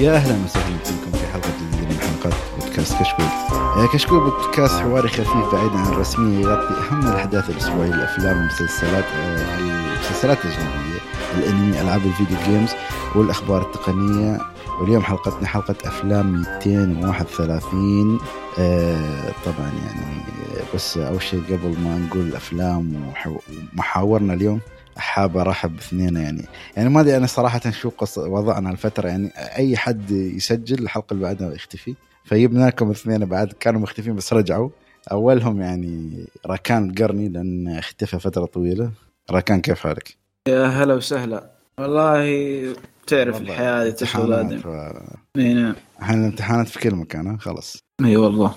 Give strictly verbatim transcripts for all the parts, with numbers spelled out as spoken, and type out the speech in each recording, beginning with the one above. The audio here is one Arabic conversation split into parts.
يا أهلا وسهلا بكم في حلقة جديدة من حلقات بودكاست كشكول. كشكول بودكاست حواري خفيف بعيد عن الرسمية، يغطي أهم الأحداث الأسبوعية، الأفلام والمسلسلات، المسلسلات الأجنبية، الأنمي، ألعاب الفيديو جيمز والأخبار التقنية. واليوم حلقتنا حلقة أفلام مئتين وواحد وثلاثين. أه طبعا يعني بس أول شيء قبل ما نقول الأفلام ومحاورنا اليوم، حاب ارحب باثنين يعني يعني ما ادري انا صراحه شو قصه وضعنا هالفتره، يعني اي حد يسجل الحلقه اللي بعدها يختفي، فجبنا لكم اثنين بعد كانوا مختفين بس رجعوا. اولهم يعني ركان القرني لان اختفى فتره طويله. ركان كيف حالك؟ يا هلا وسهلا. والله تعرف الحياه دي تشغل ادم، اي نعم احنا امتحانات في كل مكان خلاص. اي والله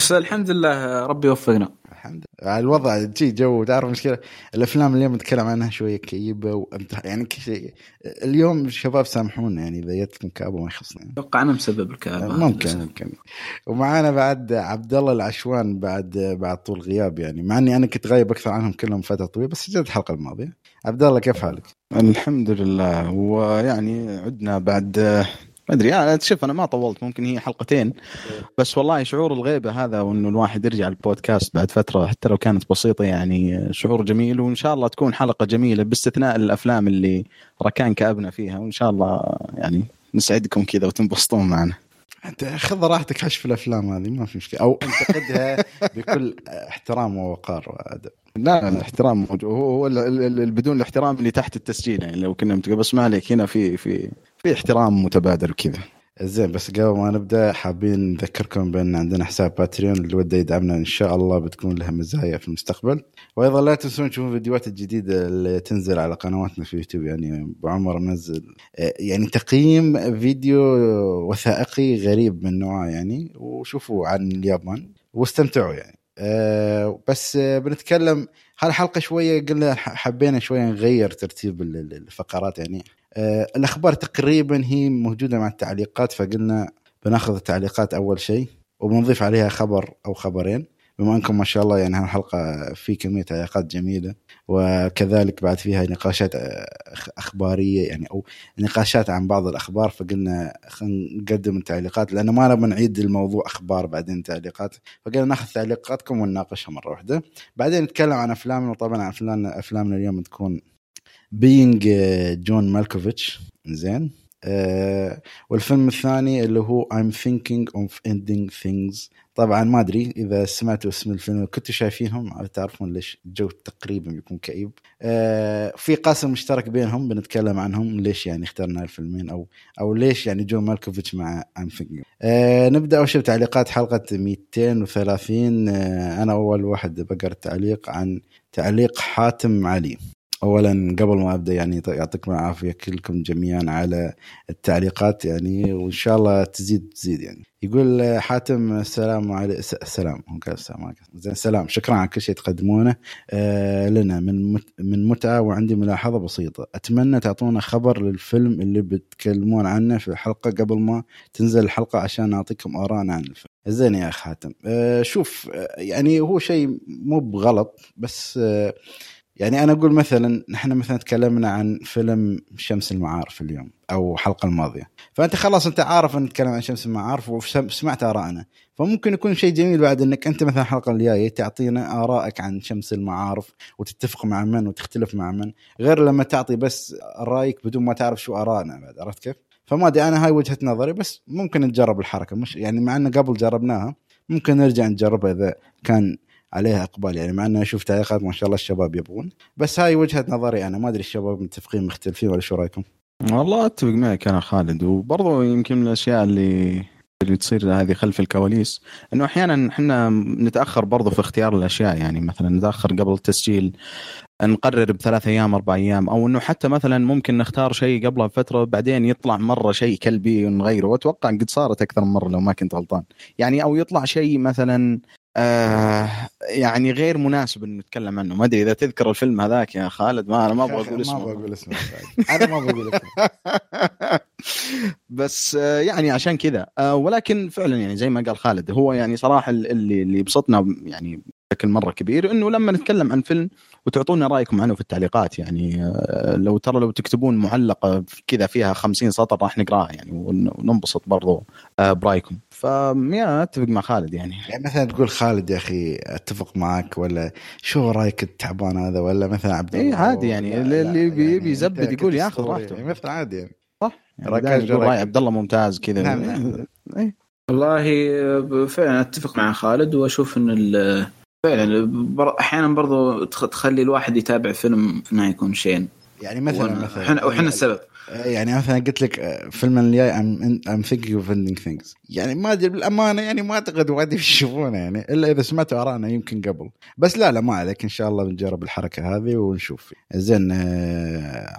بس الحمد لله ربي وفقنا الحمد لله. الوضع جي جو تعرف مشكلة الأفلام اليوم نتكلم عنها شوية كئيبة وامتح يعني كشي. اليوم شباب سامحونا يعني إذا جتكم كآبة ما يخصنا، أتوقع أنا مسبب الكآبة ممكن ممكن. ومعانا بعد عبد الله العشوان بعد بعد طول غياب، يعني مع إني أنا كنت غايب أكثر عنهم كلهم فترة طويلة بس جت الحلقة الماضية. عبد الله كيف حالك؟ الحمد لله. ويعني عدنا بعد ما أدري يعني تشوف أنا ما طولت، ممكن هي حلقتين بس. والله شعور الغيبة هذا وإنه الواحد يرجع البودكاست بعد فترة حتى لو كانت بسيطة يعني شعور جميل، وإن شاء الله تكون حلقة جميلة باستثناء الأفلام اللي ركان كأبنا فيها، وإن شاء الله يعني نسعدكم كذا وتنبسطون معنا. أنت خذ راحتك حشف الأفلام هذه ما في مشكلة، أو انتقدها بكل احترام ووقار وأدب. لا الاحترام موجود، هو بدون الاحترام اللي تحت التسجيل يعني لو كنا متقبل بس ما عليك، هنا في في في احترام متبادل وكذا زين. بس قبل ما نبدا حابين نذكركم بان عندنا حساب باتريون، اللي وده يدعمنا ان شاء الله بتكون لها مزايا في المستقبل. وايضا لا تنسون تشوفون الفيديوهات الجديده اللي تنزل على قنواتنا في يوتيوب، يعني بعمر منزل يعني تقييم فيديو وثائقي غريب من نوعه يعني، وشوفوا عن اليابان واستمتعوا يعني. أه بس بنتكلم هالحلقه شويه، قلنا حبينا شويه نغير ترتيب الفقرات يعني. أه الأخبار تقريبا هي موجودة مع التعليقات، فقلنا بناخذ التعليقات أول شيء وبنضيف عليها خبر أو خبرين، بما أنكم ما شاء الله يعني هالحلقة في كمية تعليقات جميلة، وكذلك بعد فيها نقاشات أخبارية يعني أو نقاشات عن بعض الأخبار، فقلنا نقدم التعليقات لأنه ما نبغى نعيد الموضوع أخبار بعدين تعليقات، فقلنا ناخذ تعليقاتكم ونناقشها مرة واحدة، بعدين نتكلم عن أفلامنا. وطبعا أفلامنا أفلامنا اليوم تكون Being John Malkovich زين، أه والفيلم الثاني اللي هو I'm Thinking of Ending Things. طبعا ما أدري إذا سمعتوا اسم الفيلم كنتوا شايفينهم تعرفون ليش الجو تقريبا بيكون كئيب. أه في قاسم مشترك بينهم بنتكلم عنهم ليش يعني اخترنا الفيلمين أو أو ليش يعني جون مالكوفيتش مع I'm Thinking. أه نبدأ أول شيء بتعليقات حلقة مئتين وثلاثين. أه أنا أول واحد بقرأ التعليق عن تعليق حاتم علي. أولاً قبل ما أبدأ يعني يعطيكم العافية كلكم جميعاً على التعليقات يعني، وإن شاء الله تزيد تزيد يعني. يقول حاتم السلام عليكم. السلام وكذا السلام عليكم زين. سلام شكراً على كل شيء تقدمونه آه لنا من من متعة. وعندي ملاحظة بسيطة، أتمنى تعطونا خبر للفيلم اللي بتكلمون عنه في الحلقة قبل ما تنزل الحلقة عشان أعطيكم آراءنا عن الفيلم. زين يا أخ حاتم، آه شوف يعني هو شيء مو بغلط بس آه يعني أنا أقول مثلاً نحن مثلاً تكلمنا عن فيلم شمس المعارف اليوم أو حلقة الماضية، فأنت خلاص أنت عارف أن نتكلم عن شمس المعارف وسمعت آراءنا، فممكن يكون شيء جميل بعد أنك أنت مثلاً حلقة الجاية تعطينا آراءك عن شمس المعارف وتتفق مع من وتختلف مع من، غير لما تعطي بس رأيك بدون ما تعرف شو آراءنا بعد. عرفت كيف؟ فما أدري أنا هاي وجهة نظري، بس ممكن نجرب الحركة، مش يعني مع أننا قبل جربناها ممكن نرجع نجربها إذا كان عليها اقبال يعني، مع انه اشوف تعليقات ما شاء الله الشباب يبغون، بس هاي وجهة نظري انا. ما ادري الشباب متفقين مختلفين ولا شو رايكم؟ والله اتفق معك انا خالد. وبرضه يمكن من الاشياء اللي اللي تصير هذه خلف الكواليس انه احيانا احنا نتاخر برضه في اختيار الاشياء، يعني مثلا نتاخر قبل التسجيل نقرر بثلاث ايام اربع ايام، او انه حتى مثلا ممكن نختار شيء قبله بفتره بعدين يطلع مره شيء كلبي ونغيره، واتوقع قد صارت اكثر من مره لو ما كنت غلطان يعني، او يطلع شيء مثلا آه يعني غير مناسب إنه نتكلم عنه. ما أدري إذا تذكر الفيلم هذاك يا خالد، ما أنا ما أبغى أقول اسمه. ما أقول اسمه. أنا ما أقول اسمه. بس آه يعني عشان كذا آه ولكن فعلا يعني زي ما قال خالد، هو يعني صراحة اللي اللي بسطنا يعني بشكل مرة كبير، إنه لما نتكلم عن فيلم وتعطونا رأيكم عنه في التعليقات، يعني لو ترى لو تكتبون معلقة كذا فيها خمسين سطر راح نقرأها يعني وننبسط برضو برأيكم. فما أتفق مع خالد يعني. يعني مثلا تقول خالد يا أخي أتفق معك، ولا شو رأيك التعبان هذا، ولا مثلا عبد الله إيه عادي يعني، اللي بيبي يزبد يعني يقول ياخذ راحته يعني مثلا عادي يعني. صح يعني رأي عبد الله ممتاز كذا. نعم نعم. إيه والله فعلا أتفق مع خالد، وأشوف إن ال فعلا أحيانا برضو تخلي الواحد يتابع فيلم إنه يكون شين يعني مثلا مثلا وحنا السبب يعني. مثلا قلت لك فيلم الجاي I'm I'm Thinking of Ending Things، يعني ما أدري بالأمانة يعني ما أعتقد وادي يشوفونه يعني، إلا إذا سمعتوا آراءنا يمكن قبل، بس لا لا ما عليك إن شاء الله بنجرب الحركة هذه ونشوف. زين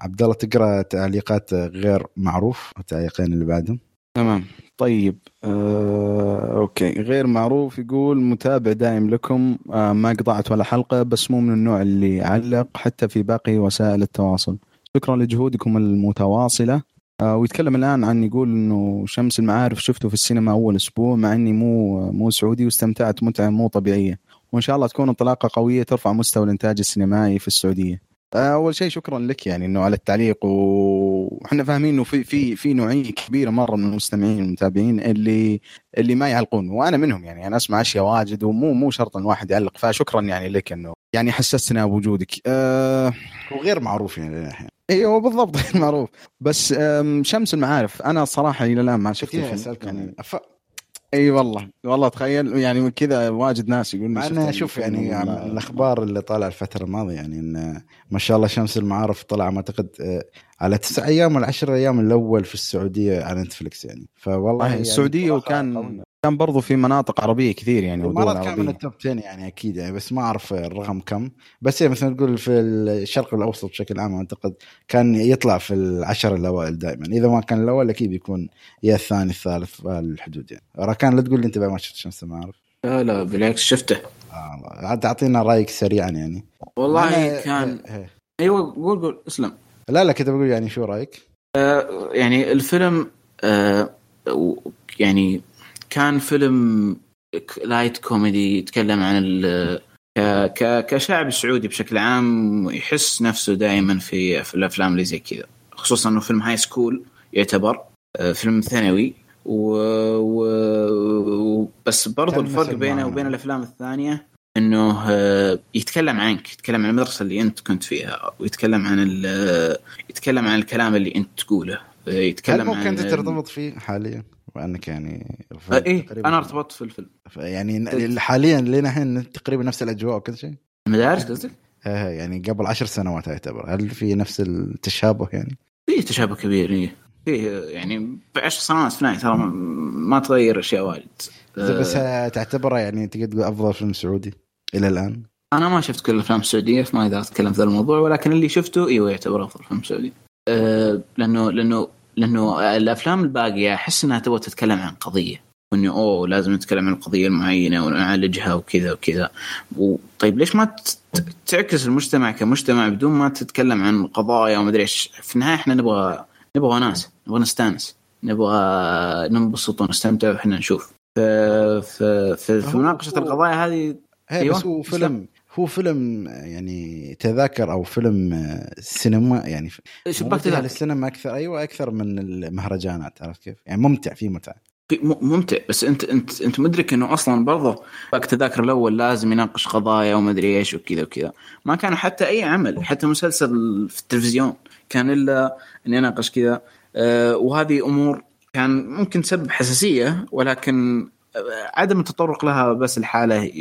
عبد الله تقرأ تعليقات غير معروف والتعليقين اللي بعدهم. تمام طيب آه، أوكي. غير معروف يقول متابع دائم لكم آه، ما قطعت ولا حلقة، بس مو من النوع اللي علق حتى في باقي وسائل التواصل، شكرا لجهودكم المتواصلة. آه، ويتكلم الآن عن يقول إنه شمس المعارف شفته في السينما أول أسبوع مع إني مو مو سعودي، واستمتعت متعة مو طبيعية، وإن شاء الله تكون انطلاقة قوية ترفع مستوى الإنتاج السينمائي في السعودية. أول شيء شكرا لك يعني إنه على التعليق، وإحنا فاهمين إنه في في في نوعية كبيرة مرة من المستمعين والمتابعين اللي اللي ما يعلقون، وأنا منهم يعني. أنا أسمع أشياء واجد ومو مو شرط إن واحد يعلق، فشكرا يعني لك إنه يعني حسستنا بوجودك. أه وغير معروف يعني الحين. إيه بالضبط غير معروف. بس شمس المعارف أنا صراحة إلى الآن ما شفت يعني. أف... اي والله والله تخيل يعني كذا واجد ناس يقولون. انا شوف يعني, يعني الاخبار اللي طالع الفتره الماضيه يعني ان ما شاء الله شمس المعارف طلع ما اعتقد على تسعة ايام ولا عشرة ايام الاول في السعوديه على نتفلكس يعني. فوالله يعني السعوديه، وكان قونا. كان برضو في مناطق عربية كثير يعني، ودول كان من التوب عشرة يعني أكيد يعني، بس ما أعرف الرقم كم، بس يعني مثلا تقول في الشرق الأوسط بشكل عام أعتقد كان يطلع في العشر الأوائل دائما، إذا ما كان الأول أكيد يكون يا الثاني الثالث الحدود يعني. راكان لا تقول لي أنت بقى ما شفت شمس المعارف. لا لا بالعكس شفته. آه تعطينا رأيك سريعا يعني. والله كان هي. أيوة قول قول اسلم. لا لا كنت بقول يعني شو رأيك؟ آه يعني الفيلم آه يعني كان فيلم لايت كوميدي يتكلم عن ال ك كشعب السعودي بشكل عام، يحس نفسه دائما في في الأفلام اللي زي كذا، خصوصا إنه فيلم هاي سكول يعتبر فيلم ثانوي و... و... بس برضو الفرق بينه وبين الأفلام الثانية إنه يتكلم عنك، يتكلم عن المدرسة اللي أنت كنت فيها، ويتكلم عن ال... يتكلم عن الكلام اللي أنت تقوله، يتكلم عن ممكن ترتبط فيه حاليا وأنك يعني إيه أنا ارتبطت في الفيلم يعني حاليا لنا الحين تقريبا نفس الأجواء وكل شيء. المدارس قصدك؟ آه يعني قبل عشر سنوات يعتبر. هل في نفس التشابه يعني؟ في تشابه كبير يعني، في يعني عشر سنوات فناي ترى ما تغير أشياء وايد. آه بس تعتبره يعني تقدر أفضل فيلم سعودي إلى الآن؟ أنا ما شفت كل الأفلام السعودية فما إذا أتكلم في هذا الموضوع، ولكن اللي شفته إيوه يعتبر أفضل فيلم سعودي. آه لأنه لأنه لأنه الأفلام الباقية أحس أنها تبغى تتكلم عن قضية، وإنه أوه لازم نتكلم عن القضية المعينة ونعالجها وكذا وكذا. وطيب ليش ما تعكس المجتمع كمجتمع بدون ما تتكلم عن قضايا وما أدري إيش؟ في النهاية إحنا نبغى نبغى ناس، نبغى نستانس، نبغى ننبسط ونستمتع وإحنا نشوف. في مناقشة القضايا هذه بس هو فيلم هو فيلم يعني تذاكر أو فيلم سينما يعني شبكتها للسينما أكثر. أيوة أكثر من المهرجانات، عرفت كيف يعني؟ ممتع فيه متعة ممتع، بس أنت أنت أنت مدرك إنه أصلاً برضه وقت تذاكر الأول لازم يناقش قضايا وما أدري إيش وكذا وكذا. ما كان حتى أي عمل حتى مسلسل في التلفزيون كان إلا إن يناقش كذا، وهذه أمور كان ممكن تسبب حساسية، ولكن عدم التطرق لها بس الحالة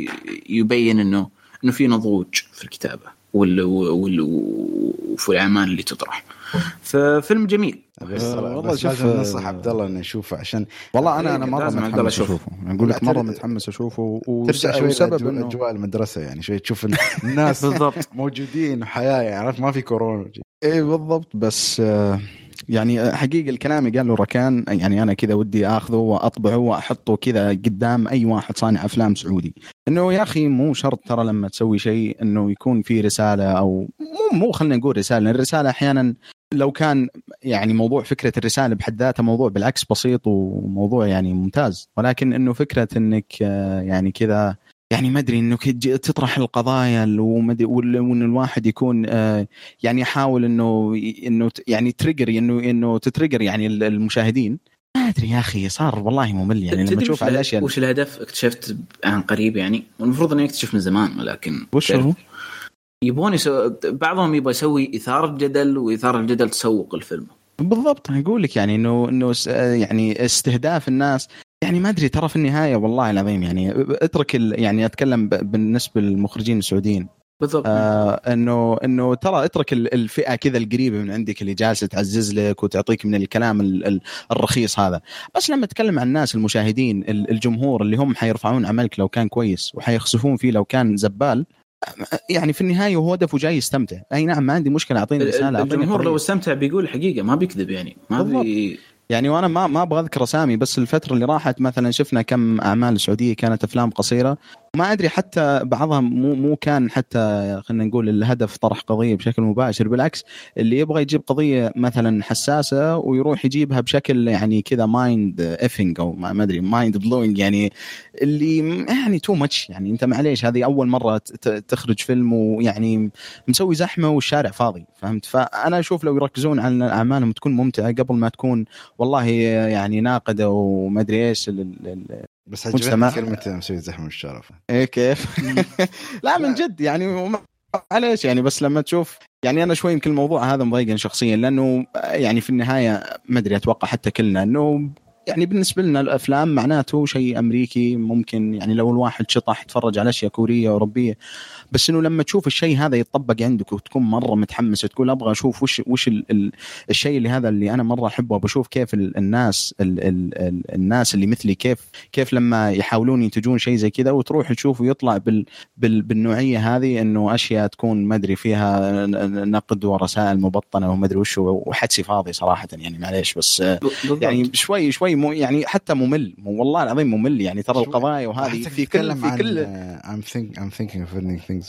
يبين إنه إنه في نضوج في الكتابة وال وال وفي الأعمال اللي تطرح. ففيلم جميل والله. شوف نصح عبد الله إنه يشوفه، عشان والله أنا أنا مرة متحمس أشوفه. نقول لك مرة متحمس أشوفه، وترجع شوي سبب أجواء المدرسة يعني، شوي تشوف الناس موجودين وحياة يعني، عرفت ما في كورونا. إيه بالضبط. بس يعني حقيقة الكلام قال له ركان يعني أنا كذا ودي أخذه وأطبعه وأحطه كذا قدام أي واحد صانع أفلام سعودي، إنه يا أخي مو شرط ترى لما تسوي شيء إنه يكون فيه رسالة، أو مو مو خلنا نقول رسالة. الرسالة أحيانا لو كان يعني موضوع فكرة الرسالة بحد ذاتها موضوع بالعكس بسيط وموضوع يعني ممتاز، ولكن إنه فكرة إنك يعني كذا يعني ما أدري إنه تطرح القضايا ومد وإن الواحد يكون يعني يحاول إنه إنه يعني تريجر إنه إنه تتريجر يعني المشاهدين. ما أدري يا أخي صار والله ممل يعني لما تشوف على الأشياء. وش الهدف اكتشفت عن قريب يعني والمفروض إني أكتشف من زمان ولكن. وش هو؟ يبون يسو... بعضهم يبغى يسوي إثارة جدل وإثارة الجدل تسوق الفيلم. بالضبط أنا أقول لك يعني إنه إنه يعني استهداف الناس. يعني ما أدري ترى في النهاية والله العظيم يعني اترك ال... يعني أتكلم ب... بالنسبة للمخرجين السعوديين بالضبط آه إنه إنه ترى اترك ال... الفئة كذا القريبة من عندك اللي جالسة تعزز لك وتعطيك من الكلام ال... ال... الرخيص هذا. بس لما أتكلم عن الناس المشاهدين ال... الجمهور اللي هم حيرفعون عملك لو كان كويس وحيخسفون فيه لو كان زبال. يعني في النهاية هو هدفه جاي يستمتع. أي نعم ما عندي مشكلة أعطيني رسالة. الجمهور لو استمتع بيقول حقيقة ما بيكذب يعني ما بي... يعني وأنا ما ما أبغى أذكر أسامي بس الفترة اللي راحت مثلا شفنا كم أعمال سعودية كانت أفلام قصيرة وما أدري حتى بعضها مو مو كان حتى خلينا نقول الهدف طرح قضية بشكل مباشر. بالعكس اللي يبغى يجيب قضية مثلا حساسة ويروح يجيبها بشكل يعني كذا مايند إفينج أو ما أدري مايند بلوينج يعني اللي يعني تو ماتش يعني أنت معليش هذه أول مرة تخرج فيلم ويعني مسوي زحمة والشارع فاضي فهمت. فأنا أشوف لو يركزون على أعمالهم تكون ممتعة قبل ما تكون والله يعني ناقدة وما أدري إيش ال بس عجبتني كلمة مسوي زحمة الشرف إيه كيف لا من جد يعني معليش يعني بس لما تشوف يعني أنا شوي يمكن الموضوع هذا مضايقني شخصيا لأنه يعني في النهاية ما أدري أتوقع حتى كلنا إنه يعني بالنسبة لنا الأفلام معناته شيء أمريكي ممكن يعني لو الواحد شطح يتفرج على أشياء كورية وأوروبية بس إنه لما تشوف الشيء هذا يتطبق عندك وتكون مرة متحمس تقول أبغى أشوف وش وش ال ال الشيء اللي هذا اللي أنا مرة أحبه وبشوف كيف ال الناس ال ال الناس اللي مثلي كيف كيف لما يحاولون ينتجون شيء زي كذا وتروح تشوف ويطلع بال بال بالنوعية هذه إنه أشياء تكون ما أدري فيها نقد ورسائل مبطنة وما أدري وش وحدسي فاضي صراحة يعني معليش بس يعني شوي شوي مو يعني حتى ممل والله العظيم ممل يعني ترى القضايا وهذه في كل في كل I'm think I'm thinking of ending things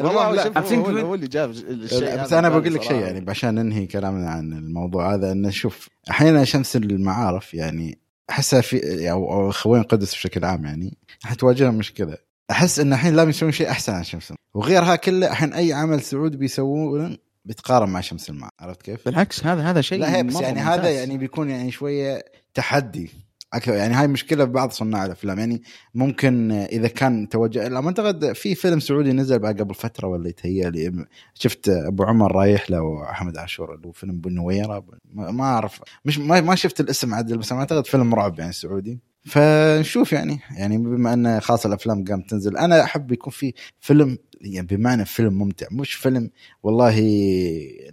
والله هو اللي جاب الشيء. بس أنا بقول لك شيء يعني عشان ننهي كلامنا عن الموضوع هذا إن شوف أحيانا شمس المعارف يعني أحسها في أو خوين قدس بشكل عام يعني حتواجهها مشكلة. أحس إن الحين لازم يسوون شيء أحسن عن شمس وغيرها كله. الحين أي عمل سعودي بيسوون بتقارن مع شمس الماء عرفت كيف؟ بالعكس هذا هذا شيء لا بس يعني ممتاز. هذا يعني بيكون يعني شوية تحدي أكثر يعني هاي مشكلة ببعض صناع الأفلام يعني ممكن إذا كان توجه لا منتقد في فيلم سعودي نزل بعد قبل فترة ولا يتهيألي شفت أبو عمر رايح له وأحمد عاشور اللي هو فيلم بنويرة ما أعرف مش ما ما شفت الاسم عدل بس أنا أعتقد فيلم رعب يعني سعودي. فنشوف يعني يعني بما أن خاصة الأفلام قام تنزل أنا أحب يكون في فيلم يعني بمعنى فيلم ممتع مش فيلم والله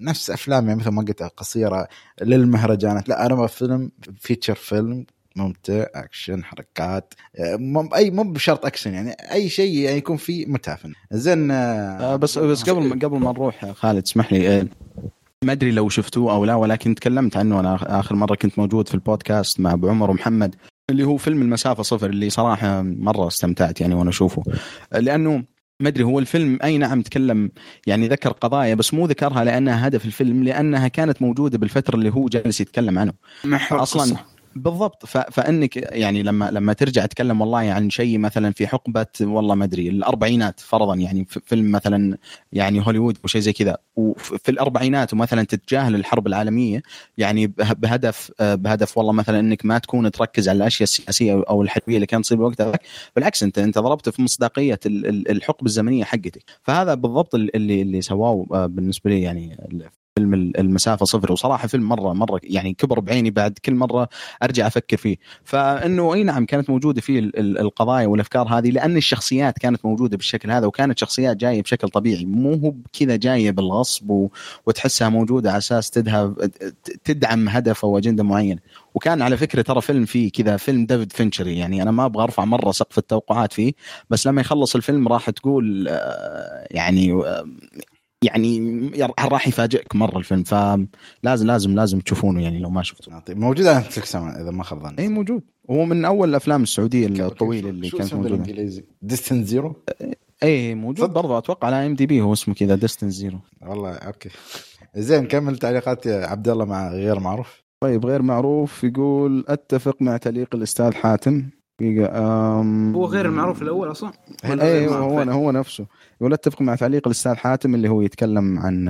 نفس أفلام يعني مثل ما قلت قصيرة للمهرجانات. لا أنا فيلم فيتشر فيلم ممتع أكشن حركات أي مو بشرط أكشن يعني أي شيء يعني يكون فيه متعفن زين آه بس بس قبل قبل ما نروح خالد اسمح لي ما أدري لو شفتوه أو لا ولكن تكلمت عنه أنا آخر مرة كنت موجود في البودكاست مع أبو عمر ومحمد اللي هو فيلم المسافة صفر اللي صراحة مرة استمتعت يعني وأنا أشوفه لأنه ما أدري هو الفيلم أي نعم تكلم يعني ذكر قضايا بس مو ذكرها لأنها هدف الفيلم لأنها كانت موجودة بالفترة اللي هو جالس يتكلم عنه أصلاً بالضبط. فانك يعني لما لما ترجع تتكلم والله عن شيء مثلا في حقبه والله ما ادري الاربعينات فرضا يعني فيلم مثلا يعني هوليوود او شيء زي كذا وفي الاربعينات ومثلا تتجاهل الحرب العالميه يعني بهدف بهدف والله مثلا انك ما تكون تركز على الاشياء السياسيه او الحربيه اللي كانت تصير وقتها بالعكس انت انت ضربت في مصداقيه الحقبه الزمنيه حقتك. فهذا بالضبط اللي اللي سواه بالنسبه لي يعني فيلم المسافة صفر وصراحة فيلم مرة مرة يعني كبر بعيني بعد كل مرة أرجع أفكر فيه. فإنه أي نعم كانت موجودة فيه القضايا والأفكار هذه لأن الشخصيات كانت موجودة بالشكل هذا وكانت شخصيات جاية بشكل طبيعي مو هو كذا جاية بالغصب وتحسها موجودة على أساس تدهب تدعم هدف أو أجندة معينة. وكان على فكرة ترى فيلم فيه كذا فيلم ديفيد فينشري يعني أنا ما أبغى أرفع مرة سقف التوقعات فيه بس لما يخلص الفيلم راح تقول يعني يعني راح يفاجئك مرة الفيلم فلازم لازم لازم تشوفونه يعني لو ما شفته موجود على نتفلكس إذا ما خاب ظني إيه موجود هو من أول الأفلام السعودية الطويلة اللي كانت موجودة Distance Zero إيه موجود برضه أتوقع على إم دي بي هو اسمه كذا Distance Zero والله أوكي زين كمل تعليقات يا عبد الله مع غير معروف. طيب غير معروف يقول أتفق مع تعليق الأستاذ حاتم أم... هو غير المعروف الأول أصلا. أيوه هو هو نفسه. يقول أتفق مع تعليق الأستاذ حاتم اللي هو يتكلم عن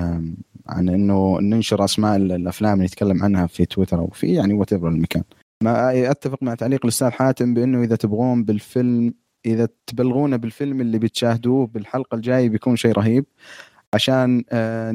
عن إنه ننشر أسماء الأفلام اللي يتكلم عنها في تويتر أو في يعني وتبر المكان. ما أتفق مع تعليق الأستاذ حاتم بإنه إذا تبغون بالفيلم إذا تبلغونا بالفيلم اللي بتشاهدوه بالحلقة الجاية بيكون شيء رهيب عشان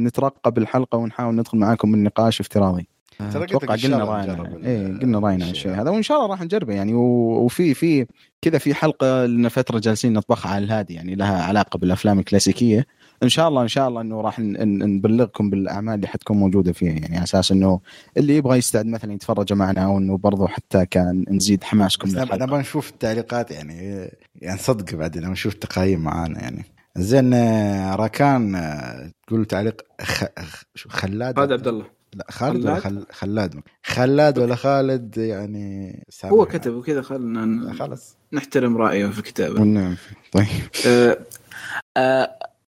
نترقب الحلقة ونحاول ندخل معاكم النقاش افتراضي. اتوقع قلنا راينا ايه قلنا راينا الشيء هذا وان شاء الله راح نجربه يعني. وفي في كذا في حلقه لنا فتره جالسين نطبخها على الهادي يعني لها علاقه بالافلام الكلاسيكيه. ان شاء الله ان شاء الله انه راح نبلغكم بالاعمال اللي حتكون موجوده فيها يعني على اساس انه اللي يبغى يستعد مثلا يتفرج معنا وانه برضه حتى كان نزيد حماسكم للحلقه. انا بنشوف التعليقات يعني يعني صدق بعدين لما نشوف تقايم معانا يعني. زين راكان تقول تعليق خ... شو خلاد هذا عبد الله لا خالد ولا خل... خلاد خلاد ولا خالد يعني هو كتب وكذا خلنا خلاص نحترم رأيه في كتابه. نعم طيب آه آه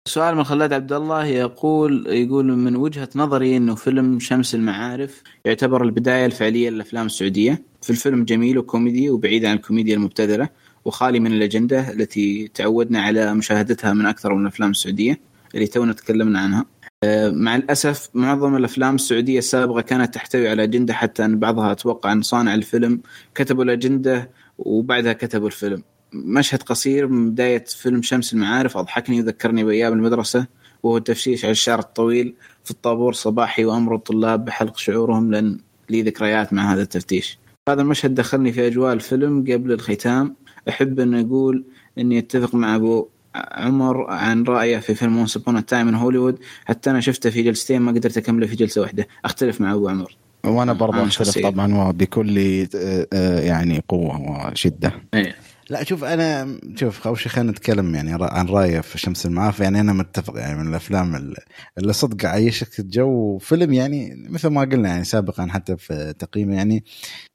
سؤال من خلاد عبد الله يقول يقول من وجهة نظري انه فيلم شمس المعارف يعتبر البداية الفعلية للأفلام السعودية. في الفيلم جميل وكوميدي وبعيد عن الكوميديا المبتذلة وخالي من الأجندة التي تعودنا على مشاهدتها من أكثر من الأفلام السعودية اللي تونا تكلمنا عنها. مع الأسف معظم الأفلام السعودية السابقة كانت تحتوي على أجندة حتى أن بعضها أتوقع أن صانع الفيلم كتبوا الأجندة وبعدها كتبوا الفيلم. مشهد قصير من بداية فيلم شمس المعارف أضحكني وذكرني بأيام المدرسة وهو التفتيش على الشعر الطويل في الطابور صباحي وأمر الطلاب بحلق شعورهم لأن لي ذكريات مع هذا التفتيش. هذا المشهد دخلني في أجواء الفيلم. قبل الختام أحب أن أقول أني أتفق مع أبو عمر عن رأيه في فيلم Once Upon a Time in Hollywood حتى أنا شفته في جلستين ما قدرت أكمله في جلسة واحدة. أختلف مع أبو عمر وأنا برضه أختلف طبعا وبكل يعني قوة وشدة. أيه. لا شوف أنا شوف خوش خلينا نتكلم يعني عن رأيه في شمس المعارف يعني أنا متفق يعني من الأفلام اللي صدق عايشك الجو. فيلم يعني مثل ما قلنا يعني سابقا حتى في تقييم يعني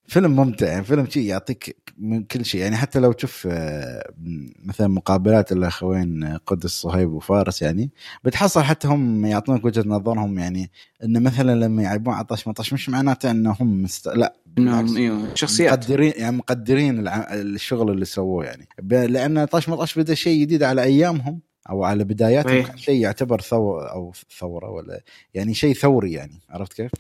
فيلم ممتع يعني فيلم شيء يعطيك من كل شيء يعني حتى لو تشوف مثلا مقابلات الأخوين قدس صهيب وفارس يعني بتحصل حتى هم يعطونك وجهة نظرهم يعني إنه مثلا لما يعيبون عطاش مطاش مش معناته أنهم مست... لا إنهم إيوه شخصيات مقدرين يعني مقدرين الع... الشغل اللي سووه يعني ب... لأن عطاش مطاش بدأ شيء جديد على أيامهم أو على بداياتهم شيء يعتبر ثورة أو ثورة ولا يعني شيء ثوري يعني عرفت كيف.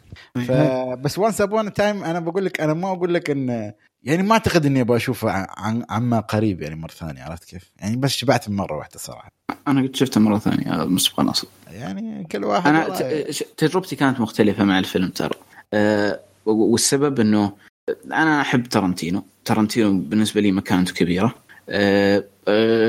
فبس Once Upon a Time أنا بقول لك أنا ما أقول لك إن يعني ما أعتقد إني بشوفه عن عما قريب يعني مرة ثانية عرفت كيف يعني بس شبعت مرة واحدة صراحة. أنا قد شفته مرة ثانية مسبقا أصلا يعني كل واحد أنا تجربتي كانت مختلفة مع الفيلم ترى أه والسبب إنه أنا أحب تارنتينو. تارنتينو بالنسبة لي مكانته كبيرة أه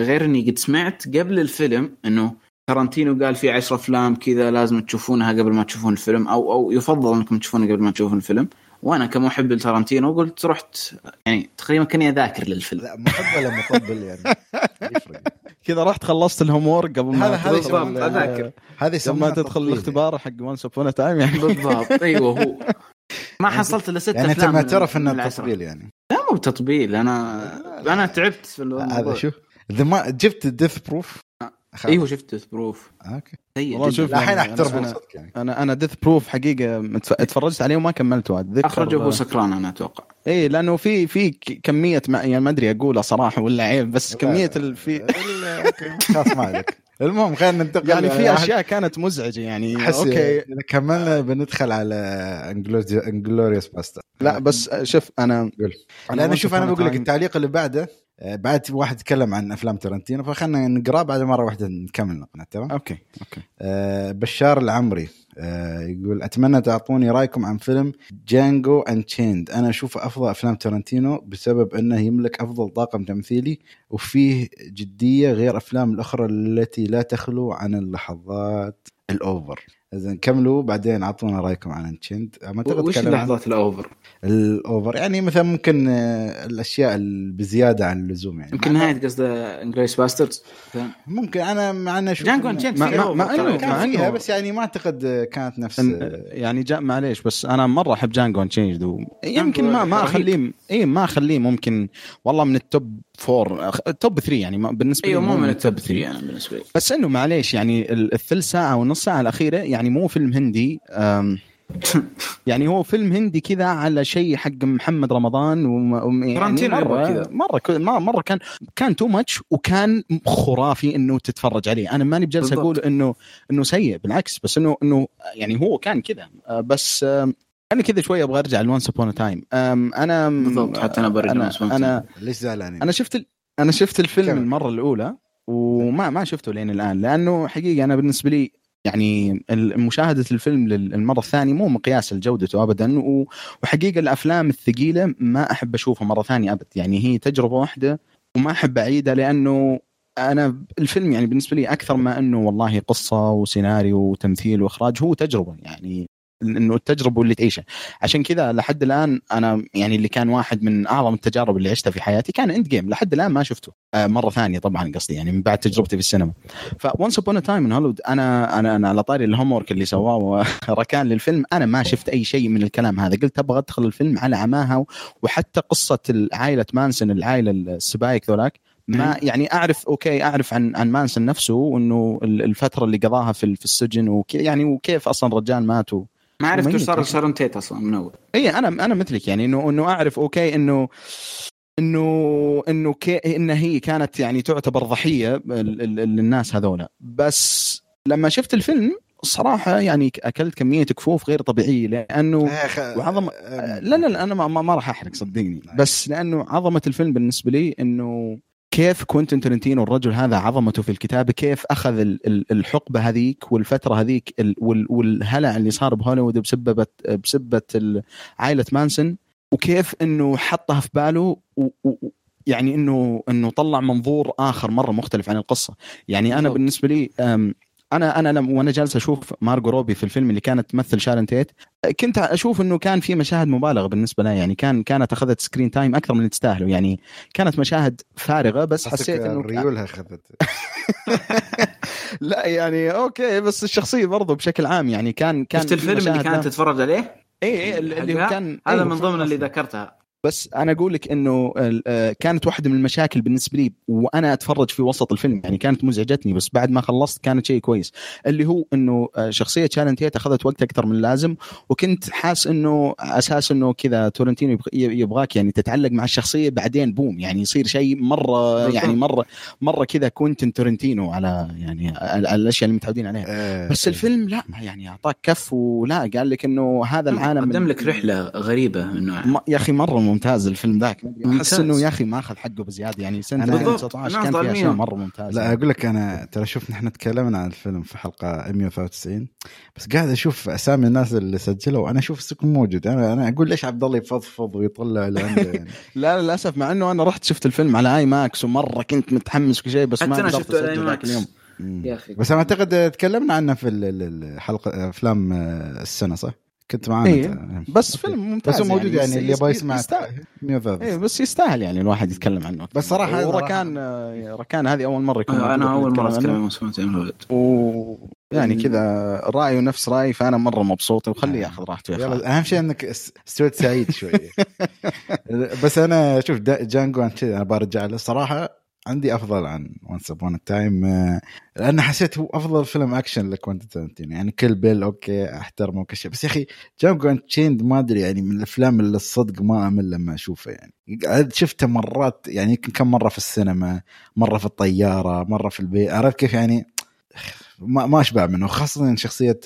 غير اني قد سمعت قبل الفيلم انه تارنتينو قال في عشرة افلام كذا لازم تشوفونها قبل ما تشوفون الفيلم او او يفضل انكم تشوفونها قبل ما تشوفون الفيلم. وانا كمحب لتارنتينو قلت رحت يعني تقريبا كاني اذاكر للفيلم. لا محب ولا مقبل يعني كذا رحت خلصت الهومورك قبل ما تدخل اذاكر هذه لما تدخل الاختبار حق Once Upon a Time يعني بالضبط. ايوه هو ما حصلت الا ستة افلام يعني انت ما تعرف ان التطبيل يعني لا مو تطبيل. انا انا تعبت في هذا. شوف إذا ما جبت الديث بروف ايوه شفت ديث بروف اوكي والله شوف الحين احترم صدق يعني انا انا ديث بروف حقيقه اتفرجت عليه وما كملته اتذكر اخرجه هو سكران انا اتوقع اي لانه في في كميه ما يعني ما ادري اقولها صراحه ولا عيب بس كميه في اوكي خلاص ما عليك. المهم خلينا ننتقل يعني في اشياء كانت مزعجه يعني اوكي كملنا بندخل على انجلوريوس باستر. لا بس شوف انا انا شوف انا بقول لك التعليق اللي بعده بعد واحد يتكلم عن أفلام تارنتينو فخلنا نقرأ بعد مرة واحدة نكمل نقنة تمام. أوكي أوكي أه بشار العمري أه يقول أتمنى تعطوني رأيكم عن فيلم جانجو أنتشيند. أنا أشوف أفضل أفلام تارنتينو بسبب أنه يملك أفضل طاقم تمثيلي وفيه جدية غير أفلام الأخرى التي لا تخلو عن اللحظات الأوفر. إذن كملوا بعدين عطونا رأيكم عن أنتشيند. وش اللحظات الأوفر؟ الأوفر يعني مثلا ممكن الأشياء بزيادة عن اللزوم يعني ممكن نهاية قصده Inglourious Basterds ممكن أنا معنا شو Django Unchained فيها بس يعني ما أعتقد كانت نفس يعني جاء معليش بس أنا مرة أحب Django Unchained يمكن ما ما أخليه إيه ما أخليه ممكن والله من التوب فور توب ثري يعني بالنسبة لي مو من التوب ثري أنا بالنسبة لي بس إنه معليش يعني الثلث ساعة ونص ساعة الأخيرة يعني مو فيلم هندي يعني هو فيلم هندي كذا على شيء حق محمد رمضان وم... يعني مرة كذا مرة ك... مرة كان كان تو ماتش وكان خرافي إنه تتفرج عليه. أنا ماني بجلس أقول إنه إنه سيء بالعكس, بس إنه إنه يعني هو كان كذا. بس أنا كذا شوية أبغى أرجع لونس أبون تايم. أنا بالضبط حتى أنا برجع أنا, أنا... ليش زعلانين؟ أنا شفت ال... أنا شفت الفيلم كم. المرة الأولى وما ما شفته لين الآن, لأنه حقيقة أنا بالنسبة لي يعني مشاهدة الفيلم للمرة الثانية مو مقياس لجودته أبدا, وحقيقة الأفلام الثقيلة ما أحب أشوفها مرة ثانية أبدا. يعني هي تجربة واحدة وما أحب أعيدها, لأنه أنا الفيلم يعني بالنسبة لي أكثر ما أنه والله قصة وسيناريو وتمثيل وإخراج, هو تجربة يعني إنه التجربة اللي تعيشها. عشان كذا لحد الآن أنا يعني اللي كان واحد من أعظم التجارب اللي عشتها في حياتي كان إند جيم, لحد الآن ما شفته مرة ثانية طبعا, قصدي يعني من بعد تجربتي في السينما. فونس أبون تايم إن هوليوود أنا أنا أنا على طاري الهومورك اللي سواه وركان للفيلم, أنا ما شفت أي شيء من الكلام هذا. قلت أبغى أدخل الفيلم على عماها, وحتى قصة العائلة مانسون, العائلة السبايك ذولاك ما يعني أعرف أوكي أعرف عن عن مانسون نفسه, وإنه الفترة اللي قضاها في في السجن وكي يعني وكيف أصلا رجال ماتوا, ما عرفت صار سارونتيت أصلاً من أول. إيه أنا أنا مثلك يعني إنه إنه أعرف أوكي إنه إنه إنه إن هي كانت يعني تعتبر ضحية للناس هذولا, بس لما شفت الفيلم صراحة يعني أكلت كمية كفوف غير طبيعية, لأنه وعظم لا لا أنا ما ما راح أحرق صدقني, بس لأنه عظمة الفيلم بالنسبة لي إنه كيف كوينتن تارنتينو الرجل هذا عظمته في الكتابة, كيف أخذ الحقبة هذيك والفترة هذيك والهلع اللي صار بهوليوود بسببت بسببت عائلة مانسون, وكيف إنه حطها في باله, ويعني إنه إنه طلع منظور آخر مرة مختلف عن القصة. يعني أنا بالنسبة لي أنا أنا لما وأنا جالس أشوف مارغو روبي في الفيلم اللي كانت تمثل شارون تيت, كنت أشوف إنه كان في مشاهد مبالغة بالنسبة لها, يعني كان كانت أخذت سكرين تايم أكثر من تستاهله, يعني كانت مشاهد فارغة, بس حسيت إنه ريولها أخذت لا يعني أوكي, بس الشخصية برضو بشكل عام يعني كان كان الفيلم اللي كانت تتفرج عليه إيه, إيه اللي كان هذا إيه من ضمن اللي ذكرتها. بس أنا أقولك إنه كانت واحدة من المشاكل بالنسبة لي وأنا أتفرج في وسط الفيلم, يعني كانت مزعجتني, بس بعد ما خلصت كانت شيء كويس, اللي هو إنه شخصية شارون تيت أخذت وقت أكثر من اللازم, وكنت حاس إنه أساس إنه كذا تورنتينو يبغاك يعني تتعلق مع الشخصية, بعدين بوم يعني يصير شيء مرة يعني مرة مرة كذا كوينتن تارنتينو على يعني الأشياء اللي متعودين عليها. بس الفيلم لا يعني أعطاك كف, ولا قال لك إنه هذا العالم قدم لك رحلة غريبة إنه يا أخي مرة ممتاز الفيلم ذاك, احس انه يا اخي ما اخذ حقه بزياده, يعني سنه ألفين وتسعة عشر كان في اشياء مره ممتازه. لا اقول لك انا ترى شوف نحن تكلمنا عن الفيلم في حلقه مية وثلاثة وتسعين, بس قاعد اشوف اسامي الناس اللي سجلوا وانا اشوف السكن موجود. انا انا اقول ليش عبد الله يفضفض ويطلع لعنده يعني لا للاسف, مع انه انا رحت شفت الفيلم على اي ماكس ومره كنت متحمس كل شيء, بس ما قدرت اسجل ذاك اليوم يا اخي. بس انا اعتقد تكلمنا عنه في الحلقه افلام السنه صح, كنت معانا إيه. بس فيلم ممتاز, بس موجود يعني, يعني اللي يبغى يسمع إيه, بس يستاهل يعني الواحد يتكلم عنه. بس صراحه ركان ركان هذه اول مره يكون انا اول مره اتكلم عنه, و يعني كذا رايه نفس رايي, فانا مره مبسوط وخليه ياخذ راحته. يلا اهم شيء انك استوت سعيد شويه بس انا شوف جانجو انشيد انا برجع له صراحه عندي أفضل عن Once Upon a Time, لأن حسيت هو أفضل فيلم أكشن لكوينتن تارنتينو. يعني كل بيل أوكي أحترمه وكشي, بس يا أخي Django Unchained ما أدري يعني من الأفلام اللي الصدق ما أمل لما أشوفه. يعني شفته مرات يعني كم مرة في السينما, مرة في الطيارة, مرة في البيت, عرفت كيف يعني ما ما أشبع منه, خاصة شخصية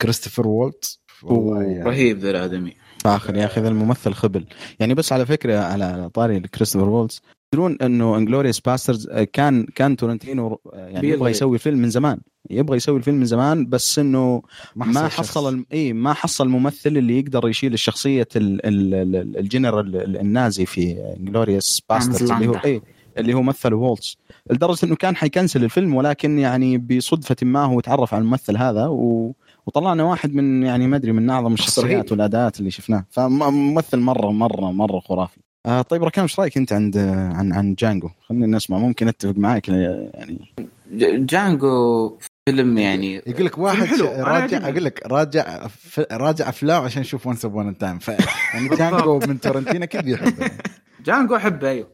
كريستوفر والتز يعني. رهيب ذا الآدمي آخر يا أخي, ذا الممثل خبل يعني. بس على فكرة على طاري كريستوفر والتز, يدرون إنه Inglourious Basterds كان كان تورنتينو يعني يبغى يسوي فيلم من زمان, يبغى يسوي الفيلم من زمان, بس إنه ما حصل إيه ما حصل ممثل اللي يقدر يشيل الشخصية الجنرال النازي في Inglourious Basterds اللي هو إيه اللي هو مثل وولتز, لدرجة إنه كان حيكنسل الفيلم, ولكن يعني بصدفة ما هو تعرف على الممثل هذا و وطلعنا واحد من يعني ما أدري من أعظم الشخصيات والأداءات اللي شفناه. فممثل مرة مرة مرة خرافي. آه طيب ركان ايش رايك انت عند عن عن جانجو؟ خلينا نسمع, ممكن اتفق معاك يعني. جانجو فيلم يعني يقول لك واحد راجع, اقول لك راجع راجع افلام عشان نشوف Once Upon a Time, يعني جانجو من تورنتينو كيف يحبه جانجو احبه ايوه.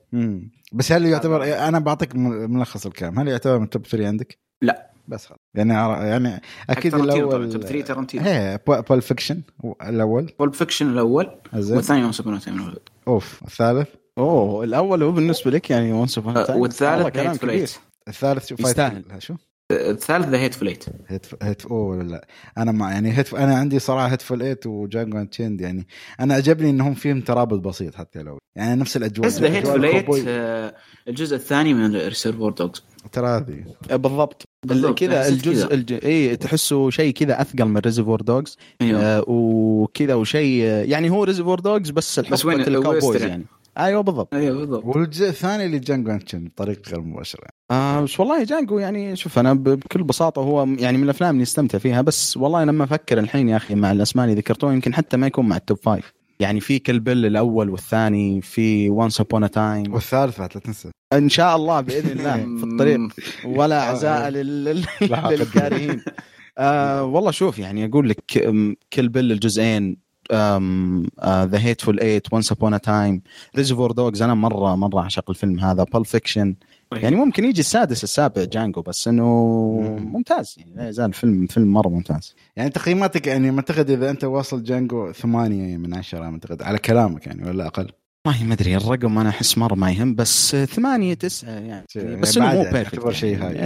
بس هل يعتبر, انا بعطيك ملخص الكلام, هل يعتبر من توب ثلاثة عندك؟ لا بس خلاص يعني يعني اكيد الاول ثلاثة ترنتينو ايه بول فيكشن الاول بول فيكشن الاول والثاني ونس أبون تايم هوليوود اوف الثالث اوه الاول هو بالنسبه لك يعني ونس أبون تايم والثالث هيت الثالث شوف يستاهل شو الثالث ذا هيت فليت هيت هيت اوه لا انا مع يعني هيت انا عندي صراحه هيت فليت وجانجو انشيند يعني انا عجبني انهم فيهم ترابط بسيط حتى لو يعني نفس الاجواء بس ذا هيت فليت الجزء الثاني من ريسيرفر دوغز ترى هذه بالضبط كذا الجزء الج... اي تحسه شيء كذا اثقل من ريزيرفر دوغز أيوه. آه وكذا وشيء يعني هو ريزيرفر دوغز بس الحقبه الكاوبويز يعني ايوه بالضبط ايوه بالضبط والجزء الثاني اللي جانجو انشيند بطريقه غير مباشره آه بس والله جانجو يعني شوف أنا بكل بساطة هو يعني من الأفلام اللي استمتع فيها بس والله لما أفكر الحين يا أخي مع الأسماء اللي ذكرتوها يمكن حتى ما يكون مع التوب فايف يعني في كلبل الأول والثاني في Once Upon a Time والثالث لا تنسى إن شاء الله بإذن الله في الطريق ولا عزاء لل... للكارهين آه والله شوف يعني أقول لك كلبل الجزئين Um, uh, The Hateful Eight, Once Upon a Time, Reservoir Dogs. أنا مرة مرة عشق الفيلم هذا. Pulp Fiction. يعني ممكن يجي السادس السابع جانجو بس إنه ممتاز يعني لا يزال فيلم فيلم مرة ممتاز. يعني تقييماتك يعني معتقد إذا أنت واصل جانجو ثمانية من عشرة معتقد على كلامك يعني ولا أقل؟ ما أدري الرقم أنا أحس مرة ما يهم بس ثمانية تسعة يعني. بس إنه مو بيرفكت. شيء هاي.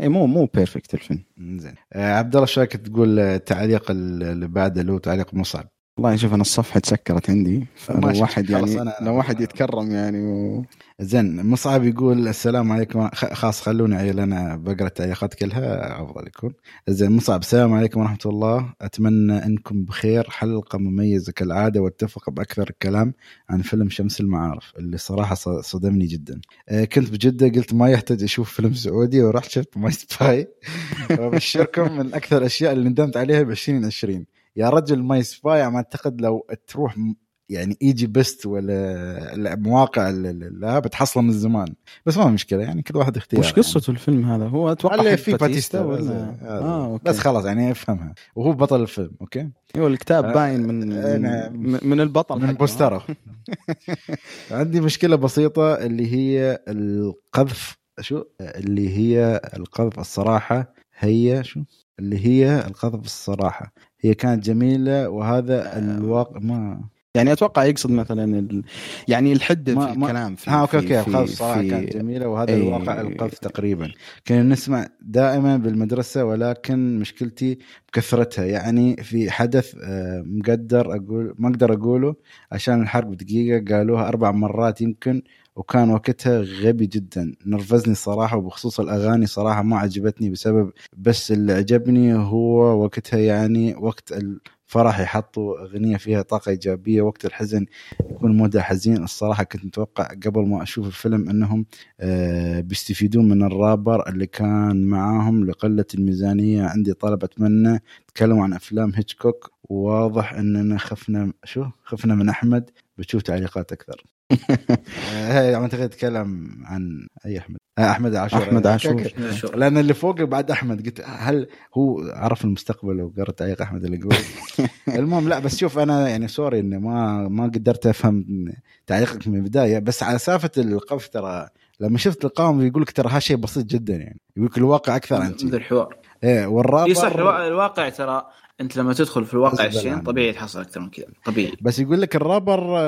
اي مو مو بيرفكت الفيلم. زين عبد الله شايك تقول تعليق اللي بعده له تعليق مصعب. والله شوف انا الصفحه تسكرت عندي فانا واحد يعني أنا لو واحد يتكرم يعني و... زين مصعب يقول السلام عليكم خاص خلوني عيل انا بقرا تعليقات كلها افضل يكون. زين مصعب السلام عليكم ورحمه الله اتمنى انكم بخير حلقه مميزه كالعاده واتفق باكثر الكلام عن فيلم شمس المعارف اللي صراحه صدمني جدا. كنت بجده قلت ما يحتاج اشوف فيلم سعودي ورحت شفت ماي سباي وبشكركم من اكثر الاشياء اللي ندمت عليها ب عشرين عشرين. يا رجل ماي سباي اعتقد لو تروح يعني ايجي بيست ولا المواقع لا بتحصله من زمان بس ما مشكله يعني كل واحد اختياره. وش قصته يعني. الفيلم هذا هو اتوقع في باتيستا ولا آه بس خلاص يعني افهمها وهو بطل الفيلم اوكي هو الكتاب آه باين من آه من البطل من بوستره عندي مشكله بسيطه اللي هي القذف شو اللي هي القذف الصراحه هي شو اللي هي القذف الصراحه هي كانت جميلة وهذا الواقع ما يعني أتوقع يقصد مثلا ال... يعني الحد ما... في الكلام في ها أوكي أوكي القذف صراحة في... كانت جميلة وهذا أي... الواقع القذف تقريبا كنا نسمع دائما بالمدرسة ولكن مشكلتي بكثرتها يعني في حدث مقدر أقول ما أقدر أقوله عشان الحرق بدقيقة قالوها أربع مرات يمكن وكان وقتها غبي جدا نرفزني صراحة وبخصوص الأغاني صراحة ما عجبتني بسبب بس اللي عجبني هو وقتها يعني وقت الفرح يحطوا أغنية فيها طاقة إيجابية وقت الحزن يكون مودة حزين الصراحة كنت متوقع قبل ما أشوف الفيلم أنهم بيستفيدون من الرابر اللي كان معاهم لقلة الميزانية عندي طلب أتمنى تكلموا عن أفلام هيتشكوك واضح أننا خفنا شو خفنا من أحمد بتشوف تعليقات أكثر هاي عم تغير تكلم عن أي أحمد أحمد عاشور أحمد عاشور لأن اللي فوق بعد أحمد قلت هل هو عرف المستقبل وقرأت تعليق أحمد اللي قول المهم لا بس شوف أنا يعني سوري إني ما ما قدرت أفهم تعليقك من البداية بس على سافة القف ترى لما شفت القام يقولك ترى هالشيء بسيط جدا يعني يقولك الواقع أكثر عن مثل الحوار إيه والرابع يصير الواقع ترى أنت لما تدخل في الواقع عشرين طبيعي تحصل أكثر من كذا طبيعي بس يقول لك الرابر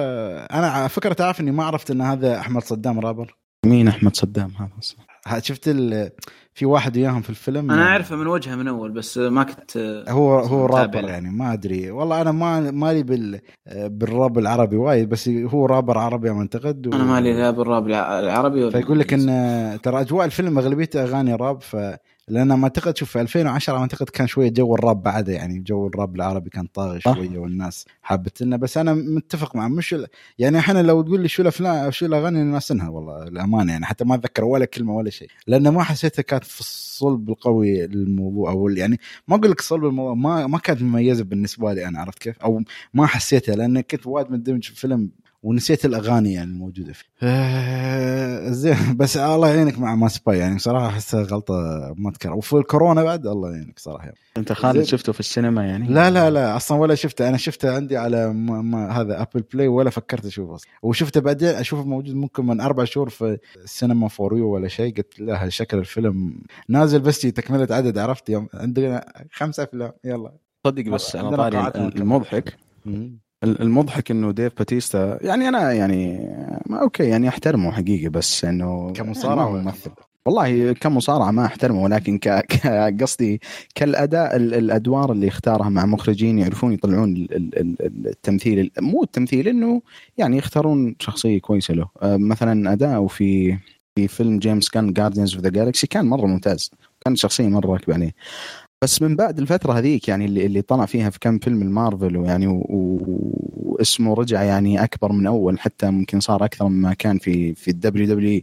أنا على فكرة تعرف إني ما عرفت إن هذا أحمد صدام رابر مين أحمد صدام هذا أصلا شفت ال في واحد وياهم في الفيلم أنا أعرفه من وجهه من أول بس ما كنت هو هو رابر يعني ما أدري والله أنا ما مالي بال بالراب العربي وايد بس هو رابر عربي أعتقد و... أنا مالي لا بالراب العربي فيقول لك إن ترى أجواء الفيلم أغلبيته أغاني راب ف لأن ما أعتقد شوف في ألفين وعشرة ما أعتقد كان شوية جو الراب بعده يعني جو الراب العربي كان طاغي شوية والناس حبت لنا بس أنا متفق مع مش ال... يعني إحنا لو تقول لي شو الأفلام أو شو الأغاني ناسنها والله الأمانة يعني حتى ما أتذكر ولا كلمة ولا شيء لأن ما حسيتها كانت في الصلب القوي للموضوع أو يعني ما أقول لك صلب الموضوع ما ما كانت مميزة بالنسبة لي أنا عرفت كيف أو ما حسيتها لأن كنت وايد مندمج في الفيلم ونسيت الاغاني يعني الموجوده فيه. زين بس الله يعينك مع ما سباي يعني صراحه احسها غلطه ما اذكر. وفي الكورونا بعد الله يعينك صراحه يعني. انت خالد شفته في السينما يعني؟ لا لا لا اصلا ولا شفته، انا شفته عندي على ما ما هذا ابل بلاي ولا فكرت اشوفه اصلا، وشفته بعدين اشوفه موجود ممكن من اربع شهور في السينما فوريو ولا شيء، قلت لها شكل الفيلم نازل بس تكمله عدد عرفت يوم عندنا خمسه افلام يلا صدق. بس انا طاري المضحك المضحك انه ديف باتيستا يعني انا يعني ما اوكي يعني احترمه حقيقي، بس انه كمصارع وممثل والله كمصارعه ما احترمه، ولكن كقصدي كالاداء الادوار اللي اختارها مع مخرجين يعرفون يطلعون التمثيل، مو التمثيل انه يعني يختارون شخصيه كويسه له. مثلا اداؤه في في فيلم جيمس كان جاردينز اوف ذا جالاكسي كان مره ممتاز، كان شخصيه مره راكبه عليه. بس من بعد الفترة هذيك يعني اللي اللي طلع فيها في كم فيلم المارفل ويعني واسمه رجع يعني أكبر من أول، حتى ممكن صار أكثر مما كان في في الدبليو دبليو.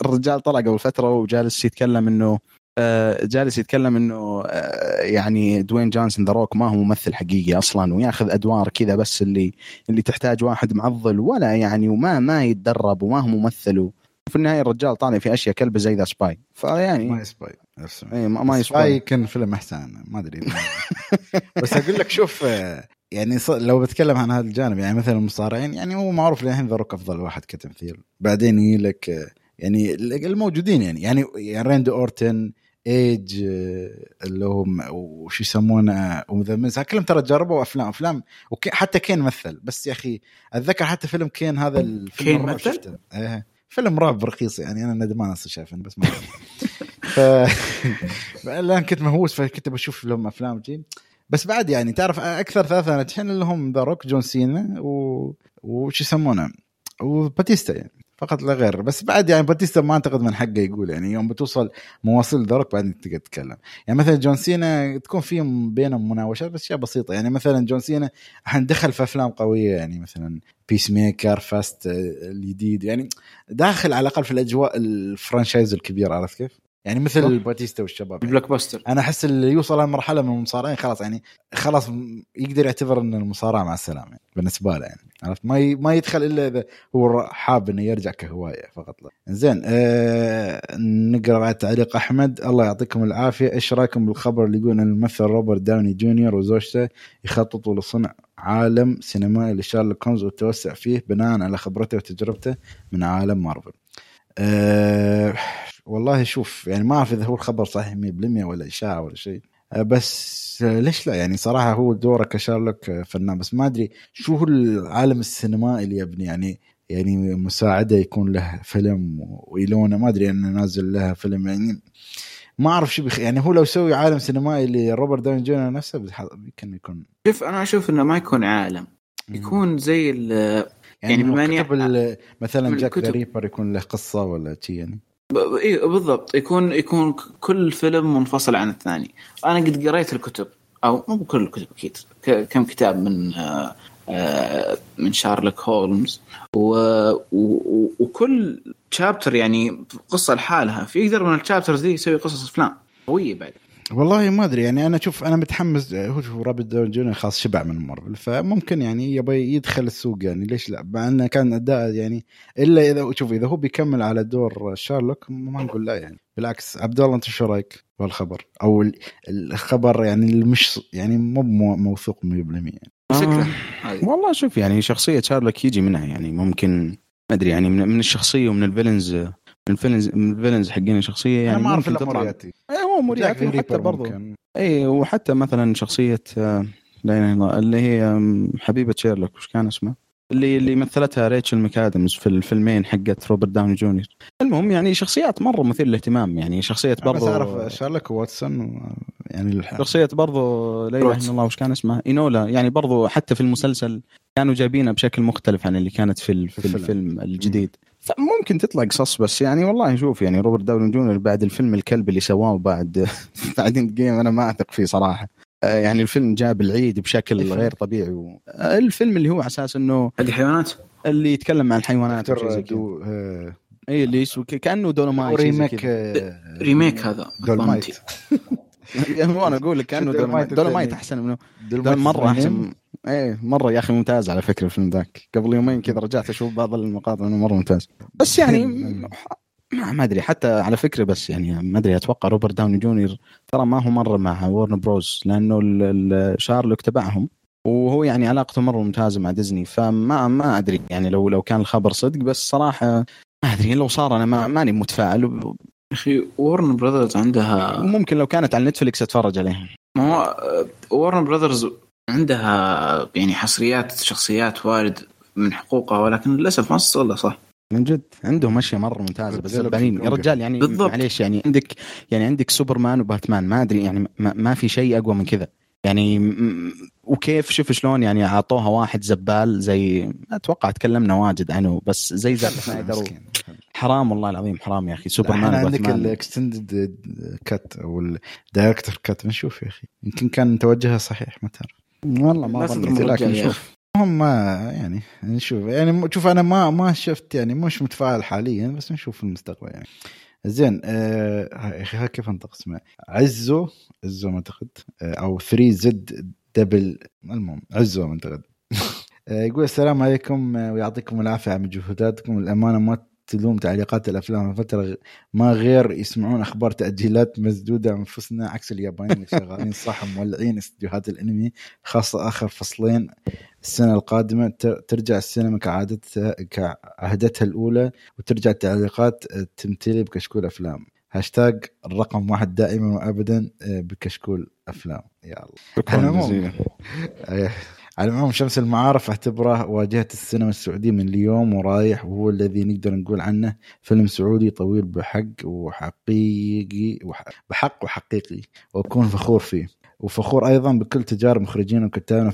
الرجال طلع قبل فترة وجالس يتكلم إنه آه جالس يتكلم إنه آه يعني دوين جونسون ذا روك ما هو ممثل حقيقي أصلاً، ويأخذ أدوار كذا بس اللي اللي تحتاج واحد معضل ولا يعني وما ما يتدرب وما هو ممثل. في النهاية الرجال طالع في أشياء كلبة زي ذا سباي، فيعني ما سباي اي ما سباي كان فيلم احسن ما ادري. بس اقول لك شوف يعني لو بتكلم عن هذا الجانب يعني مثلا المصارعين يعني هو معروف للحين ذا روك افضل واحد كتمثيل، بعدين يلك يعني الموجودين يعني يعني, يعني راندي اورتن ايج اللي هم وش يسمونه ومذمز هكلم ترى جربوا افلام افلام وحتى كين مثل. بس يا اخي اتذكر حتى فيلم كين هذا الفيلم كين شفته ايه فيلم رعب رخيص يعني انا ندمان اصلا شايفه بس ما ف الان كنت مهووس فكنت بشوف لهم افلام جين. بس بعد يعني تعرف اكثر ثلاثه ناجحين اللي هم ذا روك جون سينا و وش يسمونه وباتيستا يعني فقط لا غير. بس بعد يعني باتيستا ما اعتقد من حقه يقول يعني يوم بتوصل مواصل ذا روك بعدين تقدر تتكلم يعني. مثلا جون سينا تكون فيهم بينهم مناوشات بس شيء بسيطه يعني. مثلا جون سينا حندخل في افلام قويه يعني مثلا بيس ميكر فاست الجديد يعني داخل على الاقل في الاجواء الفرانشايز الكبير عرفت كيف يعني مثل باتيستا والشباب البلاك باستر يعني. انا احس اللي يوصل لمرحله من المصارعين خلاص يعني خلاص يقدر يعتبر ان المصارعه مع السلامه يعني بالنسبه له يعني عرفت ما ي... ما يدخل الا اذا هو حاب انه يرجع كهوايه فقط له. زين آه... نقرا بعد تعليق احمد. الله يعطيكم العافيه، ايش رايكم بالخبر اللي يقول ان الممثل روبرت داوني جونيور وزوجته يخططوا لصنع عالم سينمائي لشارلوك هولمز والتوسع فيه بناء على خبرته وتجربته من عالم مارفل؟ أه والله شوف يعني ما أعرف إذا هو الخبر صحيح مية بالمية ولا إشاعة ولا شيء، بس ليش لا يعني صراحة هو دوره كشارلوك فنان. بس ما أدري شو هو العالم السينمائي اللي يبني يعني يعني مساعدة يكون له فيلم وإلونا ما أدري أنه نازل لها فيلم يعني ما أعرف شو بخ يعني. هو لو سوي عالم سينمائي اللي روبرت داوني جونيور نفسه بيمكن يكون شوف أنا أشوف إنه ما يكون عالم يكون زي ال يعني ممكن مثلا جاك ذا ريبر يكون له قصه ولا شيء يعني ايه بالضبط يكون يكون كل فيلم منفصل عن الثاني. انا قد قريت الكتب او مو كل الكتب اكيد كم كتاب من من شارلوك هولمز و... و... وكل تشابتر يعني قصه لحالها في يقدر من التشابترز دي يسوي قصص افلام قويه بعد. والله ما أدري يعني أنا شوف أنا متحمس هو رابط داون جوني خاص شبع من مارفل فممكن يعني يبي يدخل السوق يعني ليش لا مع أنه كان أداء يعني إلا إذا شوف إذا هو بيكمل على دور شارلوك ما نقول لا يعني بالعكس. عبد الله أنت شو رأيك بالخبر أو الخبر يعني مش يعني مو موثوق مية بالمية يعني آه. والله شوف يعني شخصية شارلوك يجي منها يعني ممكن ما أدري يعني من الشخصية ومن الفيلنز من الفيلنز من الفيلنز حقين الشخصية يعني ما أعرف الأمورياتي هو مريحة حتى برضو اي وحتى مثلا شخصية لا اله الا اللي هي حبيبة شيرلوك وش كان اسمها اللي اللي مثلتها ريتشل مكادمز في الفيلمين حقت روبرت داوني جونيور. المهم يعني شخصيات مرة مثير للاهتمام يعني شخصية برضو انا اعرف شيرلوك واتسون و... يعني شخصية برضو لا اله الا الله وش كان اسمها اينولا يعني برضو حتى في المسلسل كانوا جايبينها بشكل مختلف عن اللي كانت في, ال... في الفيلم الجديد ممكن تطلع قصص. بس يعني والله شوف يعني روبرت داوني جونيور بعد الفيلم الكلب اللي سواه وبعد بعدين جيم أنا ما أثق فيه صراحة يعني الفيلم جاب العيد بشكل غير طبيعي. الفيلم اللي هو على أساس إنه الحيوانات اللي يتكلم عن الحيوانات دو... اه... أي اللي يسوي كأنه دولمايت ريميك اه... ريميك هذا دولمايت يعني أنا أقول لك كأنه دولمايت دولمايت أحسن منه دولمايت مرة أحسن ايه مره يا اخي ممتاز على فكره الفيلم ذاك. قبل يومين كذا رجعت اشوف بعض المقاطع انه مره ممتاز. بس يعني ما ادري حتى على فكره، بس يعني ما ادري اتوقع روبرت داوني جونيور ترى ما هو مره مع وورن بروز، لانه شارلوك تبعهم وهو يعني علاقته مره ممتازه مع ديزني. فما ما ادري يعني لو لو كان الخبر صدق، بس صراحه ما ادري لو صار انا ما ماني متفائل. اخي وورن براذرز عندها، ممكن لو كانت على نتفليكس اتفرج عليها. ما وورن براذرز عندها يعني حصريات شخصيات وارد من حقوقها، ولكن للاسف ما استغلها صح. من جد عندهم اشياء مره ممتازه بس الباقيين يا رجال يعني معليش، يعني عندك يعني عندك سوبرمان وباتمان ما ادري يعني ما, ما في شيء اقوى من كذا يعني. وكيف شوف شلون يعني اعطوها واحد زبال زي، اتوقع تكلمنا واجد عنه، بس زي زي سنايدر حرام والله العظيم حرام يا اخي. سوبرمان عندك الاكستندد كات او الدايركتور كات بنشوف يا اخي، يمكن كان توجهها صحيح مثلا والله ما ظنيت، لكن نشوف هم يعني نشوف يعني شوف انا ما ما شفت يعني مش متفاعل حاليا، بس نشوف في المستقبل يعني. زين يا اخي كيف نقسمها؟ عزو عزو ما اعتقد او ثري زد دبل، المهم عزو ما اعتقد. يقول السلام عليكم ويعطيكم العافيه على مجهوداتكم. الامانه ما تلوم تعليقات الافلام من فتره ما غير يسمعون اخبار تاجيلات مسدوده انفسنا عكس اليابانيين اللي شغالين صح مولعين استديوهات الانمي، خاصه اخر فصلين السنه القادمه ترجع السينما كعادتها كعهدتها الاولى، وترجع التعليقات تمتلي بكشكول افلام. هاشتاج الرقم واحد دائما وابدا بكشكول افلام. يا الله. على العموم شمس المعارف اعتبره واجهة السينما السعودية من اليوم ورايح، وهو الذي نقدر نقول عنه فيلم سعودي طويل بحق وحقيقي بحق وحقيقي، وأكون فخور فيه وفخور أيضا بكل تجارب مخرجين وكتابنا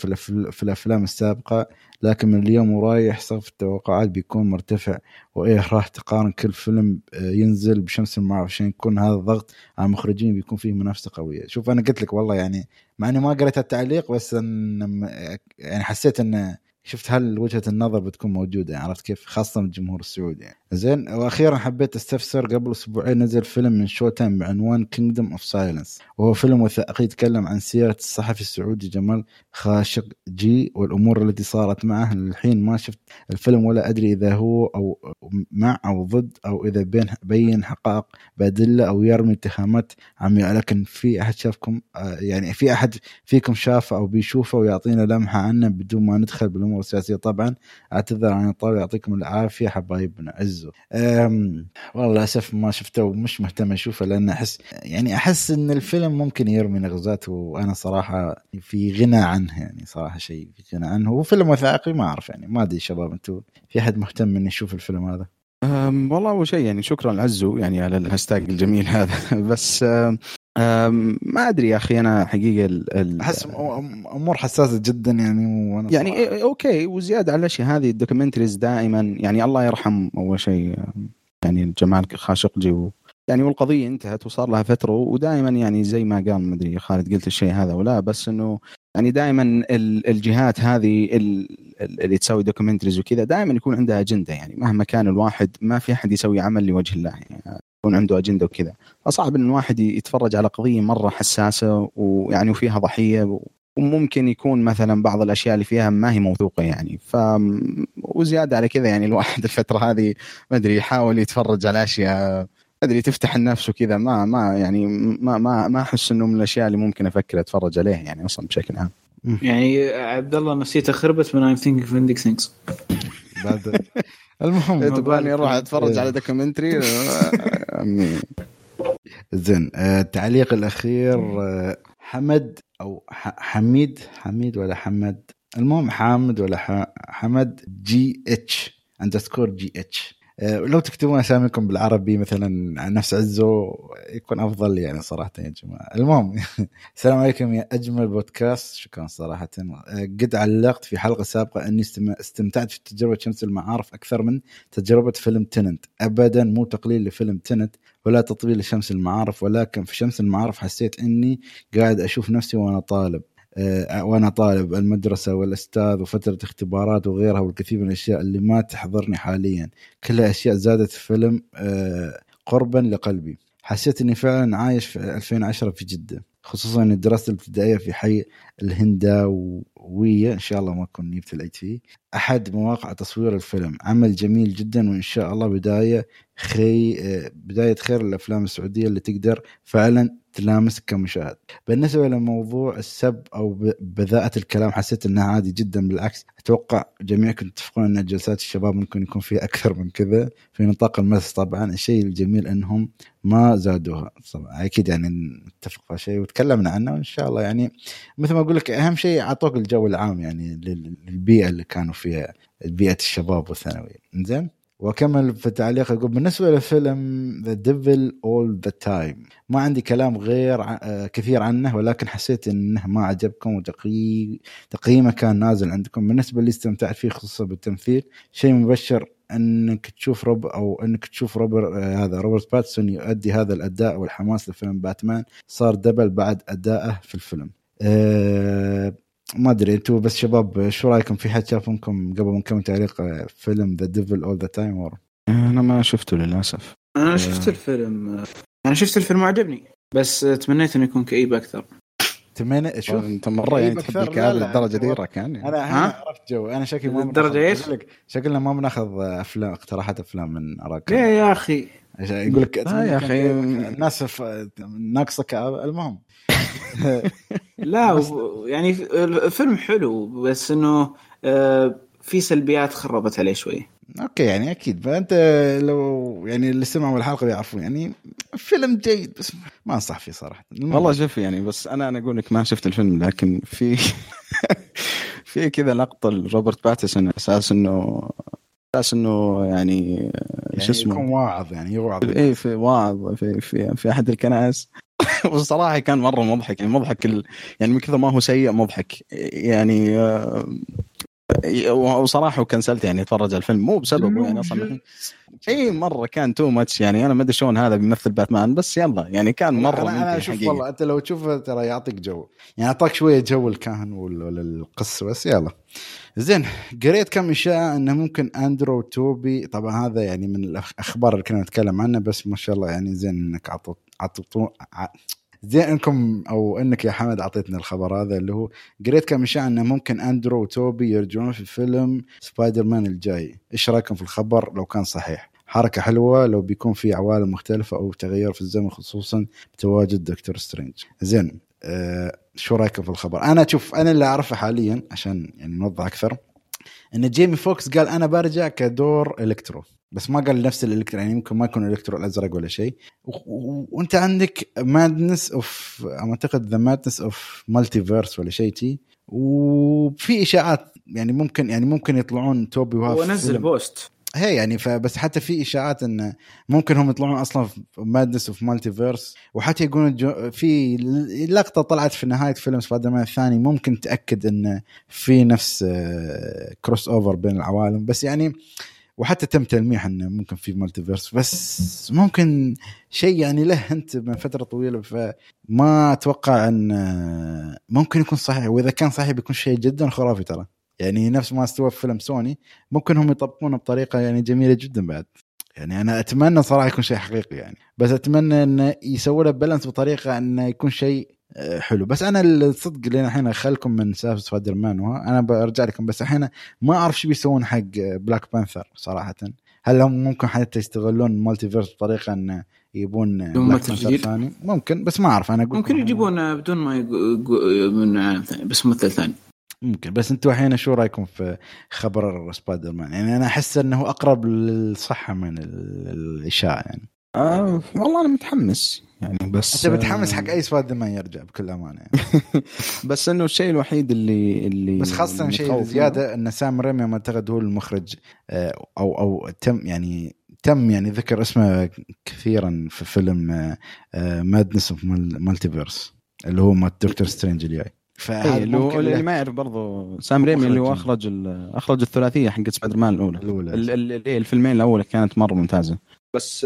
في الأفلام السابقة. لكن من اليوم ورايح سقف التوقعات بيكون مرتفع، وإيه راح تقارن كل فيلم ينزل بشمس المعارف عشان يكون هذا الضغط على المخرجين بيكون فيه منافسة قوية. شوف أنا قلت لك والله يعني مع أني ما قريت التعليق، بس يعني حسيت أن شفت هل وجهة النظر بتكون موجودة يعني، عرفت كيف، خاصة من الجمهور السعودي يعني. زين وأخيرا حبيت استفسر، قبل أسبوعين نزل فيلم من شو تايم بعنوان Kingdom of Silence، وهو فيلم وثائقي يتكلم عن سيرة الصحفي السعودي جمال خاشقجي والأمور التي صارت معه. الحين ما شفت الفيلم ولا أدري إذا هو أو مع أو ضد، أو إذا بين بين حقائق بأدلة أو يرمي اتهامات عمياء. لكن في أحد شافكم يعني في أحد فيكم شافه أو بيشوفه ويعطينا لمحة عنه بدون ما ندخل بالأمور السياسية طبعا؟ اعتذر عن الطاولة، يعطيكم العافية حبايبنا. عزو والله للأسف ما شفته ومش مهتم أشوفه، لأن أحس يعني أحس أن الفيلم ممكن يرمي نغزاته وأنا صراحة في غنى عنه يعني، صراحة شيء في غنى عنه. هو فيلم وثائقي ما أعرف يعني، ما أدري شباب أنتوا في أحد مهتم أن يشوف الفيلم هذا؟ والله أول شيء يعني شكرا عزو يعني على الهاشتاج الجميل هذا، بس ما أدري يا أخي أنا حقيقة أحس أمور حساسة جدا يعني وأنا يعني أوكي. وزيادة على شيء هذه الدوكيومنتريز دائما يعني الله يرحم أول شيء يعني جمال خاشقجي و... يعني والقضية انتهت وصار لها فترة، ودائما يعني زي ما قال ما أدري خالد قلت الشيء هذا ولا، بس إنه يعني دائما الجهات هذه اللي تسوي دوكيومنتريز وكذا دائما يكون عندها أجندة يعني، مهما كان الواحد ما في أحد يسوي عمل لوجه الله يعني يكون عنده أجندة وكذا. فصعب إن الواحد يتفرج على قضية مرة حساسة ويعني وفيها ضحية، وممكن يكون مثلا بعض الأشياء اللي فيها ما هي موثوقة يعني. ف وزيادة على كذا يعني الواحد الفترة هذه ما أدري يحاول يتفرج على أشياء أدري تفتح النفس وكذا، ما ما يعني ما ما ما أحس إنه من الأشياء اللي ممكن أفكر أتفرج عليها يعني أصلا بشكل عام. يعني عبد الله نفسيته خربت من I'm Thinking of Ending Things. بعد المهم تبغاني اروح اتفرج على دوكيومنتري. زين التعليق الاخير حمد او حميد حميد ولا حمد، المهم حامد ولا حمد جي اتش اندرسكور جي اتش. لو تكتبون اساميكم بالعربي مثلا عن نفس عزو يكون افضل يعني صراحه يا جماعه. المهم السلام عليكم يا اجمل بودكاست، شكرا صراحه. قد علقت في حلقه سابقه اني استمتعت في تجربه شمس المعارف اكثر من تجربه فيلم تننت، ابدا مو تقليل لفيلم تننت ولا تطبيل لشمس المعارف، ولكن في شمس المعارف حسيت اني قاعد اشوف نفسي وانا طالب وأنا طالب المدرسة والأستاذ وفترة اختبارات وغيرها، والكثير من الأشياء اللي ما تحضرني حاليا، كلها أشياء زادت الفيلم قربا لقلبي. حسيت أني فعلا عايش في ألفين وعشرة في جدة، خصوصا الدراسة الابتدائية في حي الهنداوية إن شاء الله ما أكون نيبت الأيت فيه، أحد مواقع تصوير الفيلم. عمل جميل جدا، وإن شاء الله بداية خي... بداية خير الأفلام السعودية اللي تقدر فعلا تلامسك كمشاهد. بالنسبة لموضوع السب أو بذاءة الكلام حسيت أنها عادي جدا، بالعكس أتوقع جميعكم تتفقون أن جلسات الشباب ممكن يكون فيها أكثر من كذا في نطاق المس. طبعا الشيء الجميل أنهم ما زادوها، طبعا أكيد يعني نتفق في شيء وتكلمنا عنه، وإن شاء الله يعني مثل ما أقول لك أهم شيء عطوك الجو العام يعني للبيئة اللي كانوا فيها، بيئة الشباب والثانوية. إنزين وكمل في تعليق يقول بالنسبة لفيلم The Devil All the Time ما عندي كلام غير كثير عنه، ولكن حسيت أنه ما عجبكم وتقييمه تقييمه كان نازل عندكم. بالنسبة لي استمتعت فيه خصوصا بالتمثيل، شيء مبشر أنك تشوف روب أو أنك تشوف روبر هذا روبرت باتسون يؤدي هذا الأداء والحماس لفيلم باتمان صار دبل بعد أدائه في الفيلم. أه ما أدري أنتوا بس شباب شو رأيكم؟ في حد شاف منكم قبل من كم تعليق فيلم The Devil All the Time ورا؟ أنا ما شفته للأسف. أنا شفت الفيلم، أنا شفت الفيلم وعجبني، بس تمنيت إنه يكون كئيب أكثر. تمنيت شو؟ أنت مرة يعني تحب الكئاب للدرجة دي راك يعني؟ أنا عرفت جو أنا شكل ما الدرجة إيش؟ شكلنا ما بنأخذ أفلام اقتراحات أفلام من أراك. ليه يا أخي؟ يقول لك آه يا أخي الناس في ناقصة كئاب المهم. لا و... يعني فيلم حلو بس انه آه في سلبيات خربت عليه شوي. اوكي يعني اكيد فانت لو يعني اللي سمعوا الحلقه بيعرفوا يعني فيلم جيد بس ما انصح فيه صراحه والله شوف يعني. بس انا انا اقول لك ما شفت الفيلم، لكن في في كذا لقطه لروبرت باتسون اساس انه اساس انه يعني ايش اسمه يعني يكون واعظ يعني يوعظ اي في واعظ في في, في احد الكنائس. والصراحة كان مرة مضحك يعني مضحك ال... يعني من كذا ما هو سيء مضحك يعني وصراحة وكنسلت يعني اتفرج الفيلم مو بسببه يعني أصلا أي مرة كان تو ماتش يعني أنا ما أدري شلون هذا بيمثل باتمان بس يلا يعني كان مرة أنا, أنا شوف والله أنت لو تشوفه ترى يعطيك جو يعني أعطاك شوية جو الكاهن والقصة بس يلا زين. قريت كم إشاعة أنه ممكن أندرو توبي طبعا هذا يعني من الأخبار اللي كنا نتكلم عنها بس ما شاء الله يعني زين إنك عطت عطتو زين انكم او انك يا حمد عطيتنا الخبر هذا اللي هو قريت كم اشاعه انه ممكن اندرو وتوبي يرجعون في فيلم سبايدر مان الجاي. ايش رايكم في الخبر لو كان صحيح؟ حركه حلوه لو بيكون في عوالم مختلفه او تغير في الزمن خصوصا بتواجد دكتور سترينج. زين آه شو رايكم في الخبر؟ انا اشوف انا اللي اعرفه حاليا عشان يعني نوضح اكثر ان جيمي فوكس قال انا برجع كدور إلكترو بس ما قال نفس الإلكترو يعني ممكن ما يكون الإلكترو الأزرق ولا شيء. وأنت عندك مادنس أوف أعتقد ذا مادنس أوف مالتيفيرس ولا شيء تي، وفي إشاعات يعني ممكن يعني ممكن يطلعون توبي وهاف ونزل بوست هي يعني فبس حتى في إشاعات إن ممكن هم يطلعون أصلا في مادنس أوف مالتيفيرس. وحتى يقولون جو في لقطة طلعت في نهاية فيلم سبايدر مان الثاني ممكن تأكد إن في نفس كروس أوفر بين العوالم بس يعني وحتى تم تلميح أنه ممكن في مالتيفيرس بس ممكن شيء يعني له أنت من فترة طويلة فما أتوقع أن ممكن يكون صحيح. وإذا كان صحيح بيكون شيء جدا خرافي ترى يعني نفس ما استوى في فيلم سوني ممكن هم يطبقونه بطريقة يعني جميلة جدا بعد يعني أنا أتمنى صراحة يكون شيء حقيقي يعني بس أتمنى أن يسوي له بالانس بطريقة أن يكون شيء حلو. بس أنا الصدق اللي الحين خلكم من سالفة سبايدر مان وها أنا برجع لكم بس الحين ما أعرف شو بيسوون حق بلاك بانثر صراحة. هل هم ممكن حتى يستغلون المالتيفيرس بطريقة أن يبون بلاك بانثر ثاني؟ ممكن بس ما أعرف أنا أقول ممكن يجيبون بدون ما يجو من عالم ثاني بس ممثل ثاني ممكن. بس أنتوا الحين شو رأيكم في خبر سبايدر مان؟ يعني أنا أحس أنه أقرب للصحة من الإشاعة يعني. آه والله أنا متحمس يعني بس أنت بتحمس حق أي سبايدر مان يرجع بكل أمانة يعني. بس إنه الشيء الوحيد اللي اللي بس خاصة شيء زيادة إن سام ريمي ما أعتقد هو المخرج أو أو تم يعني تم يعني ذكر اسمه كثيرا في فيلم مادنس أوف مالتيفيرس اللي هو مال دكتور سترينج الجاي. اللي ما يعرف برضو سام ريمي اللي هو أخرج أخرج الثلاثية حق سبايدر مان الأولى ال الفيلمين الأولى كانت مرة ممتازة. بس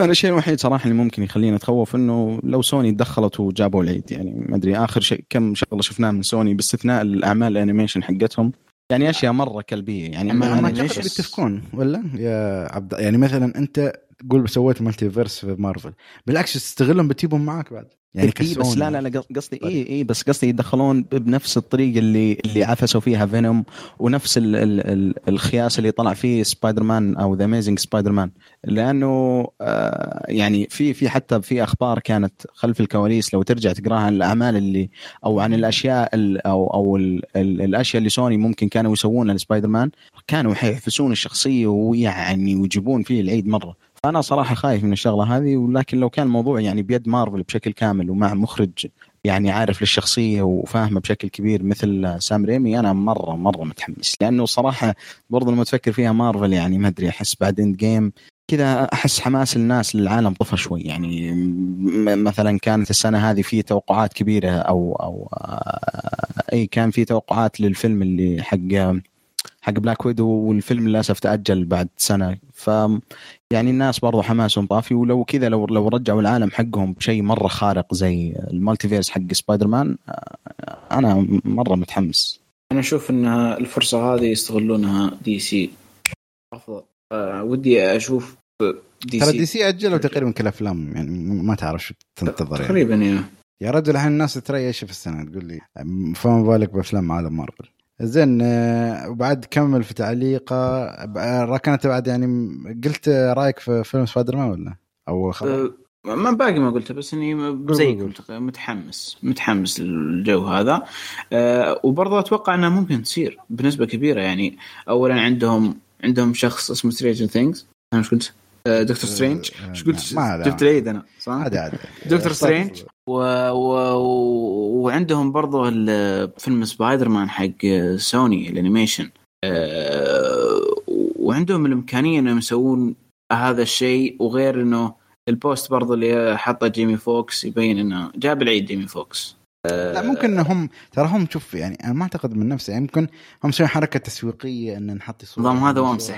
أنا الشيء الوحيد صراحة اللي ممكن يخلينا نتخوف إنه لو سوني دخلت وجابوا العيد يعني ما أدري آخر شيء كم شغلة شفناه من سوني باستثناء الأعمال الأنيميشن حقتهم يعني أشياء مرة كلبية يعني ما أنا ليش بتفكون ولا يا عبد يعني مثلا أنت تقول سويت مالتيفيرس في مارفل، بالعكس استغلهم بتجيبهم معاك بعد يعني إيه بس لا لا لا قصدي اي اي بس قصدي يدخلون بنفس الطريقه اللي اللي عفسوا فيها فينوم، ونفس ال ال ال الخياس اللي طلع فيه سبايدر مان او ذا اميزنج سبايدر مان، لانه آه يعني في في حتى في اخبار كانت خلف الكواليس لو ترجع تقراها عن الاعمال اللي او عن الاشياء ال او او ال ال الاشياء اللي سوني ممكن كانوا يسوونها لسبايدر مان، كانوا يحفسون الشخصيه ويعني ويجيبون فيه العيد مره. فأنا صراحة خايف من الشغلة هذه، ولكن لو كان الموضوع يعني بيد مارفل بشكل كامل ومع مخرج يعني عارف للشخصية وفاهمة بشكل كبير مثل سام ريمي، أنا مرة مرة متحمس، لأنه صراحة برضو لما تفكر فيها مارفل يعني ما أدري، أحس بعد إند جيم كذا أحس حماس الناس للعالم طفى شوي. يعني مثلا كانت السنة هذه في توقعات كبيرة أو أو أي كان في توقعات للفيلم اللي حق حق بلاك ويدو، والفيلم للأسف تأجل بعد سنة، ف يعني الناس برضو حماسهم طافي. ولو كذا لو لو رجعوا العالم حقهم بشيء مرة خارق زي المالتيفيرس حق سبايدر مان، أنا مرة متحمس. أنا أشوف أن الفرصة هذه يستغلونها دي سي أفضل، أه ودي أشوف دي سي. دي سي أجلوا تقريبا كل أفلام، يعني ما تعرف شو تنتظر تقريبا يعني. يا رجل الحين الناس تريش في السنة، تقول لي فما بالك بأفلام عالم مارفل. زين، وبعد كمل في تعليقه ركنت بعد، يعني قلت رايك في فيلم سبايدر مان ولا او خلاص ما باقي ما قلته، بس اني زيك متحمس متحمس للجو هذا. أه وبرضه اتوقع انها ممكن تصير بنسبه كبيره. يعني اولا عندهم عندهم شخص اسمه سترينج ثينجز، انا مش قلت دكتور سترينج، مش قلت جبت العيد انا صح، عادي عادي دكتور سترينج. وعندهم برضه فيلم سبايدر مان حق سوني الانيميشن، وعندهم الامكانيه انهم يسوون هذا الشيء. وغير انه البوست برضه اللي حطه جيمي فوكس يبين انه جاب العيد جيمي فوكس. لا ممكن انهم تراهم، شوف يعني انا ما اعتقد من نفسي، يعني ممكن هم سووا حركه تسويقيه ان نحط صور نظام هذا وامسح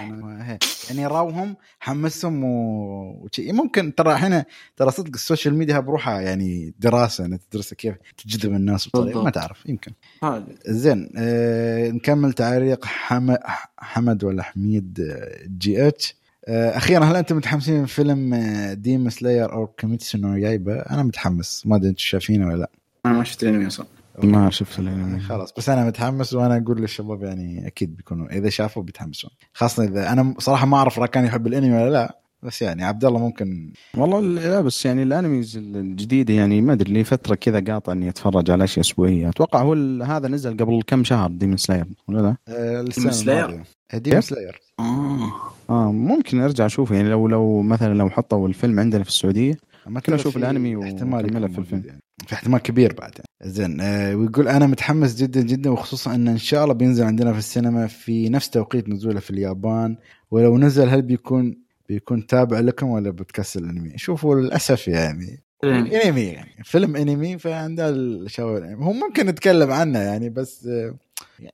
يعني راوهم حمسهم و... ممكن ترى هنا ترى صدق السوشيال ميديا بروحها يعني دراسه، انها تدرس كيف تجذب الناس بطريقه ما تعرف يمكن هاد. زين، آه نكمل تعليق حم... حمد ولا حميد جي اتش. اخيرا، هل انتم متحمسين لفيلم ديم سلاير او كيميتسو نو يايبا؟ انا متحمس، ما ادري انتم شايفينه ولا لا. أنا ما شفت الأنمي أصلاً، ما شفت الأنمي خلاص، بس أنا متحمس. وأنا أقول للشباب يعني أكيد بيكونوا إذا شافوا بيتحمسون، خاصة إذا أنا صراحة ما أعرف راكان يحب الأنمي ولا لا، بس يعني عبد الله ممكن والله لا، بس يعني الأنميز الجديدة يعني ما أدري لي فترة كذا قاطع إني أتفرج على أشياء أسبوعية. أتوقع هو هذا نزل قبل كم شهر ديمون سلاير ولا لا؟ أه ديمون سلاير ديمون سلاير آه آه ممكن أرجع أشوفه يعني، لو لو مثلا لو حطوا الفيلم عندنا في السعودية ممكن اشوف الانمي واحتمال في الفيلم يعني. في احتمال كبير بعد يعني. زين، آه ويقول انا متحمس جدا جدا، وخصوصا ان ان شاء الله بينزل عندنا في السينما في نفس توقيت نزوله في اليابان، ولو نزل هل بيكون بيكون تابع لكم ولا بتكسل انمي؟ شوفوا للاسف يعني انمي يعني فيلم انمي، فعندها الشباب يعني. هم ممكن نتكلم عنه يعني، بس آه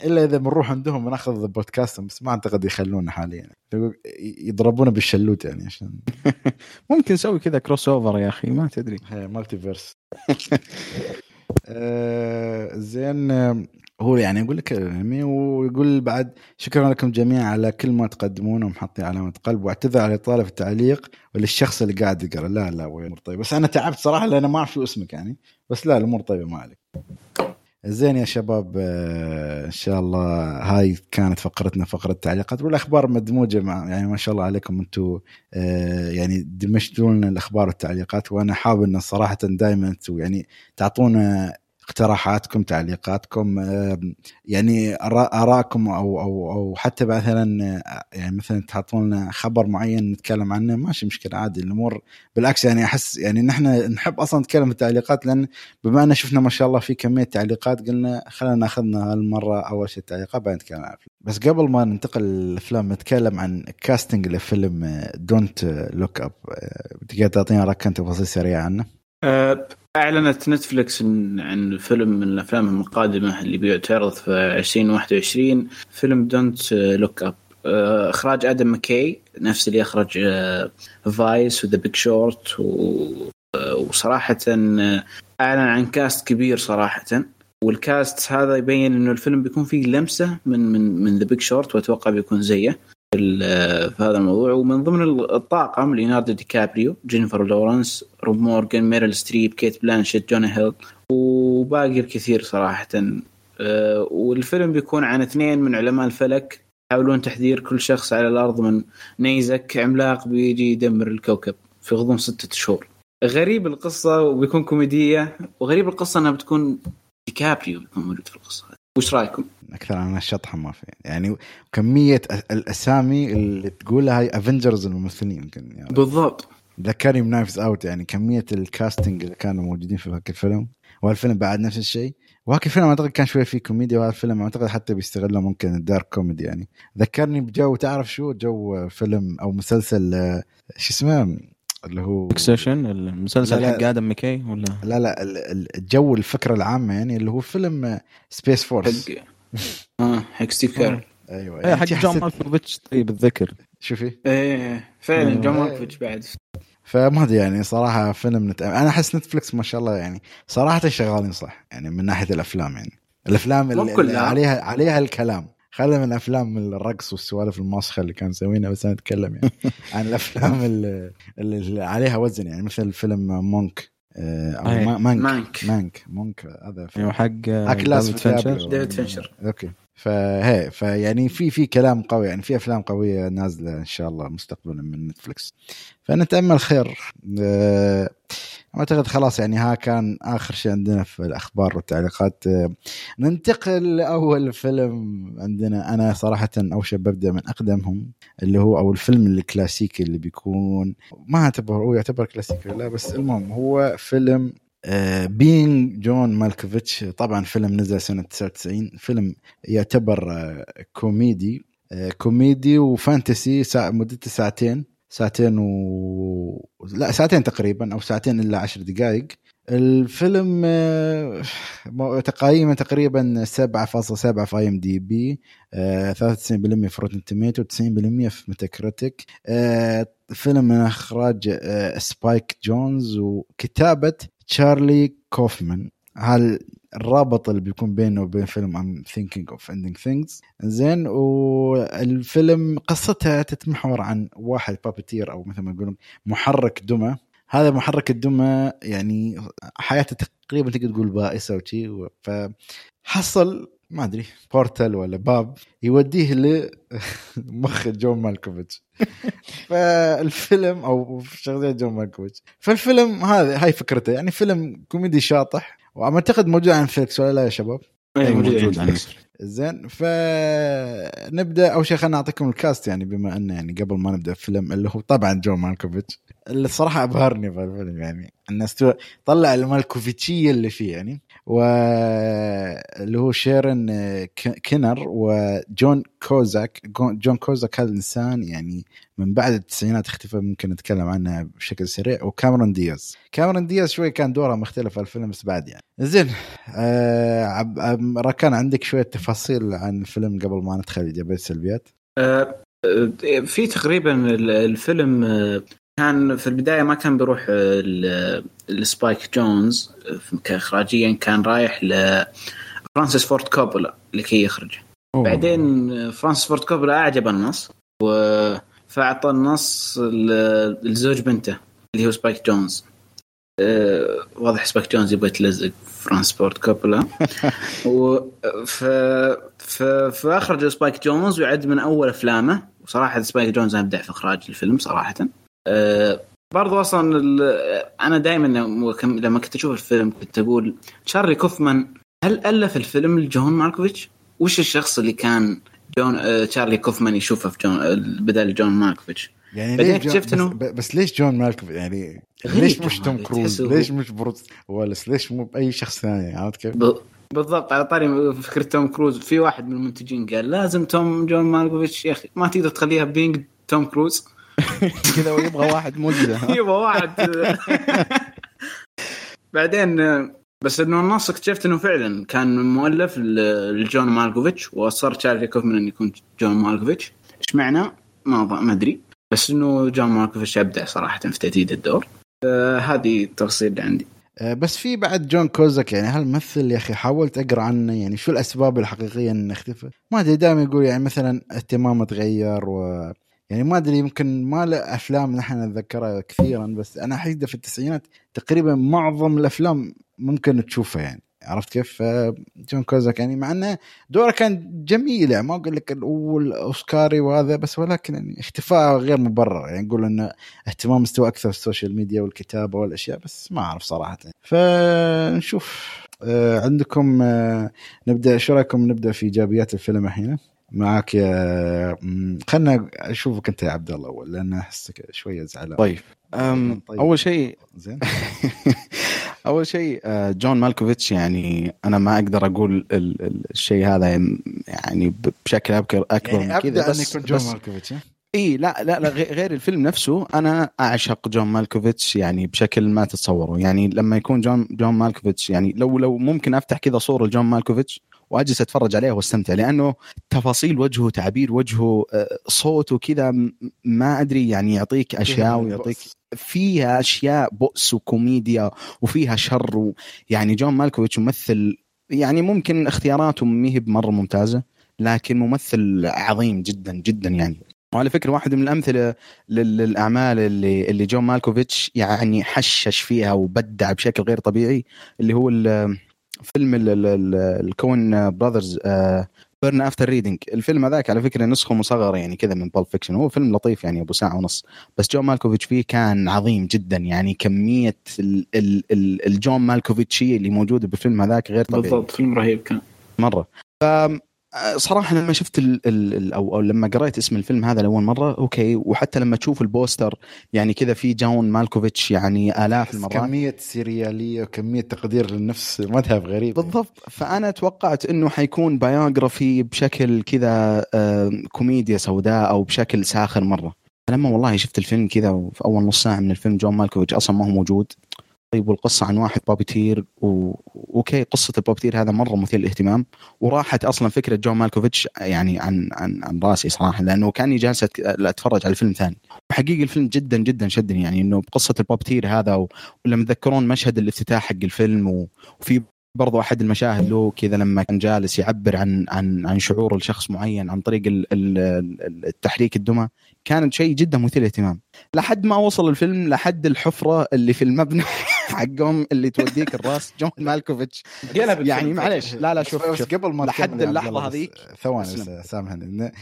الا اذا بنروح عندهم بناخذ البودكاست، بس ما اعتقد يخلونا حاليا يعني. يضربونا بالشلوت يعني عشان ممكن نسوي كذا كروس اوفر يا اخي، ما تدري مالتيفيرس. آه زين، هو يعني يقول لك الانمي، ويقول بعد شكرا لكم جميعا على كل ما تقدمونه، ومحطي علامه قلب، واعتذر على اطاله في التعليق وللشخص اللي قاعد يقرا. لا لا الامور طيب، بس انا تعبت صراحه لان ما اعرف شو اسمك يعني، بس لا الامور طيبه ما عليك. زين يا شباب، ان شاء الله هاي كانت فقرتنا، فقرة التعليقات والاخبار مدموجة مع يعني ما شاء الله عليكم انتم، يعني دمجتوا لنا الاخبار والتعليقات. وانا حابب ان صراحة دائما انتم يعني تعطونا اقتراحاتكم، تعليقاتكم، يعني آراءكم، او او او حتى مثلا يعني مثلا تحطون خبر معين نتكلم عنه، ماشي مشكله عادي الامور. بالعكس يعني احس يعني نحن نحب اصلا نتكلم التعليقات، لان بما ان شفنا ما شاء الله في كميه تعليقات قلنا خلينا ناخذنا هالمره اول شيء التعليقات بعدين نتكلم عنها. بس قبل ما ننتقل للافلام نتكلم عن كاستنج لفيلم دونت لوك اب، بدي تعطينا ركن تفاصيل سريعه عنه. أعلنت نتفليكس عن فيلم من الأفلام القادمة اللي بيعترض في عشرين واحد وعشرين، فيلم دونت لوك أب، إخراج آدم مكي، نفس اللي يخرج فايس وذا بيج شورت. وصراحة أعلن عن كاست كبير صراحة، والكاست هذا يبين إنه الفيلم بيكون فيه لمسة من من من ذا بيج شورت، وأتوقع بيكون زيه في, في هذا الموضوع. ومن ضمن الطاقم ليوناردو دي كابريو, جينيفر لورنس, روب مورغان, ميريل ستريب, كيت بلانشيت, جون هيل وباقي الكثير صراحة. والفيلم بيكون عن اثنين من علماء الفلك يحاولون تحذير كل شخص على الأرض من نيزك عملاق بيجي يدمر الكوكب في غضون ستة شهور. غريب القصة وبيكون كوميدية, وغريب القصة أنها بتكون ديكابريو بيكون موجود في القصة. وش رأيكم؟ أكثر عن الشطحة ما في يعني, كمية الأسامي اللي تقولها هاي أفنجرز الممثلين يمكن يعني بالضبط ذكرني بنايفز أوت, يعني كمية الكاستنج اللي كانوا موجودين في هاك الفيلم. وهالفيلم بعد نفس الشيء, وهاك الفيلم أعتقد كان شوية فيه كوميديا, وهالفيلم أعتقد حتى بيستغله ممكن الدارك كوميدي. يعني ذكرني بجو, تعرف شو جو فيلم أو مسلسل شو اسمه اللي هو سكسيشن, المسلسل حق آدم مكي ولا لا لا الجو الفكرة العامة يعني اللي هو فيلم سبيس فورس اه حق ستيف كارل ايوه يعني حق جون مالكوفيتش. طيب الذكر شوفي ايه فعلا جون مالكوفيتش بعد فما ادري يعني صراحه فيلم نت... انا احس نتفلكس ما شاء الله يعني صراحه شغالين صح يعني من ناحيه الافلام, يعني الافلام اللي, اللي عليها عليها الكلام خلى من افلام الرقص والسوالف الماسخه اللي كان سوينا, بس نتكلم يعني عن الافلام اللي, اللي عليها وزن يعني مثل فيلم مونك او أيه. مانك مانك مونك هذا ايوه حق ديفيد فينشر اوكي فهي فيعني في في كلام قوي يعني في افلام قويه نازله ان شاء الله مستقبلا من نتفلكس فنتامل خير. أه اعتقد خلاص يعني ها كان اخر شيء عندنا في الاخبار والتعليقات. أه ننتقل لاول فيلم عندنا. انا صراحه اول شيء ببدا من اقدمهم اللي هو او الفيلم الكلاسيكي اللي بيكون ما اعتبره هو يعتبر كلاسيكي لا, بس المهم هو فيلم Being John Malkovich. طبعا فيلم نزل سنة تسعة وتسعين, فيلم يعتبر كوميدي كوميدي وفانتسي ساعة مدته ساعتين ساعتين و لا ساعتين تقريبا أو ساعتين إلا عشر دقائق. الفيلم تقييمه تقريبا سبعة فاصلة سبعة في اي ام دي بي, تسعة وتسعين بالمية في روتن توميتو, تسعين بالمية في ميتاكريتيك. فيلم من اخراج سبايك جونز وكتابة تشارلي كوفمان. هل الرابط اللي بيكون بينه وبين فيلم I'm Thinking of Ending Things زين. والفيلم قصتها تتمحور عن واحد بابتير أو مثل ما يقولون محرك دمى. هذا محرك الدمى يعني حياته تقريبا تقدر تقول بائسة وشي, فحصل ما أدري بورتال ولا باب يوديه لمخ جون مالكوفيتش فالفيلم أو شخصية جون مالكوفيتش. فالفيلم هذا هاي فكرته يعني فيلم كوميدي شاطح وأعتقد موجود عن فليكس ولا لا يا شباب؟ أي موجود عن فليكس. زين فنبدأ أو شيء خلنا نعطيكم الكاست يعني بما أنه يعني قبل ما نبدأ الفيلم اللي هو طبعا جون مالكوفيتش اللي الصراحة أبهرني بالفيلم يعني الناس طلع المالكوفيتشية اللي فيه يعني واللي هو شيرن كينر وجون كوزاك. جون كوزاك هذا الإنسان يعني من بعد التسعينات اختفى, ممكن نتكلم عنها بشكل سريع. وكاميرون دياز كاميرون دياز شوي كان دورها مختلف في الفيلم بس بعد يعني زين. آه ركان عندك شوية تفاصيل عن الفيلم قبل ما ندخل إجابات السلبيات؟ آه في تقريبا الفيلم كان في البداية ما كان بيروح السبايك جونز كإخراجيا, كان رايح لفرانسيس فورد كوبولا لكي يخرجه. بعدين فرانسيس فورد كوبولا أعجب النص فأعطى النص لزوج بنته اللي هو سبايك جونز. واضح سبايك جونز يبغى يتلزق فرانسيس فورد كوبولا فأخرج سبايك جونز ويعد من أول أفلامه. وصراحة سبايك جونز أبدع في إخراج الفيلم صراحة. أه برضو أصلا أنا دائما لما كنت أشوف الفيلم كنت أقول تشارلي كوفمان هل ألف الفيلم لجون مالكوفيتش؟ وش الشخص اللي كان جون أه تشارلي كوفمان يشوفه في جون بدل جون مالكوفيتش يعني ليش جون بس, إنه بس ليش جون مالكوفيتش يعني ليش مش توم كروز ليش مش بروس ويلس ليش مو بأي شخص ثاني عرفت كيف بالضبط. على طاري فكرة توم كروز في واحد من المنتجين قال لازم توم جون مالكوفيتش يا أخي ما تقدر تخليها بينج توم كروز كذا ويبغى واحد موجه يبغى واحد بعدين بس انه النص اكتشفت انه فعلا كان مؤلف لجون مالكوفيتش واصر تشارلي كوفمان ان يكون جون مالكوفيتش. ايش معنى ما ما ادري بس انه جون مالكوفيتش ابدع صراحه في تجديد الدور. هذه التفصيل عندي. بس في بعد جون كوزاك يعني هالممثل يا أخي حاولت أقرأ عنه يعني شو الأسباب الحقيقية إنه اختفى ما أدري. دائما يقول يعني مثلا اهتمامه تغير و يعني ما أدري يمكن ما له أفلام نحن نتذكرها كثيرا بس أنا حقيقة في التسعينات تقريبا معظم الأفلام ممكن تشوفها يعني عرفت كيف. جون كوزاك يعني مع أنه دوره كان جميلة ما أقول لك الأول أوسكاري وهذا بس ولكن يعني اختفاء غير مبرر يعني نقول أنه اهتمام مستوى أكثر في السوشيال ميديا والكتابة والأشياء بس ما أعرف صراحة. فنشوف عندكم نبدأ شو رأيكم نبدأ في إيجابيات الفيلم الحين معك يا خلنا أشوفك أنت يا عبد الله أول لأن أحسك شوية زعلان. طيب. طيب أول شيء زين أول شيء جون مالكوفيتش يعني أنا ما أقدر أقول الشيء هذا يعني بشكل أبكر أكبر يعني من كذا بس, بس إيه لا لا لا غير الفيلم نفسه أنا أعشق جون مالكوفيتش يعني بشكل ما تتصوره يعني لما يكون جون جون مالكوفيتش يعني لو لو ممكن أفتح كذا صورة جون مالكوفيتش وأجلس أتفرج عليه واستمتع لأنه تفاصيل وجهه تعبير وجهه صوته كذا ما أدري يعني يعطيك أشياء ويعطيك فيها أشياء بؤس وكوميديا وفيها شر يعني جون مالكوفيتش ممثل يعني ممكن اختياراته مهب مرة ممتازة لكن ممثل عظيم جدا جدا يعني. وعلى فكرة واحد من الأمثلة للأعمال اللي اللي جون مالكوفيتش يعني حشش فيها وبدع بشكل غير طبيعي اللي هو فيلم الكون براذرز بيرن افتر ريدنج. الفيلم هذاك على فكره نسخه مصغره يعني كذا من بالب فيكشن هو فيلم لطيف يعني ابو ساعه ونص بس جون مالكوفيتش فيه كان عظيم جدا يعني كميه ال ال ال الجون مالكوفيتشي اللي موجوده بالفيلم هذاك غير طبيعي بالضبط. فيلم رهيب كان مره. فصراحه لما شفت ال ال او لما قرأت اسم الفيلم هذا لاول مره اوكي وحتى لما تشوف البوستر يعني كذا في جون مالكوفيتش يعني آلاف المرات كميه سيرياليه وكميه تقدير للنفس مذهب غريب بالضبط. فانا توقعت انه حيكون بايوغرافي بشكل كذا كوميديا سوداء او بشكل ساخر مره. فلما والله شفت الفيلم كذا في اول نص ساعه من الفيلم جون مالكوفيتش اصلا ما هو موجود. طيب والقصة عن واحد بابتير و... وكي قصة البابتير هذا مرة مثير للاهتمام وراحت أصلا فكرة جون مالكوفيتش يعني عن عن عن راسي صراحة لأنه كاني جالس أتفرج على فيلم ثاني. حقيقي الفيلم جدا جدا شدني يعني إنه بقصة البابتير هذا و... ولما تذكرون مشهد الافتتاح حق الفيلم و... وفي برضو أحد المشاهد له كذا لما كان جالس يعبر عن عن عن شعور الشخص معين عن طريق ال... ال... التحريك الدمى كانت شيء جدا مثير للاهتمام لحد ما وصل الفيلم لحد الحفرة اللي في المبنى حقهم اللي توديك الراس جون مالكوفيتش يعني معليش لا لا شوف, شوف قبل ما لحد اللحظة هذيك ثواني سامحني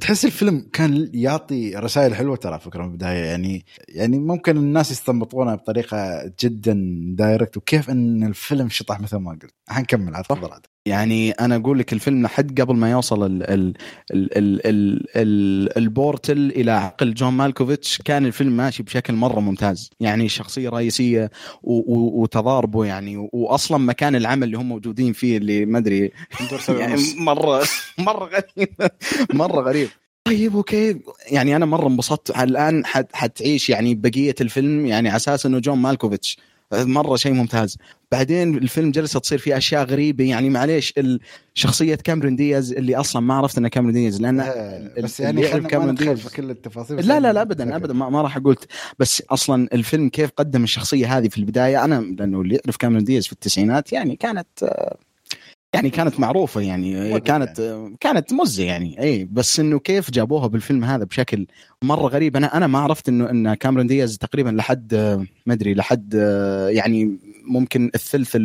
تحس الفيلم كان يعطي رسائل حلوة ترى فكرة من البداية يعني يعني ممكن الناس يستنبطونها بطريقة جدا دايركت وكيف ان الفيلم شطح مثل ما قلت. هنكمل على تفضل عاد يعني أنا أقول لك الفيلم لحد قبل ما يوصل ال ال ال ال ال ال البورتل إلى عقل جون مالكوفيتش كان الفيلم ماشي بشكل مرة ممتاز يعني شخصية رئيسية وتضاربه يعني وأصلا مكان العمل اللي هم موجودين فيه اللي ما أدري يعني مرة مرة غريب مرة غريب. طيب اوكي يعني أنا مرة انبسطت الآن حتعيش يعني بقية الفيلم يعني على أساس إنه جون مالكوفيتش مرة شيء ممتاز. بعدين الفيلم جلسة تصير فيه أشياء غريبة يعني معليش شخصية كاميرون دياز اللي أصلا ما عرفت أنها كاميرون دياز لأن بس يعني كاميرون دياز في كل التفاصيل لا لا لا أبدا أبدا ما, ما راح أقولت بس أصلا الفيلم كيف قدم الشخصية هذه في البداية أنا لأنه اللي يعرف كاميرون دياز في التسعينات يعني كانت يعني كانت معروفة يعني كانت يعني. كانت مزة يعني أي بس إنه كيف جابوها بالفيلم هذا بشكل مرة غريب. أنا أنا ما عرفت إنه إن كاميرون دياز تقريبا لحد ما أدري لحد يعني ممكن الثلث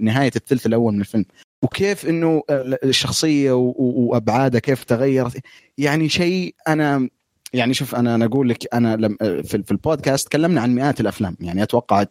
نهاية الثلث الأول من الفيلم وكيف إنه الشخصية وأبعادها كيف تغيرت يعني شيء. أنا يعني شوف أنا أنا أقول لك أنا لم في في البودكاست تكلمنا عن مئات الأفلام يعني أتوقع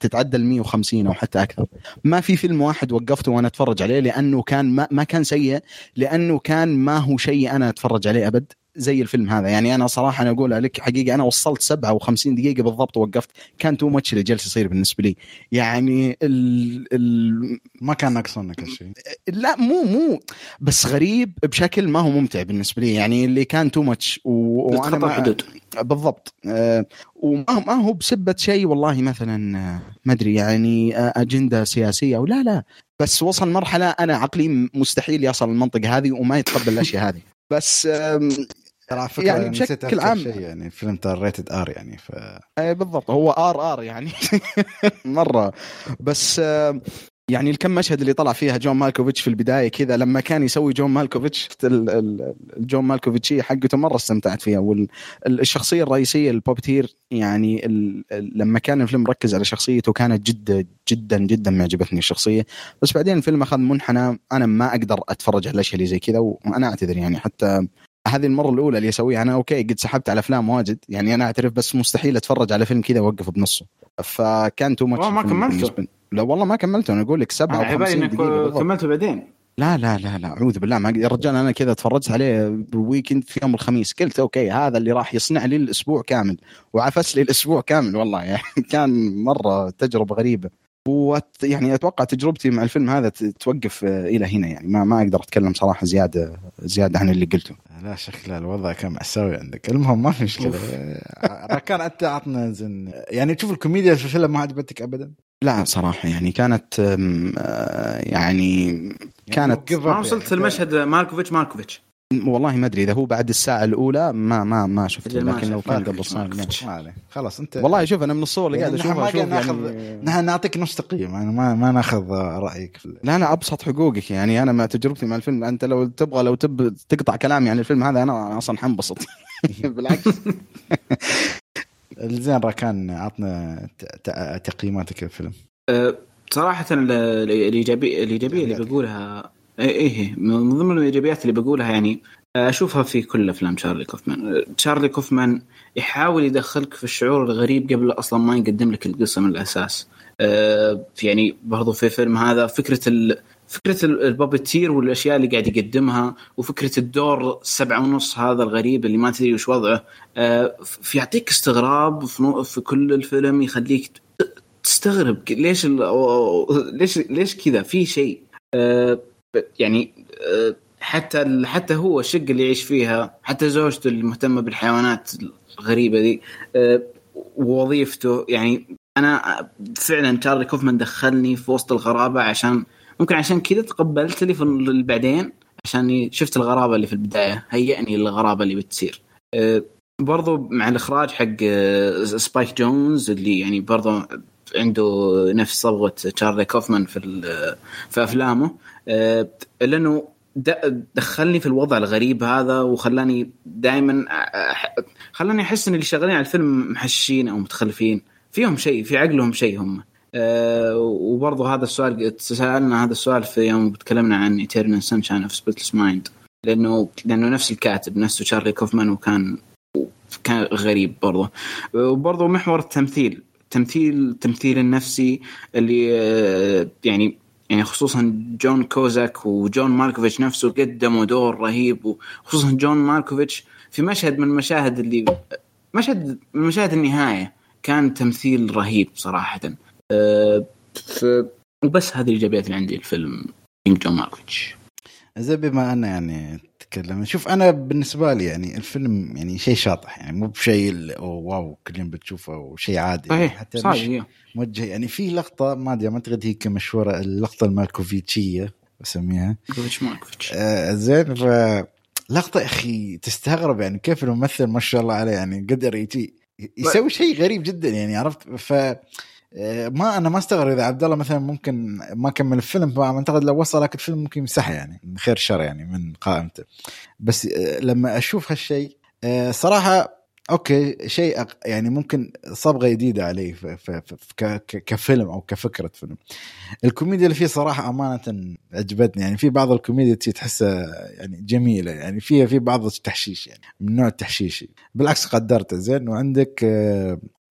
تتعدى المية وخمسين أو حتى أكثر. ما في فيلم واحد وقفته وأنا أتفرج عليه لأنه كان ما ما كان سيء لأنه كان ما هو شيء أنا أتفرج عليه أبد زي الفيلم هذا يعني. أنا صراحة أنا أقول لك حقيقة أنا وصلت سبعة وخمسين دقيقة بالضبط ووقفت كان تو ماتش اللي جالس يصير بالنسبة لي يعني ال ال ما كان ناقصنا كل شيء لا مو مو بس غريب بشكل ما هو ممتع بالنسبة لي يعني اللي كان تو ماتش وأنا ما بالضبط أه وما هو بسبة شيء والله مثلا ما أدري يعني أجندة سياسية أو لا لا بس وصل مرحلة أنا عقلي مستحيل يصل المنطقة هذه وما يتقبل الأشياء هذه بس ترى فكرة يعني بشكل عام شيء يعني الفيلم ترى ريتد ار يعني ف اي بالضبط هو ار ار يعني مره. بس يعني الكم مشهد اللي طلع فيها جون مالكوفيتش في البدايه كذا لما كان يسوي جون مالكوفيتش الجون مالكوفيتشي حقته مره استمتعت فيها. والشخصيه الرئيسيه البوبتير يعني ال... لما كان الفيلم مركز على شخصيته كانت جدا جدا جدا معجبتني الشخصيه. بس بعدين الفيلم اخذ منحنى انا ما اقدر اتفرج على الاشياء اللي زي كذا وانا اعتذر يعني حتى هذه المره الاولى اللي اسويها انا اوكي قد سحبت على افلام واجد يعني انا اعترف بس مستحيل اتفرج على فيلم كذا اوقف بنصه فكان تو ماتش. لا والله ما كملته انا اقول لك سبعة وخمسين دقيقه كملته بعدين لا لا لا لا اعوذ بالله ما يا رجال انا كذا تفرجت عليه بالويكند في يوم الخميس قلت اوكي هذا اللي راح يصنع لي الاسبوع كامل وعفس لي الاسبوع كامل والله يعني كان مره تجربه غريبه. ويعني اتوقع تجربتي مع الفيلم هذا توقف الى هنا يعني ما ما اقدر اتكلم صراحه زياده زياده عن اللي قلته. لا شكله الوضع كان مأساوي عندك. المهم ما في مشكله كان انت عطنا زين يعني تشوف الكوميديا في الفيلم ما عجبتك ابدا؟ لا صراحه يعني كانت يعني كانت ما وصلت المشهد مالكوفيتش مالكوفيتش والله ما ادري اذا هو بعد الساعه الاولى ما ما ما شفت لكن لو كان قبل الساعه ما خلاص انت والله شوف انا من الصور اللي قاعد اشوفها شوف يعني نحن نعطيك نص تقييم يعني ما ما ناخذ رايك في لا انا ابسط حقوقك يعني انا ما تجربتي مع الفيلم انت لو تبغى لو تب تقطع كلامي عن الفيلم هذا انا اصلا حنبسط بالعكس الزين راكان عطنا تقييماتك للفيلم. صراحه الايجابيه الايجابيه اللي بقولها ايه من ضمن الايجابيات اللي بقولها يعني اشوفها في كل افلام شارلي كوفمان. شارلي كوفمان يحاول يدخلك في الشعور الغريب قبل اصلا ما يقدم لك القصه من الاساس. أه يعني برضو في فيلم هذا فكره ال... فكره البابتير والاشياء اللي قاعد يقدمها وفكره الدور سبعة ونص هذا الغريب اللي ما تدري وش وضعه أه في يعطيك استغراب في... في كل الفيلم يخليك تستغرب ليش ال... ليش ليش كذا في شيء أه يعني حتى حتى هو الشق اللي يعيش فيها حتى زوجته المهتمة بالحيوانات الغريبة دي ووظيفته يعني أنا فعلا شارلي كوفمان دخلني في وسط الغرابة عشان ممكن عشان كذا تقبلت لي في بعدين عشان شفت الغرابة اللي في البداية هيئني الغرابة اللي بتصير. برضو مع الإخراج حق سبايك جونز اللي يعني برضو عنده نفس صبغة شارلي كوفمان في في أفلامه لأنه دخلني في الوضع الغريب هذا وخلاني دائما خلاني أحس إن اللي شغالين على الفيلم محشين أو متخلفين فيهم شيء في عقلهم شيء هم. وبرضه هذا السؤال تسألنا هذا السؤال في يوم بتكلمنا عن Eternal Sunshine of Spotless Mind لأنه لأنه نفس الكاتب نفسه شارلي كوفمان وكان كان غريب برضه. وبرضه محور التمثيل تمثيل التمثيل النفسي اللي يعني يعني خصوصا جون كوزاك وجون مالكوفيتش نفسه قدموا دور رهيب وخصوصا جون مالكوفيتش في مشهد من المشاهد اللي مشهد من مشاهد النهاية كان تمثيل رهيب صراحة. أه وبس هذه الإيجابيات اللي عندي الفيلم جون مالكوفيتش. زي بما أنا يعني تكلم شوف أنا بالنسبة لي يعني الفيلم يعني شيء شاطح يعني مو بشيء واو كل يوم بتشوفه وشيء عادي يعني حتى مش موجه يعني في لقطة ما أدري ما تغد هي كمشهورة اللقطة المالكوفيتشية بسميها آه زين لقطة أخي تستغرب يعني كيف الممثل ما شاء الله عليه يعني قدر يتي يسوي شيء غريب جدا يعني عرفت ف ما أنا ما استغرب إذا عبد الله مثلا ممكن ما كمل الفيلم ما أعتقد لو وصلك الفيلم ممكن يمسحه يعني خير شر يعني من قائمته. بس لما أشوف هالشيء صراحة أوكي شيء يعني ممكن صبغة جديدة عليه في كفيلم أو كفكرة فيلم. الكوميديا اللي فيه صراحة أمانة عجبتني يعني في بعض الكوميديا تحسها يعني جميلة يعني فيها في بعض التحشيش يعني من نوع التحشيشي بالعكس قدرته زين. وعندك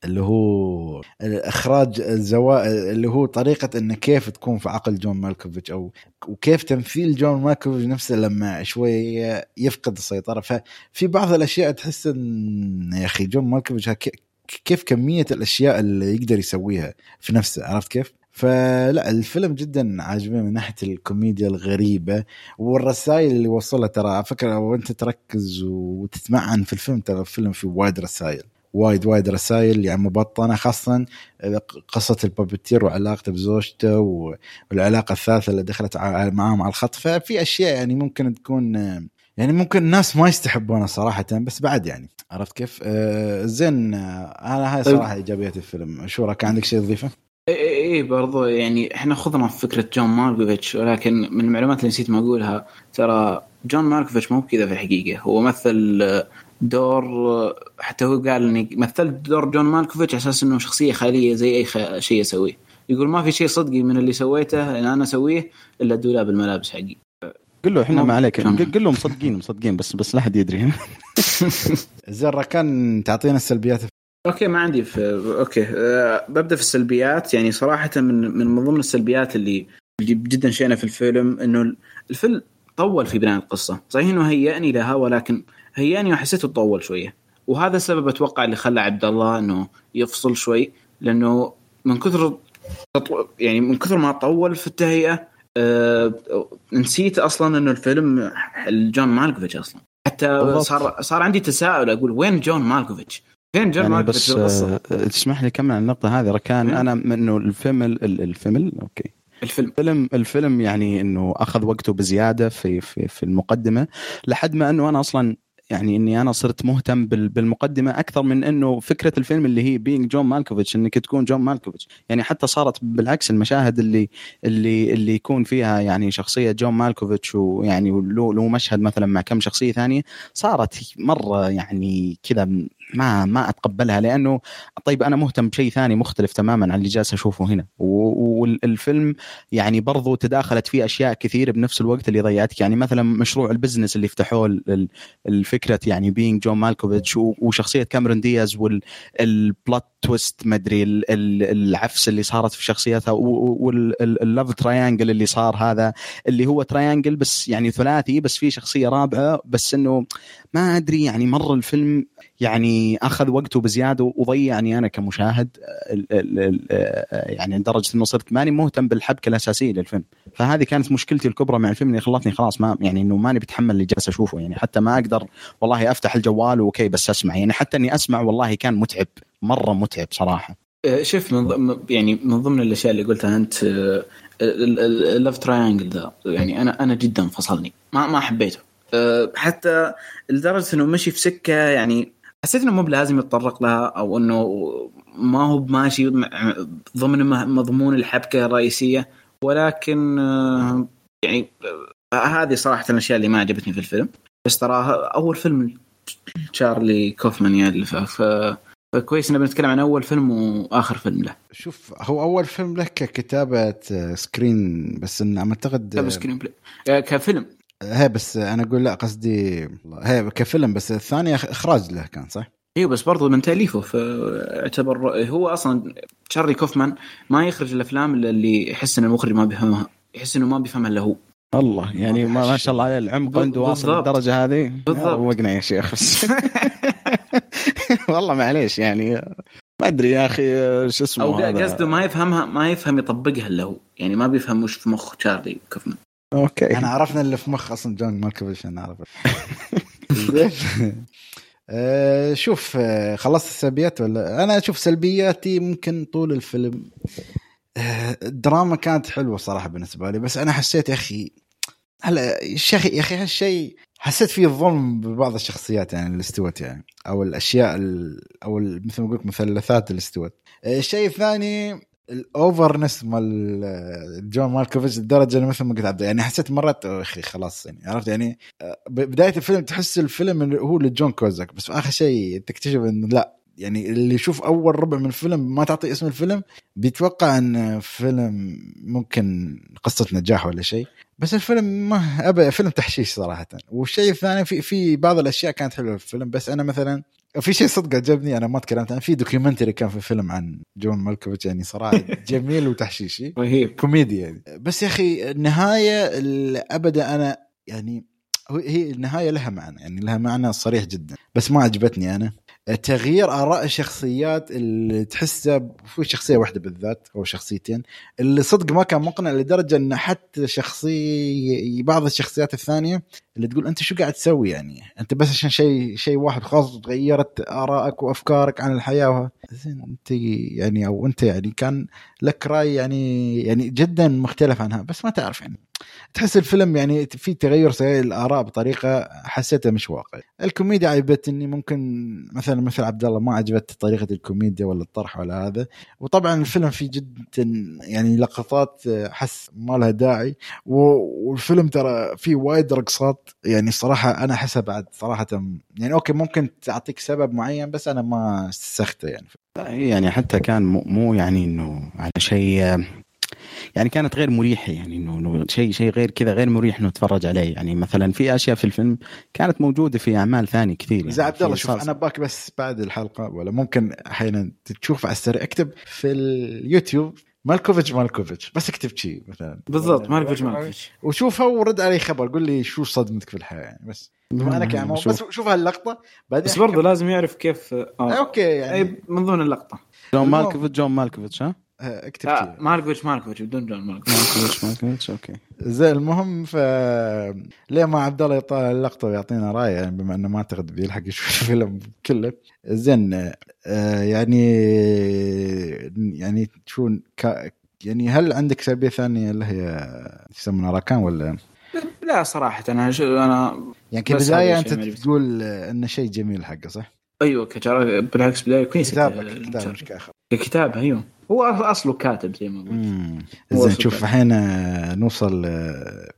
اللي هو الاخراج الزواء اللي هو طريقه انه كيف تكون في عقل جون مالكوفيتش او وكيف تمثيل جون مالكوفيتش نفسه لما شويه يفقد السيطره ففي بعض الاشياء تحس ان يا اخي جون مالكوفيتش كيف كميه الاشياء اللي يقدر يسويها في نفسه عرفت كيف. فلا الفيلم جدا عاجبني من ناحيه الكوميديا الغريبه والرسائل اللي وصلها ترى على فكره وانت تركز وتتمعن في الفيلم ترى الفيلم فيه وايد رسائل وايد وايد رسائل يعني مبطنة خاصة قصة البابتير وعلاقته بزوجته والعلاقة الثالثة اللي دخلت معاه مع الخطفة في أشياء يعني ممكن تكون يعني ممكن الناس ما يستحبونه صراحة بس بعد يعني عرفت كيف آه زين. أنا هاي صراحة إيجابيات الفيلم. شو رأيك؟ عندك شيء تضيفه؟ إيه برضو يعني إحنا خضنا في فكرة جون مالكوفيتش، ولكن من المعلومات اللي نسيت ما أقولها ترى جون مالكوفيتش مو كذا في الحقيقة. هو مثل دور، حتى هو قال إني مثلت دور جون مالكوفيتش أساس إنه شخصية خيالية زي أي خ... شيء يسويه. يقول ما في شيء صدقي من اللي سويته إن أنا أسويه إلا دولاب الملابس حقي. قل له إحنا ما عليك، قل له مصدقين مصدقين بس بس لا حد يدري. زرة كان تعطينا السلبيات. أوكي ما عندي في... أوكي أه ببدأ في السلبيات. يعني صراحة من من من ضمن السلبيات اللي جدا شينا في الفيلم إنه الفيلم طول في بناء القصة. صحيح إنه هيأني لها، ولكن هيأني وحسيته تطول شوية، وهذا السبب أتوقع اللي خلى عبد الله إنه يفصل شوي، لأنه من كثر يعني من كثر ما طول في التهيئة أه... نسيت أصلا إنه الفيلم جون مالكوفيتش أصلا. حتى صار صار عندي تساؤل أقول وين جون مالكوفيتش؟ كان يعني بس آه تسمح لي كمل عن النقطة هذه ركان. أنا منه الفيلم الفيلم أوكي الفيلم الفيلم الفيلم يعني إنه أخذ وقته بزيادة في في في المقدمة، لحد ما إنه أنا أصلا يعني إني أنا صرت مهتم بالمقدمة أكثر من إنه فكرة الفيلم اللي هي being جون مالكوفيتش، إنك تكون جون مالكوفيتش. يعني حتى صارت بالعكس المشاهد اللي اللي اللي يكون فيها يعني شخصية جون مالكوفيتش ويعني ولو لو مشهد مثلا مع كم شخصية ثانية صارت مرة يعني كذا ما ما أتقبلها، لأنه طيب أنا مهتم بشيء ثاني مختلف تماما عن اللي جالس أشوفه هنا. والفيلم يعني برضو تداخلت فيه أشياء كثيرة بنفس الوقت اللي ضيعتك. يعني مثلا مشروع البزنس اللي افتحوه الفكرة يعني بين جون مالكوفيتش وشخصية كاميرون دياز والبلوت تويست مدري العفس اللي صارت في شخصيتها واللاف ترايانجل اللي صار، هذا اللي هو ترايانجل بس يعني ثلاثي بس في شخصية رابعة، بس إنه ما أدري يعني مرة الفيلم يعني أخذ وقته بزيادة وضيعني أنا كمشاهد ال ال ال يعني لدرجة إنه صرت ماني مهتم بالحبكة الأساسية للفيلم. فهذه كانت مشكلتي الكبرى مع الفيلم اللي خلتني خلاص ما يعني إنه ماني بتحمل اللي جالس أشوفه. يعني حتى ما أقدر والله أفتح الجوال وكي بس أسمع، يعني حتى إني أسمع والله كان متعب مرة متعب صراحة. شوف من يعني من ضمن الأشياء اللي قلتها أنت اللاف ترايانجل ده، يعني أنا أنا جدا فصلني ما ما حبيته، حتى لدرجة إنه مشي في سكة يعني حسيت إنه مو بلازم يتطرق لها، أو إنه ما هو ماشي ضمن مضمون الحبكة الرئيسية. ولكن يعني هذه صراحة الأشياء اللي ما عجبتني في الفيلم. بس تراها أول فيلم تشارلي كوفمان يألفه، فكويس إنه بنتكلم عن أول فيلم وآخر فيلم له. شوف هو أول فيلم له ككتابة سكرين بس إن عم أعتقد سكرين بلاي كفيلم هي، بس أنا أقول لا قصدي هي كفيلم، بس الثاني إخراج له كان صح؟ إيه بس برضو من تأليفه، فاعتبر هو أصلا تشارلي كوفمان ما يخرج الأفلام اللي يحس إن المخرج ما بيفهمها، يحس إنه ما بيفهمها إلا هو. الله يعني ما, ما شاء الله على العمق عنده واصل الدرجة هذه وقنا يا شيخ. والله معليش يعني ما أدري يا أخي شو اسمه أو هذا قصده ما يفهمها، ما يفهم يطبقها إلا هو، يعني ما بيفهم وش في مخ تشارلي كوفمان. اوكي انا عرفنا اللي في مخ اصلا جون مالكوفيتش انا عارفه. أه شوف خلصت السلبيات ولا؟ انا اشوف سلبياتي ممكن طول الفيلم. أه الدراما كانت حلوه صراحه بالنسبه لي، بس انا حسيت يا اخي هلا يا اخي يا اخي هالشيء حسيت فيه الظلم ببعض الشخصيات يعني اللي استوت يعني او الاشياء او مثل ما قلت مثلثات اللي استوت. الشيء الثاني الاوفرنس مال جون مالكوفيتش الدرجه اللي مثل ما قلت عبد يعني حسيت مرات اخي خلاص يعني عرفت يعني بدايه الفيلم تحس الفيلم هو لجون كوزاك، بس اخر شيء تكتشف انه لا يعني اللي يشوف اول ربع من الفيلم ما تعطي اسم الفيلم بيتوقع ان فيلم ممكن قصه نجاح ولا شيء، بس الفيلم ما ابى فيلم تحشيش صراحه. والشيء الثاني في في بعض الاشياء كانت حلوه في الفيلم، بس انا مثلا في شيء صدق عجبني أنا ما تكلمت عنه في دوكيومنتري كان في فيلم عن جون مالكوفيتش يعني صراحة جميل وتحشيشي رهيب كوميدي يعني. بس يا أخي النهاية أبدا أنا يعني هي النهاية لها معنى يعني لها معنى صريح جدا، بس ما عجبتني أنا تغيير آراء الشخصيات اللي تحسها في شخصية واحدة بالذات أو شخصيتين اللي صدق ما كان مقنع لدرجة أن حتى شخصية بعض الشخصيات الثانية اللي تقول أنت شو قاعد تسوي يعني أنت بس عشان شيء شيء واحد خاص تغيرت آرائك وأفكارك عن الحياة أنت يعني أو أنت يعني كان لك رأي يعني يعني جدا مختلف عنها بس ما تعرف يعني تحس الفيلم يعني في تغير سريع الآراء بطريقة حسيتها مش واقع. الكوميديا عيبت إني ممكن مثلا مثل عبد الله ما عجبت طريقة الكوميديا ولا الطرح ولا هذا. وطبعا الفيلم فيه جدا يعني لقطات حس ما لها داعي والفيلم ترى فيه وايد رقصات يعني صراحة أنا حسها بعد صراحة يعني أوكي ممكن تعطيك سبب معين بس أنا ما استسخته يعني يعني حتى كان مو يعني إنه على شيء يعني كانت غير مريحة يعني إنه شيء شيء غير كذا غير مريح إنه تفرج عليه يعني مثلا في أشياء في الفيلم كانت موجودة في أعمال ثانية كثير. يعني إذا عبد الله شوف أنا باك بس بعد الحلقة ولا ممكن أحيانا تشوف على السريع اكتب في اليوتيوب مالكوفيتش مالكوفيتش بس اكتب شيء مثلا بالضبط مالكوفيتش مالكوفيتش وشوفها ورد علي خبر قول لي شو صدمتك في الحياة يعني بس مالك يعني بس شوف هاللقطة بس برضه لازم يعرف كيف آه. أوكي يعني من ضمن اللقطة جون مالكوفيتش جون مالكوفيتش ها اكتب لا مالكوفيتش مالكوفيتش بدون جون مالكوفيتش مالكوفيتش اوكي زين المهم ف ليه ما عبد الله يطلع اللقطه ويعطينا راي يعني بما انه ما اعتقد بيلحق يشوف الفيلم كله زين آه يعني يعني شو ك... يعني هل عندك سبيه ثانيه اللي هي يسمونها راكان ولا لا صراحه انا انا يعني كبدايه انت تقول انه شيء جميل حقه صح ايوه كتر بالعكس بدايه كويس كتابك كتابك اخر الكتاب ايوه هو أصله كاتب زي ما قلت. إذا نشوف الحين نوصل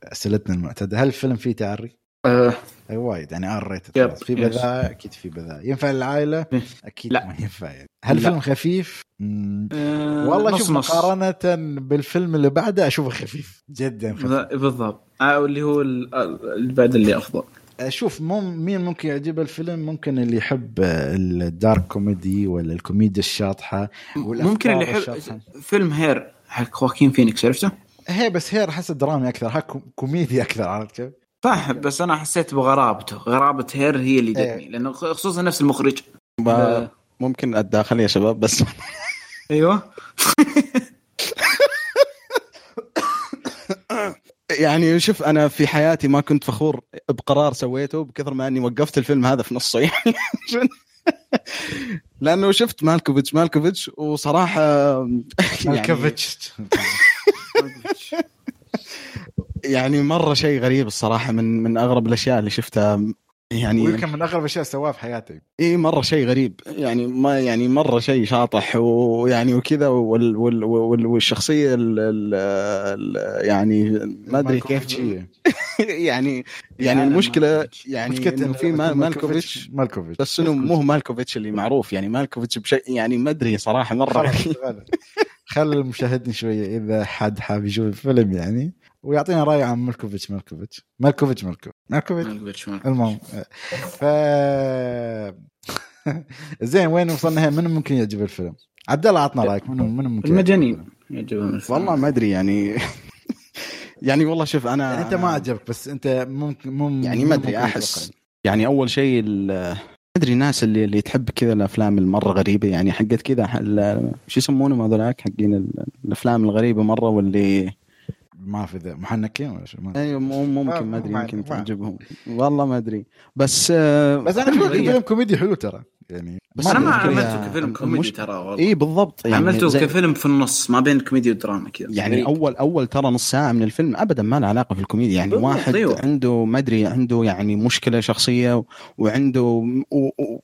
أسئلتنا المعتادة هل الفيلم فيه تعري؟ أه وايد يعني عريته في بذاء أكيد في بذاء ينفع العائلة أكيد لا. ما ينفع يعني. هل الفيلم خفيف؟ أه والله شوف مقارنة بالفيلم اللي بعده أشوفه خفيف جدا خفيف بالضبط اللي هو اللي بعد اللي أفضل أشوف مين ممكن يعجب الفيلم ممكن اللي يحب الدارك كوميدي ولا الكوميديا الشاطحة ممكن اللي يحب فيلم هير حق خواكين فينيكس عرفته هي بس هير حس درامي أكثر هاك كوميدي أكثر عرفت كيف صح بس أنا حسيت بغرابته غرابة هير هي اللي جتني لأنه خصوصا نفس المخرج ممكن الداخل يا شباب بس أيوة يعني شوف أنا في حياتي ما كنت فخور بقرار سويته بكثر ما أني وقفت الفيلم هذا في نصه يعني لأنه شفت مالكوفيتش مالكوفيتش وصراحة مالكوفيتش يعني, يعني مرة شيء غريب الصراحة من من أغرب الأشياء اللي شفتها يعني ويمكن من أغرب الأشياء سواها في حياتي إيه مرة شيء غريب يعني ما يعني مرة شيء شاطح ويعني وكذا وال وال وال والشخصية ال ال يعني ما أدري كيف شيء يعني يعني المشكلة يعني إنه في مالكوفيتش مالكوفيتش بس إنه مو مالكوفيتش اللي معروف يعني مالكوفيتش بشيء يعني ما أدري صراحة مرة خل المشاهدين شوية إذا حد حاب يشوف الفيلم يعني ويعطينا رأي عن مالكوفيتش مالكوفيتش مالكوفيتش مالكوفيتش مالكوفيتش المهم ف زين وين وصلنا هنا من ممكن يعجب الفيلم عبد الله عطنا رأيك من من ممكن المجانين يعجبهم والله ما أدري يعني يعني والله شوف أنا يعني أنت ما عجبك بس أنت ممكن مم يعني ما أدري أحس يعني أول شيء ما أدري ناس اللي اللي تحب كذا الأفلام المرة غريبة يعني حقت كذا شو يسمونه ما ذلك حقين الأفلام الغريبة مرة واللي ما في ذا محنكين ولا شو أيوة ممكن ما أدري يمكن تعجبهم والله ما أدري بس آه بس أنا أشوف فيلم كوميدي حلو ترى يعني بس أنا ما عملته كفيلم كوميدي ترى والله إيه بالضبط يعني عملته كفيلم في النص ما بين كوميدي ودراما كذا يعني إيه. أول أول ترى نص ساعة من الفيلم أبدا ما له علاقة في الكوميدي يعني واحد ديوه. عنده ما أدري عنده يعني مشكلة شخصية وعنده و... و...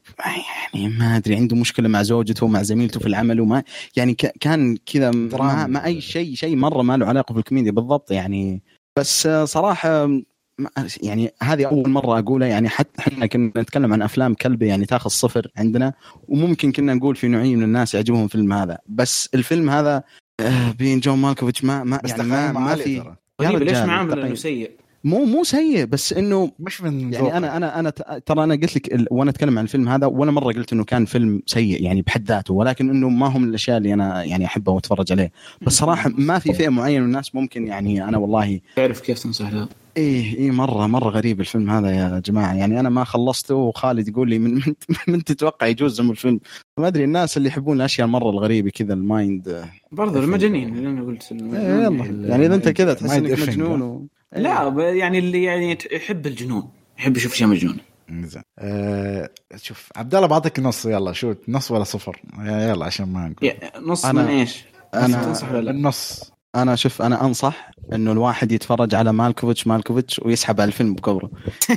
يعني ما أدري عنده مشكلة مع زوجته ومع زميلته في العمل وما يعني ك... كان كذا ما... ما أي شيء شيء مرة ما له علاقة في الكوميدي بالضبط يعني بس صراحة يعني هذه أول مرة أقولها يعني حتى إحنا كنا نتكلم عن أفلام كلبة يعني تاخذ صفر عندنا وممكن كنا نقول في نوعية من الناس يعجبهم الفيلم هذا بس الفيلم هذا بين جون مالكوفيتش ما ما يعني ما, ما في ليش معامل إنه سيء مو مو سيء بس إنه مش من يعني أنا أنا أنا ترى أنا قلت لك وأنا أتكلم عن الفيلم هذا ولا مرة قلت إنه كان فيلم سيء يعني بحد ذاته ولكن إنه ما هم الأشياء اللي أنا يعني أحبها وأتفرج عليه بس صراحة ما في فئة معينة من الناس ممكن يعني أنا والله تعرف كيف تنصحها إيه إيه مرة مرة غريب الفيلم هذا يا جماعة يعني أنا ما خلصته وخالد يقول لي من من, من تتوقع يجوز من الفيلم ما أدري الناس اللي يحبون الأشياء المرة الغريبة كذا المايند برضه المجنين اللي أنا قلت إيه يعني إذا أنت كذا تحس إنك مجنون لا يعني اللي يعني يحب الجنون يحب يشوف شيء مجنون. زين أه شوف عبد الله بعطيك نص، يلا شو نص ولا صفر؟ يلا عشان ما نقول نص. أنا من ايش انا انصح ولا النص؟ انا شوف انا انصح انه الواحد يتفرج على مالكوفيتش مالكوفيتش ويسحب على الفيلم بكبره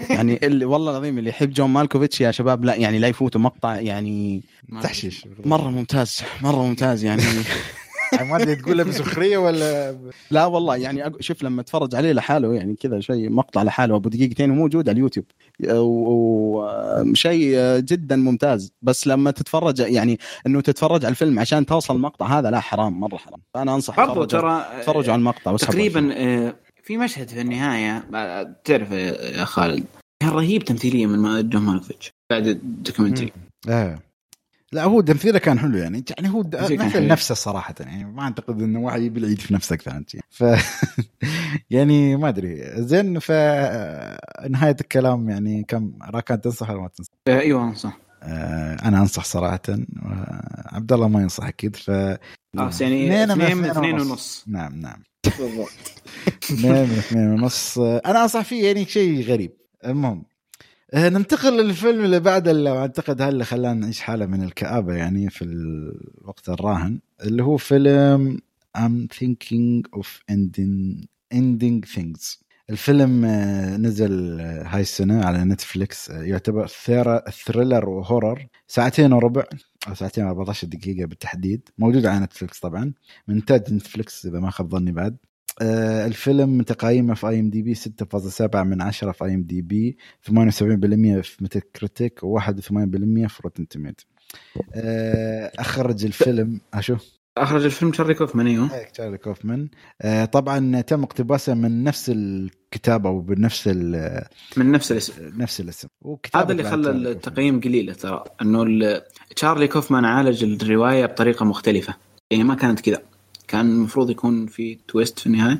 يعني اللي والله العظيم اللي يحب جون مالكوفيتش يا شباب لا يعني لا يفوتوا مقطع يعني تحشيش مره ممتاز مره ممتاز يعني ما ادري تقولها بسخريه ولا لا والله يعني شوف لما اتفرج عليه لحاله يعني كذا شيء مقطع لحاله ابو دقيقتين وموجود على اليوتيوب وشيء جدا ممتاز، بس لما تتفرج يعني انه تتفرج على الفيلم عشان توصل المقطع هذا لا حرام مره حرام. فانا انصح تتفرجوا على المقطع تقريبا آه في مشهد في النهايه تعرف يا خالد كان رهيب تمثيليا من جون مالكوفيتش بعد الدوكيومنتري. اه لا هو تمثيله كان حلو يعني يعني هو مثل نفسه صراحة يعني ما أعتقد إنه واحد يبي العيد في نفسك ثاني ف يعني ما أدري. زين فنهاية الكلام يعني كم راكان تنصح ولا ما تنصح؟ أيوة أنصح. أنا أنصح صراحة عبد الله ما ينصح أكيد ف يعني اثنين اثنين ونص. نعم نعم بالضبط نعم اثنين ونص أنا أنصح فيه يعني شيء غريب. المهم ننتقل للفيلم اللي بعد اللي أعتقد هل خلانا نعيش حالة من الكآبة يعني في الوقت الراهن اللي هو فيلم I'm Thinking of Ending Ending Things. الفيلم نزل هاي السنة على نتفليكس، يعتبر ثريلر وهورر، ساعتين وربع أو ساعتين وأربعتاشر دقيقة بالتحديد، موجود على نتفليكس طبعا من إنتاج نتفليكس إذا ما خاب ظني. بعد الفيلم تقييمه في اي ام دي بي ستة فاصلة سبعة من عشرة في اي ام دي بي، ثمانية وسبعين بالمية في ميتا كريتيك وواحد وثمانين بالمية في روتن توميتو. اخرج الفيلم اشوف اخرج الفيلم تشارلي كوفمان. ايوه تشارلي كوفمان طبعا تم اقتباسه من نفس الكتابه وبنفس من نفس الاسم نفس الاسم هذا اللي خلى التقييم قليله ترى انه تشارلي كوفمان عالج الروايه بطريقه مختلفه يعني ما كانت كذا، كان المفروض يكون في تويست في النهاية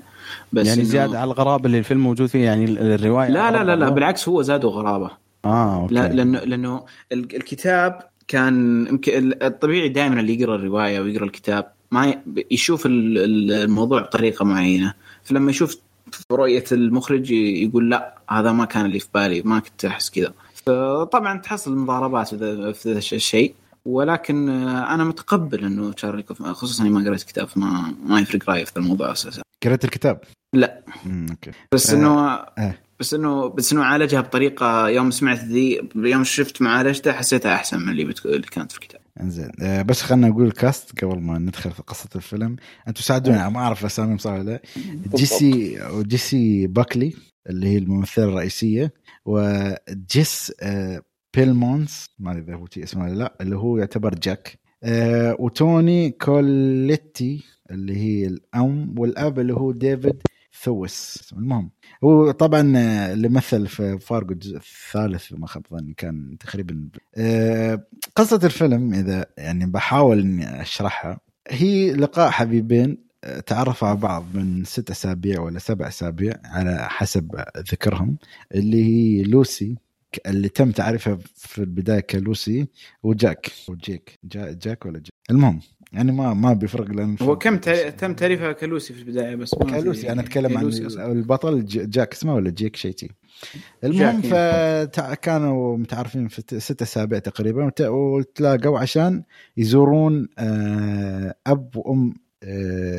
بس يعني زيادة إنه... على الغرابة اللي الفيلم موجود فيه يعني الرواية لا لا لا, لا بالعكس هو زادوا غرابة. آه أوكي. لأنه لأنه الكتاب كان الطبيعي دائما اللي يقرأ الرواية ويقرأ الكتاب ما يشوف الموضوع بطريقة معينة، فلما يشوف رؤية المخرج يقول لا هذا ما كان اللي في بالي ما كنت أحس كذا، فطبعا تحصل مضاربات في هذا الشيء. ولكن انا متقبل انه تشارلي كوفمان خصوصا ما قريت كتاب ما ما يفرق رايي في الموضوع اساسا. قريت الكتاب؟ لا. امم اوكي بس انه آه. آه. بس انه بس انه عالجها بطريقه يوم سمعت ذي يوم شفت معالجتها حسيتها احسن من اللي, بتك... اللي كانت في الكتاب. انزين آه بس خلنا نقول الكاست قبل ما ندخل في قصه الفيلم. انتم ساعدوني ما اعرف اساميهم صح ولا لا. جيسي جيسي باكلي اللي هي الممثله الرئيسيه، وجيس آه بيلمونز ما أدري إذا هو تي اسمه لا اللي هو يعتبر جاك، آه وتوني كوليتي اللي هي الأم والأب اللي هو ديفيد ثويس. المهم هو طبعا اللي مثل في فارغو الجزء الثالث ما خاب ظني كان تقريبا. آه قصة الفيلم إذا يعني بحاول إني أشرحها هي لقاء حبيبين تعرفوا على بعض من ست أسابيع ولا سبع أسابيع على حسب ذكرهم، اللي هي لوسي اللي تم تعرفها في البداية كلوسي وجاك وجيك جا جاك ولا جاك المهم يعني ما ما بيفرق لأن هو كم تم تعرفها كلوسي في البداية بس كلوسي أنا أتكلم عن البطل جاك اسمه ولا جيك شيتي. المهم فكانوا متعرفين في ستة أسابيع تقريبا وتلاقوا عشان يزورون أب وأم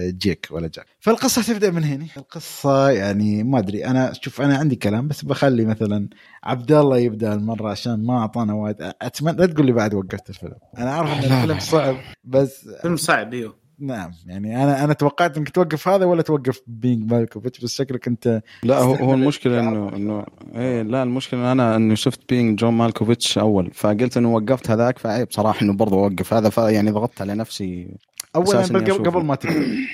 جيك ولا جاك. فالقصة تبدأ من هنا. القصة يعني ما أدري أنا شوف أنا عندي كلام بس بخلي مثلا عبد الله يبدأ المرة عشان ما أعطانا وايد. أتمنى لا تقول لي بعد وقفت الفيلم. أنا أعرف أن الفيلم صعب بس فيلم صعب إيوه نعم يعني أنا أنا توقعت إنك توقف هذا ولا توقف بينج مالكوفيتش بس شكلك أنت لا هو, هو المشكلة إنه إنه إيه لا المشكلة أنا إنه شفت بينج جون مالكوفيتش أول فقلت إنه وقفت هذاك فعيب صراحة إنه برضه وقف هذا فيعني ضغطت على نفسي. أولاً قبل ما تبدون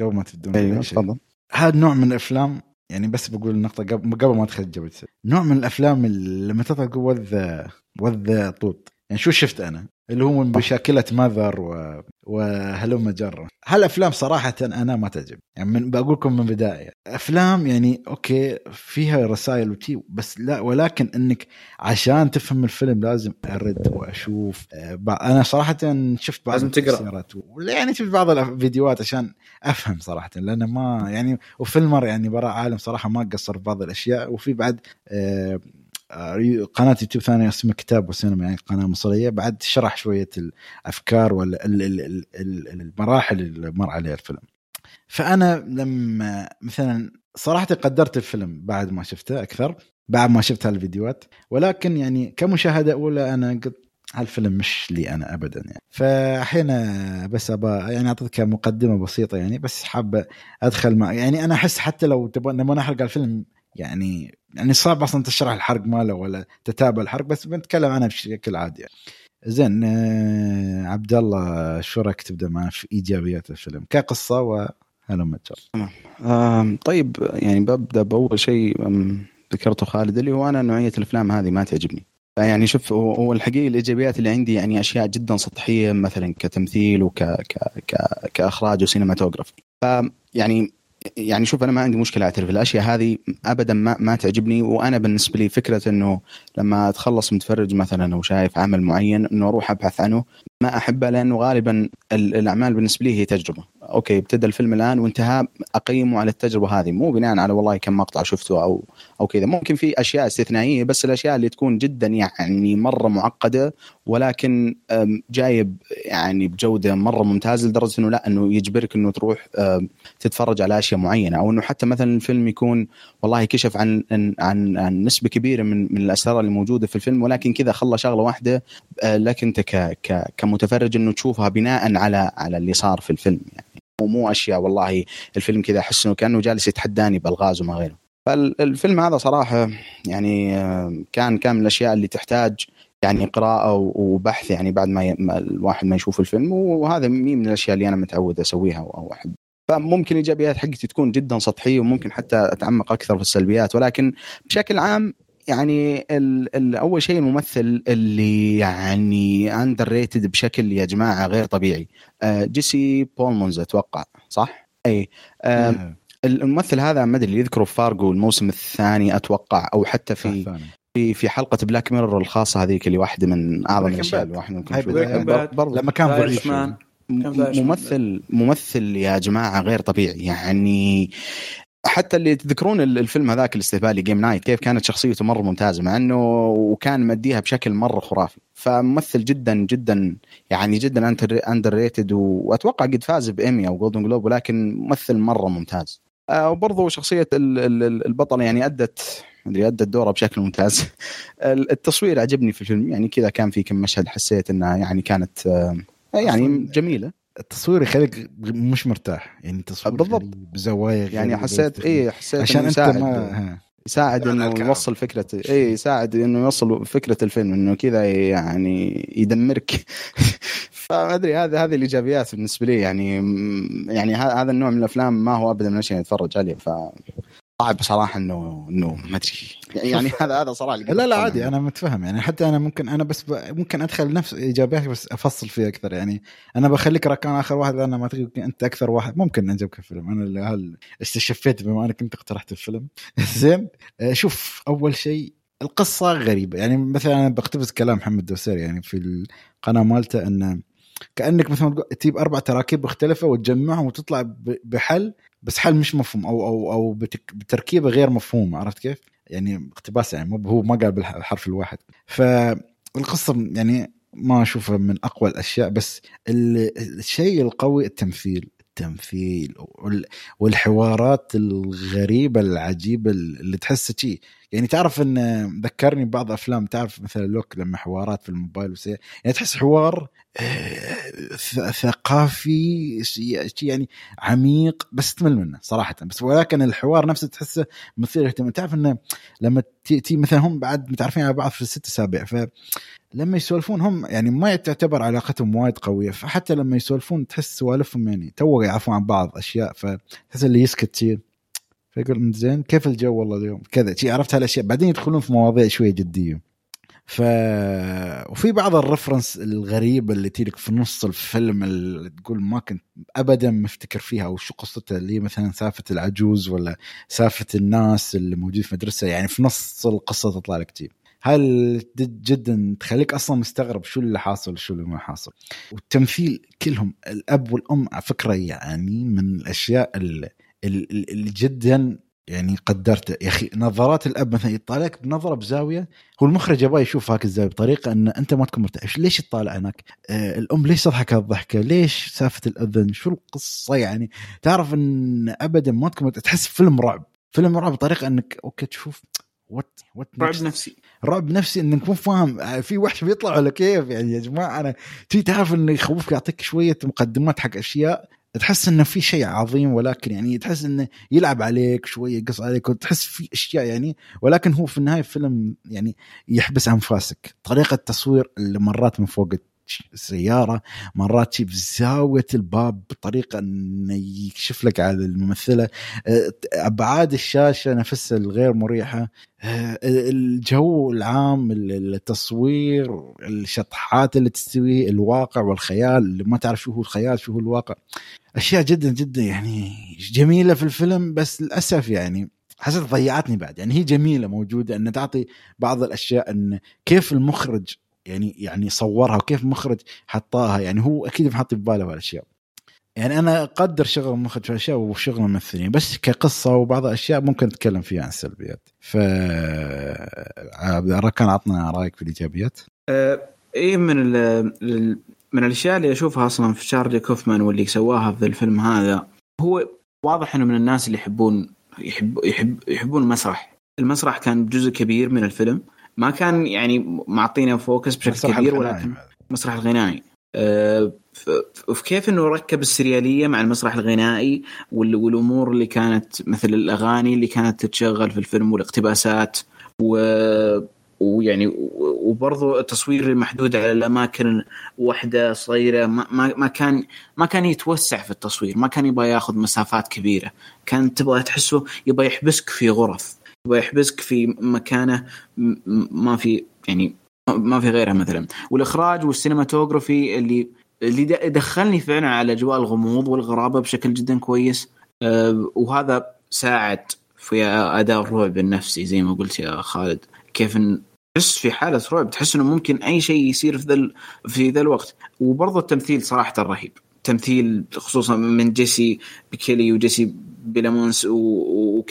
قبل ما تبدون أيوة تفضل. هذا نوع من الأفلام يعني بس بقول النقطة قبل قبل ما تخرج جبت نوع من الأفلام اللي لما تطلع قوة وذ وذ طوط يعني شو شفت أنا اللي هو بشكلة ماذر و... وهلوم جرة. هالأفلام صراحة أنا ما تعجب يعني من بقولكم من بداية أفلام يعني أوكي فيها رسائل وتي بس لا، ولكن إنك عشان تفهم الفيلم لازم أرد وأشوف. أنا صراحة شفت بعض التفسيرات ولا يعني شفت بعض الفيديوهات عشان أفهم صراحة، لأن ما يعني وفيلمر يعني برا عالم صراحة ما قصر بعض الأشياء. وفي بعد أه قناة يوتيوب ثانية اسمها كتاب وسينما يعني قناة مصرية بعد شرح شوية الأفكار والمراحل اللي مر عليها الفيلم. فأنا لما مثلا صراحة قدرت الفيلم بعد ما شفته أكثر بعد ما شفت هالفيديوهات، ولكن يعني كمشاهدة أولى أنا قلت هالفيلم مش لي أنا أبدا يعني. فحين بس أبا يعني أعطيك مقدمة بسيطة يعني بس حابة أدخل مع يعني أنا أحس حتى لو تبغى لما نحرق الفيلم يعني يعني صعب أصلاً تشرح الحرق ماله ولا تتابع الحرق، بس بنتكلم عنها بشكل عادي يعني. زين آه عبد الله شو رأيك تبدأ معنا في إيجابيات الفيلم كقصة وهلم جرى؟ آه طيب يعني ببدأ بأول شيء ذكرته خالد اللي هو أنا نوعية الأفلام هذه ما تعجبني. يعني شوف هو الحقيقة الإيجابيات اللي عندي يعني أشياء جداً سطحية مثلاً كتمثيل وك ك ك كإخراج وسينماتوغرافي. فيعني يعني شوف أنا ما عندي مشكلة أعترف الأشياء هذه أبدا ما ما تعجبني. وأنا بالنسبة لي فكرة إنه لما أتخلص متفرج مثلا أو شايف عمل معين إنه أروح أبحث عنه ما أحبه، لأنه غالبا الأعمال بالنسبة لي هي تجربة. أوكي ابتدى الفيلم الآن وانتهى، أقيمه على التجربة هذه مو بناء على والله كم مقطع شفته أو أو كذا. ممكن في أشياء استثنائية بس الأشياء اللي تكون جدا يعني مرة معقدة ولكن جايب يعني بجودة مرة ممتازة لدرجة إنه لا إنه يجبرك إنه تروح تتفرج على أشياء معينة، أو إنه حتى مثلا الفيلم يكون والله كشف عن عن عن, عن نسبة كبيرة من من الأسرار الموجودة في الفيلم ولكن كذا خلى شغلة واحدة لك أنت ك ك كمتفرج إنه تشوفها بناء على على اللي صار في الفيلم يعني. ومو أشياء والله الفيلم كذا أحس إنه كأنه جالس يتحداني بالغاز وما غيره. فالفيلم هذا صراحة يعني كان كامل الأشياء اللي تحتاج يعني قراءة وبحث يعني بعد ما, ي... ما الواحد ما يشوف الفيلم، وهذا من الأشياء اللي أنا متعود أسويها أو أحب. فممكن إيجابيات حقتي تكون جدا سطحية وممكن حتى أتعمق أكثر في السلبيات، ولكن بشكل عام يعني الأول شيء الممثل اللي يعني underrated بشكل يا جماعة غير طبيعي، جيسي بولمونز أتوقع صح؟ أي الممثل هذا ما أدري يذكره في فارغو الموسم الثاني أتوقع، أو حتى في في في حلقة بلاك ميرور الخاصة هذيك اللي واحدة من أعظم الأشياء اللي واحد ممكن لما كان بريشمان ممثل ممثل يا جماعة غير طبيعي يعني. حتى اللي تذكرون الفيلم هذاك الاستهبالي جيم نايت كيف كانت شخصيته مرة ممتازة مع أنه وكان مديها بشكل مرة خرافي. فممثل جدا جدا يعني جدا أندرريتد، وأتوقع قد فاز بإيمي أو جولدن جلوب، ولكن ممثل مرة ممتاز. وبرضه شخصية البطل يعني أدت اللي أدت دوره بشكل ممتاز. التصوير عجبني في الفيلم يعني كذا كان في كم مشهد حسيت أنها يعني كانت يعني جميلة. التصوير يخليك مش مرتاح يعني التصوير بالضبط بزوايا يعني حسيت ايه حسيت عشان انت ما يساعد انه يوصل فكره ايه يساعد انه يوصل فكره الفيلم انه كذا يعني يدمرك. فما ادري هذا هذه الايجابيات بالنسبه لي يعني يعني هذا النوع من الافلام ما هو ابدا من الاشياء اتفرج عليه. ف صعب صراحة إنه إنه ما أدري يعني هذا هذا صراحة لا لا عادي أنا متفهم يعني. حتى أنا ممكن أنا بس ممكن أدخل نفس إيجابياتك بس أفصل فيها أكثر يعني. أنا بخليك ركان آخر واحد لأن ما أدري أنت أكثر واحد ممكن نجيبك الفيلم. أنا اللي هل استشفيت بما أنك أنت اقترحت الفيلم. زين شوف أول شيء القصة غريبة يعني. مثلا أنا بقتبس كلام محمد دوسري يعني في القناة مالته أن كأنك مثلا تجيب أربع تراكيب مختلفة وتجمعهم وتطلع بحل بس حل مش مفهوم أو أو أو بتركيبة غير مفهومة. عرفت كيف يعني اقتباس يعني مو هو ما قال بالحرف الواحد. فالقصة يعني ما أشوفها من أقوى الأشياء، بس الشيء القوي التمثيل التمثيل والحوارات الغريبة العجيبة اللي تحس شيء يعني. تعرف إن ذكرني بعض أفلام تعرف مثلا لوك لما حوارات في الموبايل وسي يعني تحس حوار ثقافي شيء يعني عميق بس تمل منه صراحة. بس ولكن الحوار نفسه تحسه مثير اهتمام. تعرف إنه لما تي مثلا هم بعد متعرفين على بعض في الست سابع فلما يسولفون هم يعني ما تعتبر علاقتهم وايد قوية، فحتى لما يسولفون تحس سوالفهم يعني توه يعرفون عن بعض أشياء. فتحس اللي يسكت شيء يقول زين كيف الجو والله اليوم كذا شيء. عرفت هالأشياء بعدين يدخلون في مواضيع شوية جدية. ف وفي بعض الرفرنس الغريبه اللي تيجي في نص الفيلم اللي تقول ما كنت ابدا مفتكر فيها وشو قصتها، اللي مثلا سافة العجوز ولا سافة الناس اللي موجود في مدرسه، يعني في نص القصه تطلع لك تيب هل جدا تخليك اصلا مستغرب شو اللي حاصل شو اللي ما حاصل. والتمثيل كلهم الاب والام على فكره يعني من الاشياء اللي, اللي جدا يعني قدرته يا اخي. نظرات الاب مثلا يطالعك بنظره بزاويه، هو المخرج يبغى يشوف هاك الزاويه بطريقه ان انت ما تكون مرتاح، ليش تطالع هناك؟ آه الام ليش تضحك هالضحكه؟ ليش سافه الاذن؟ شو القصه؟ يعني تعرف ان ابدا ما تكون تحس فيلم رعب، فيلم رعب بطريقه انك اوكي تشوف وات وات رعب نفسي، رعب نفسي انك مو فاهم في وحش بيطلع ولا كيف. يعني يا جماعه انا تي تعرف انه يخوفك، يعطيك شويه مقدمات حق اشياء تحس انه في شيء عظيم، ولكن يعني تحس انه يلعب عليك شويه، يقص عليك، وتحس في اشياء يعني، ولكن هو في النهايه فيلم يعني يحبس انفاسك. طريقه التصوير اللي مرات من فوق السياره، مرات شيء بزاويه الباب بطريقه انه يكشف لك على الممثله، ابعاد الشاشه نفسها الغير مريحه، الجو العام، التصوير، الشطحات اللي تستوي الواقع والخيال اللي ما تعرف شو هو الخيال شو هو الواقع، اشياء جدا جدا يعني جميله في الفيلم. بس للاسف يعني حسيت ضيعتني بعد، يعني هي جميله موجوده ان تعطي بعض الاشياء ان كيف المخرج يعني يعني صورها وكيف مخرج حطاها، يعني هو اكيد محط بباله هالاشياء. يعني انا اقدر شغل المخرج في اشياء وشغل الممثلين، بس كقصه وبعض الاشياء ممكن نتكلم فيها عن السلبيات. ف كان عطنا رايك في الايجابيات. أه ايه من ال... من الاشياء اللي اشوفها اصلا في شارلي كوفمان واللي سواها في الفيلم هذا، هو واضح انه من الناس اللي يحبون يحب... يحب... يحبون المسرح. المسرح كان جزء كبير من الفيلم، ما كان يعني معطينا فوكس بشكل كبير، ولكن مسرح الغنائي أه وفي كيف انه ركب السرياليه مع المسرح الغنائي والامور اللي كانت مثل الاغاني اللي كانت تتشغل في الفيلم والاقتباسات، ويعني وبرضه التصوير المحدود على الاماكن واحده صغيره، ما, ما كان ما كان يتوسع في التصوير، ما كان يبغى ياخذ مسافات كبيره، كان تبغى تحسه يبغى يحبسك في غرف، يبغى يحبسك في مكانه ما في يعني ما في غيرها مثلا. والاخراج والسينماتوغرافي اللي اللي دخلني فعلا على أجواء الغموض والغرابة بشكل جدا كويس، أه وهذا ساعد في أداء الرعب النفسي زي ما قلت يا خالد. كيف تحس في حالة رعب، تحس إنه ممكن أي شيء يصير في ذا في ذا الوقت. وبرضه التمثيل صراحة رهيب، تمثيل خصوصا من جيسي بكيلي وجيسي بيلامونس،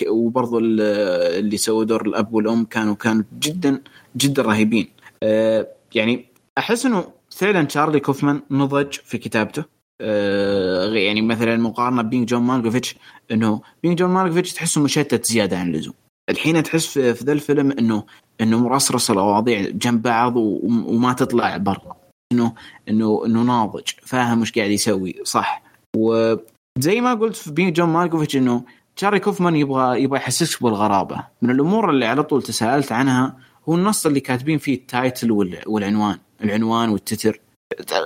وبرضه اللي سووا دور الأب والأم كانوا كانوا جدا جدا رهيبين. أه يعني أحس إنه فعلا شارلي كوفمان نضج في كتابته. أه يعني مثلا مقارنه بينج جون مالكوفيتش، انه بينج جون مالكوفيتش تحسه مشتت زياده عن اللزوم، الحين تحس في ذا الفيلم انه انه مرصرص المواضيع جنب بعض وما تطلع برا، انه انه انه ناضج فاهم وش قاعد يسوي صح. وزي ما قلت في بينج جون مالكوفيتش انه شارلي كوفمان يبغى يبغى يحسسك بالغرابه. من الامور اللي على طول تساءلت عنها هو النص اللي كاتبين فيه التايتل والعنوان، العنوان والتتر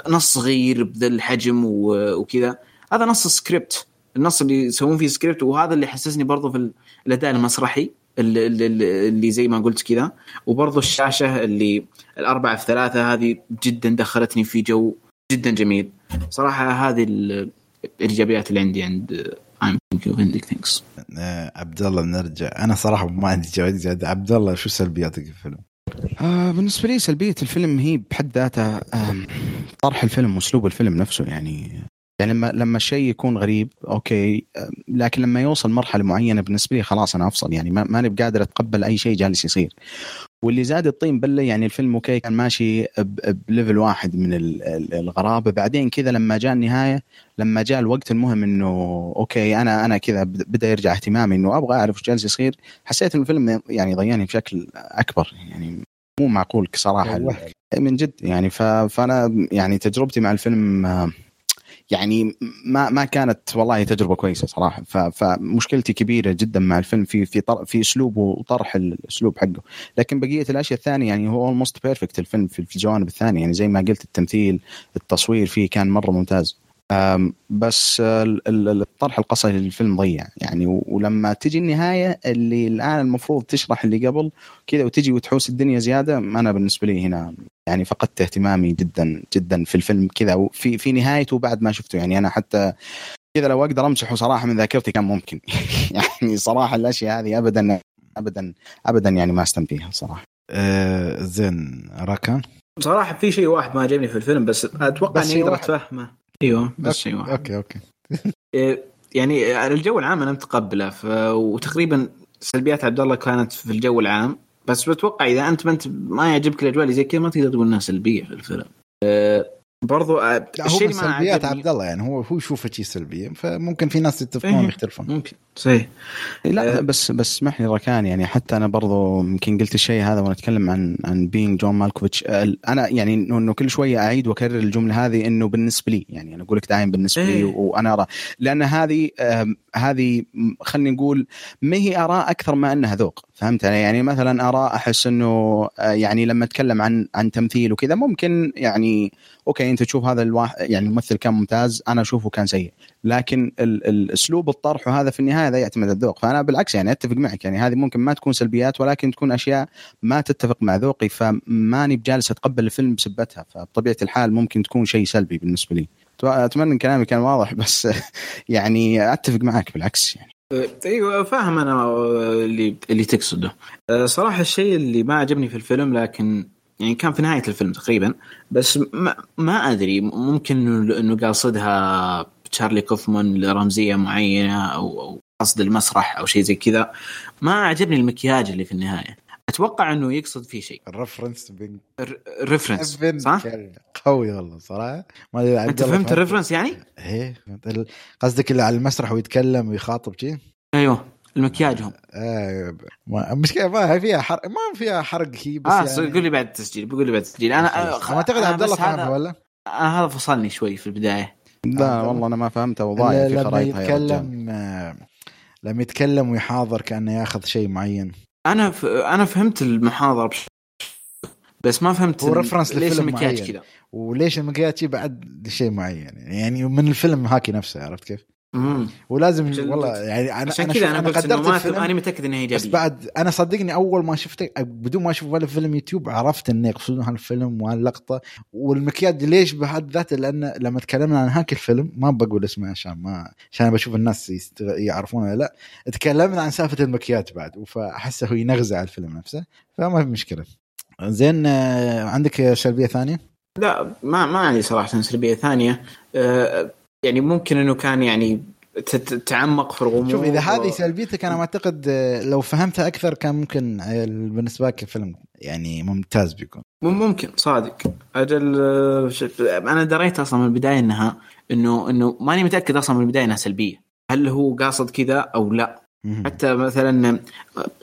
نص صغير بذا الحجم وكذا، هذا نص سكريبت، النص اللي يسوون فيه سكريبت. وهذا اللي حسسني برضو في الأداء المسرحي اللي, اللي زي ما قلت كذا. وبرضو الشاشة اللي الأربعة في ثلاثة هذه جدا دخلتني في جو جدا جميل صراحة. هذه الإيجابيات اللي عندي عند I'm Thinking of Ending Things. عبد الله نرجع، أنا صراحة ما عندي جوائز زيادة. عبد الله شو سلبياتك في الفيلم؟ آه بالنسبة لي سلبية الفيلم هي بحد ذاتها آه طرح الفيلم وأسلوب الفيلم نفسه. يعني يعني لما لما شيء يكون غريب أوكي، آه لكن لما يوصل مرحلة معينة بالنسبة لي خلاص أنا أفصل، يعني ما ماني بقادر أتقبل أي شيء جالس يصير. واللي زاد الطين بلة يعني الفيلم أوكي كان ماشي بليفل واحد من الغرابة، بعدين كذا لما جاء النهاية، لما جاء الوقت المهم إنه أوكي أنا أنا كذا بدأ يرجع اهتمامي إنه أبغى أعرف إيش جالس يصير. حسيت إن الفيلم يعني ضيعني بشكل أكبر، يعني مو معقول صراحة من جد. يعني فأنا يعني تجربتي مع الفيلم يعني ما ما كانت والله تجربة كويسة صراحة. فمشكلتي كبيرة جدا مع الفيلم في في طرح في أسلوبه وطرح الأسلوب حقه. لكن بقية الأشياء الثانية يعني هو almost perfect الفيلم في الجوانب الثانية، يعني زي ما قلت التمثيل التصوير فيه كان مرة ممتاز. بس الطرح القصصي للفيلم ضيع يعني. ولما تجي النهاية اللي الآن المفروض تشرح اللي قبل كذا وتجي وتحوس الدنيا زيادة، أنا بالنسبة لي هنا يعني فقدت اهتمامي جدا جدا في الفيلم كذا وفي في نهايته بعد ما شفته. يعني أنا حتى كذا لو أقدر أمسحه صراحة من ذاكرتي كان ممكن يعني صراحة الأشياء هذه أبدا أبدا أبدا يعني ما استمتعها صراحة. أه زين راكان صراحة في شيء واحد ما عجبني في الفيلم بس أتوقع أني أقدر أتفهمه. ايوه بس أوكي. ايوه اوكي اوكي يعني الجو العام انا متقبله ف... وتقريبا سلبيات عبد الله كانت في الجو العام، بس بتوقع اذا انت ما انت ما يعجبك الاجواء اللي زي كذا ما تقدر تقول انها سلبيه في الفيلم. أه برضو أه الشيء اللي ما عجبني عبد الله يعني هو هو يشوفه شيء سلبي، فممكن في ناس يتفقون ويختلفون ممكن صحيح. لا أه بس بس اسمح لي ركان، يعني حتى انا برضو يمكن قلت الشيء هذا وانا اتكلم عن عن بينج جون مالكوفيتش. انا يعني انه كل شويه اعيد واكرر الجمله هذه انه بالنسبه لي، يعني انا اقول لك دايم بالنسبه لي وانا ارى، لان هذه هذه خلينا نقول ما هي اراء اكثر ما انها ذوق، فهمت علي؟ يعني مثلا اراء احس انه يعني لما اتكلم عن عن تمثيل وكذا ممكن يعني اوكي انت تشوف هذا الواحد يعني الممثل كان ممتاز انا اشوفه كان سيء، لكن الاسلوب الطرح وهذا في النهايه هذا يعتمد الذوق. فانا بالعكس يعني اتفق معك، يعني هذه ممكن ما تكون سلبيات ولكن تكون اشياء ما تتفق مع ذوقي، فماني بجالس اتقبل الفيلم بسبتها، فبطبيعه الحال ممكن تكون شيء سلبي بالنسبه لي. اتمنى ان كلامي كان واضح بس يعني اتفق معك بالعكس يعني. ايوه فاهم انا اللي اللي تقصده. صراحه الشيء اللي ما عجبني في الفيلم لكن يعني كان في نهايه الفيلم تقريبا، بس ما, ما ادري ممكن انه قاصدها تشارلي كوفمان لرمزيه معينه او او قصد المسرح او شيء زي كذا. ما عجبني المكياج اللي في النهايه، اتوقع انه يقصد فيه شيء الرفرنس بين الرفرنس صح قوي والله صراحه ما ادري. انت فهمت الرفرنس يعني؟ ايه قصدك اللي على المسرح ويتكلم ويخاطب شيء. ايوه المكياجهم ايه مشكله ما فيها حرق، ما فيها حرق هي بس آه يعني. قول لي بعد التسجيل بقول لي بعد التسجيل انا ما اعتقد عبد الله فاهم ولا انا هذا فصلني شوي في البدايه. لا والله انا ما فهمت وضعي في خرائطها. يتكلم لما يتكلم ويحاضر كانه ياخذ شيء معين. انا ف... انا فهمت المحاضره بش... بس ما فهمت الريفرنس للفيلم كذا وليش المكياج بعد شيء معين يعني من الفيلم هاكي نفسه، عرفت كيف؟ امم ولازم جل... والله يعني انا عشان انا, أنا قدرت انا متاكد انه ايجابي، بس بعد انا صدقني اول ما شفته بدون ما اشوف ولا فيلم يوتيوب عرفت انه يقصدون هالفيلم وهاللقطه والمكياج ليش بهذا ذاته. لان لما تكلمنا عن هاك الفيلم ما بقول اسمه عشان ما عشان بشوف الناس يست... يعرفونه. لا تكلمنا عن سالفه المكياج بعد وفاحسه هو ينغز على الفيلم نفسه، فما في مشكله. زين عندك سلبيه ثانيه؟ لا ما ما عندي صراحه سلبيه ثانيه. أه... يعني ممكن انه كان يعني تتعمق في الغموض. شوف اذا هذه سلبيتك انا اعتقد لو فهمتها اكثر كان ممكن بالنسبه لك الفيلم يعني ممتاز بيكون. ممكن صادق اجل انا دريت اصلا من البدايه انها انه انه ماني متاكد اصلا من البدايه انها سلبيه، هل هو قاصد كذا او لا. حتى مثلا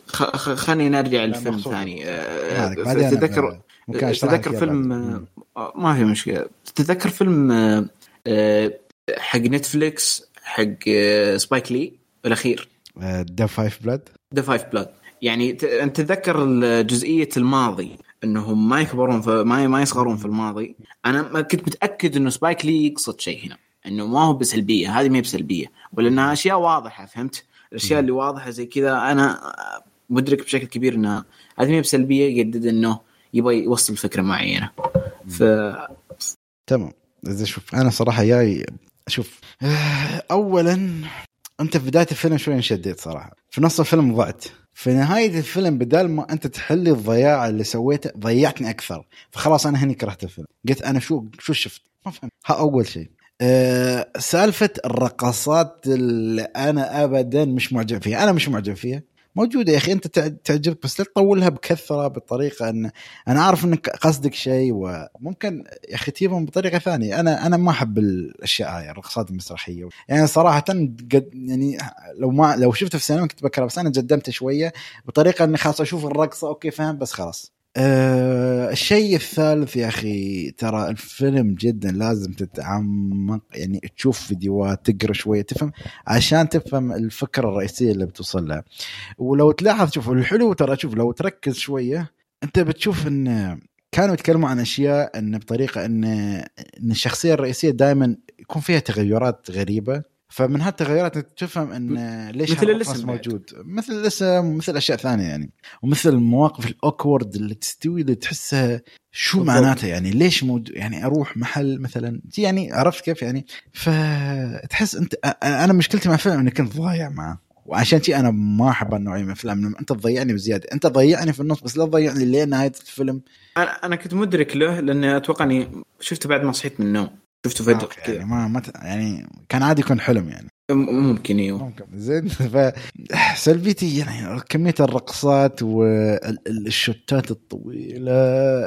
خلينا نرجع للفيلم ثاني. تتذكر تتذكر فيلم ما في مشكله تتذكر فيلم حق نتفليكس حق سبايك لي الأخير The Five Blood The Five Blood يعني ت... أنت تتذكر جزئية الماضي أنهم ما يكبرون في... ما ما يصغرون في الماضي. أنا كنت متأكد أنه سبايك لي يقصد شيء هنا، أنه ما هو بسلبية، هذه ما هي بسلبية ولأنها أشياء واضحة. فهمت الأشياء اللي واضحة زي كذا أنا مدرك بشكل كبير أنها هذه ما هي بسلبية، يجدد أنه يبغى يوصل فكرة معينة. ف... تمام. إذا شوف أنا صراحة جاي شوف أولاً أنت في بداية الفيلم شوي انشديت صراحة، في نص الفيلم ضعت، في نهاية الفيلم بدال ما أنت تحل الضياع اللي سويته ضيعتني أكثر، فخلاص أنا هني كرهت الفيلم. قلت أنا شو شو شفت ما فهمت. ها أول شيء أه سالفة الرقصات اللي أنا أبداً مش معجب فيها. أنا مش معجب فيها موجودة يا أخي أنت تعجبك بس لا تطولها بكثرة بالطريقة أن أنا أعرف أنك قصدك شيء وممكن يا أخي تجيبهم بطريقة ثانية. أنا أنا ما أحب الأشياء هاي الرقصات المسرحية يعني صراحة قد يعني لو ما لو شفته في السينما كنت بكره، بس أنا جدمت شوية بطريقة أني خلاص أشوف الرقصة أوكي فهم بس خلاص. أه الشيء الثالث يا أخي ترى الفيلم جدا لازم تتعمق يعني تشوف فيديوهات تقرأ شوية تفهم عشان تفهم الفكرة الرئيسية اللي بتوصلها. ولو تلاحظ شوف الحلو ترى شوف لو تركز شوية أنت بتشوف أن كانوا يتكلموا عن أشياء أن بطريقة أن, إن الشخصية الرئيسية دائما يكون فيها تغيرات غريبة، فمن هالتغيرات أنت تفهم إن ليش مثل الاسم موجود، مثل الاسم مثل أشياء ثانية يعني، ومثل المواقف الأوكورد اللي تستوي اللي تحسها شو معناتها يعني، ليش موجود يعني أروح محل مثلا يعني، عرفت كيف يعني؟ فتحس أنت أنا مشكلتي مع فيلم إني كنت ضايع معه، وعشان شيء أنا ما أحب النوعية من الأفلام، أنت تضيعني بزيادة، أنت ضيعني في النص بس لا تضيعني ليه نهاية الفيلم. أنا أنا كنت مدرك له لأني أتوقع إني شفته بعد ما صحيت من النوم، شفته فجأة يعني ما ما يعني كان عادي يكون حلم يعني ممكن ايوه ممكن زين. فسلبيتي يعني كمية الرقصات والشوتات الطويلة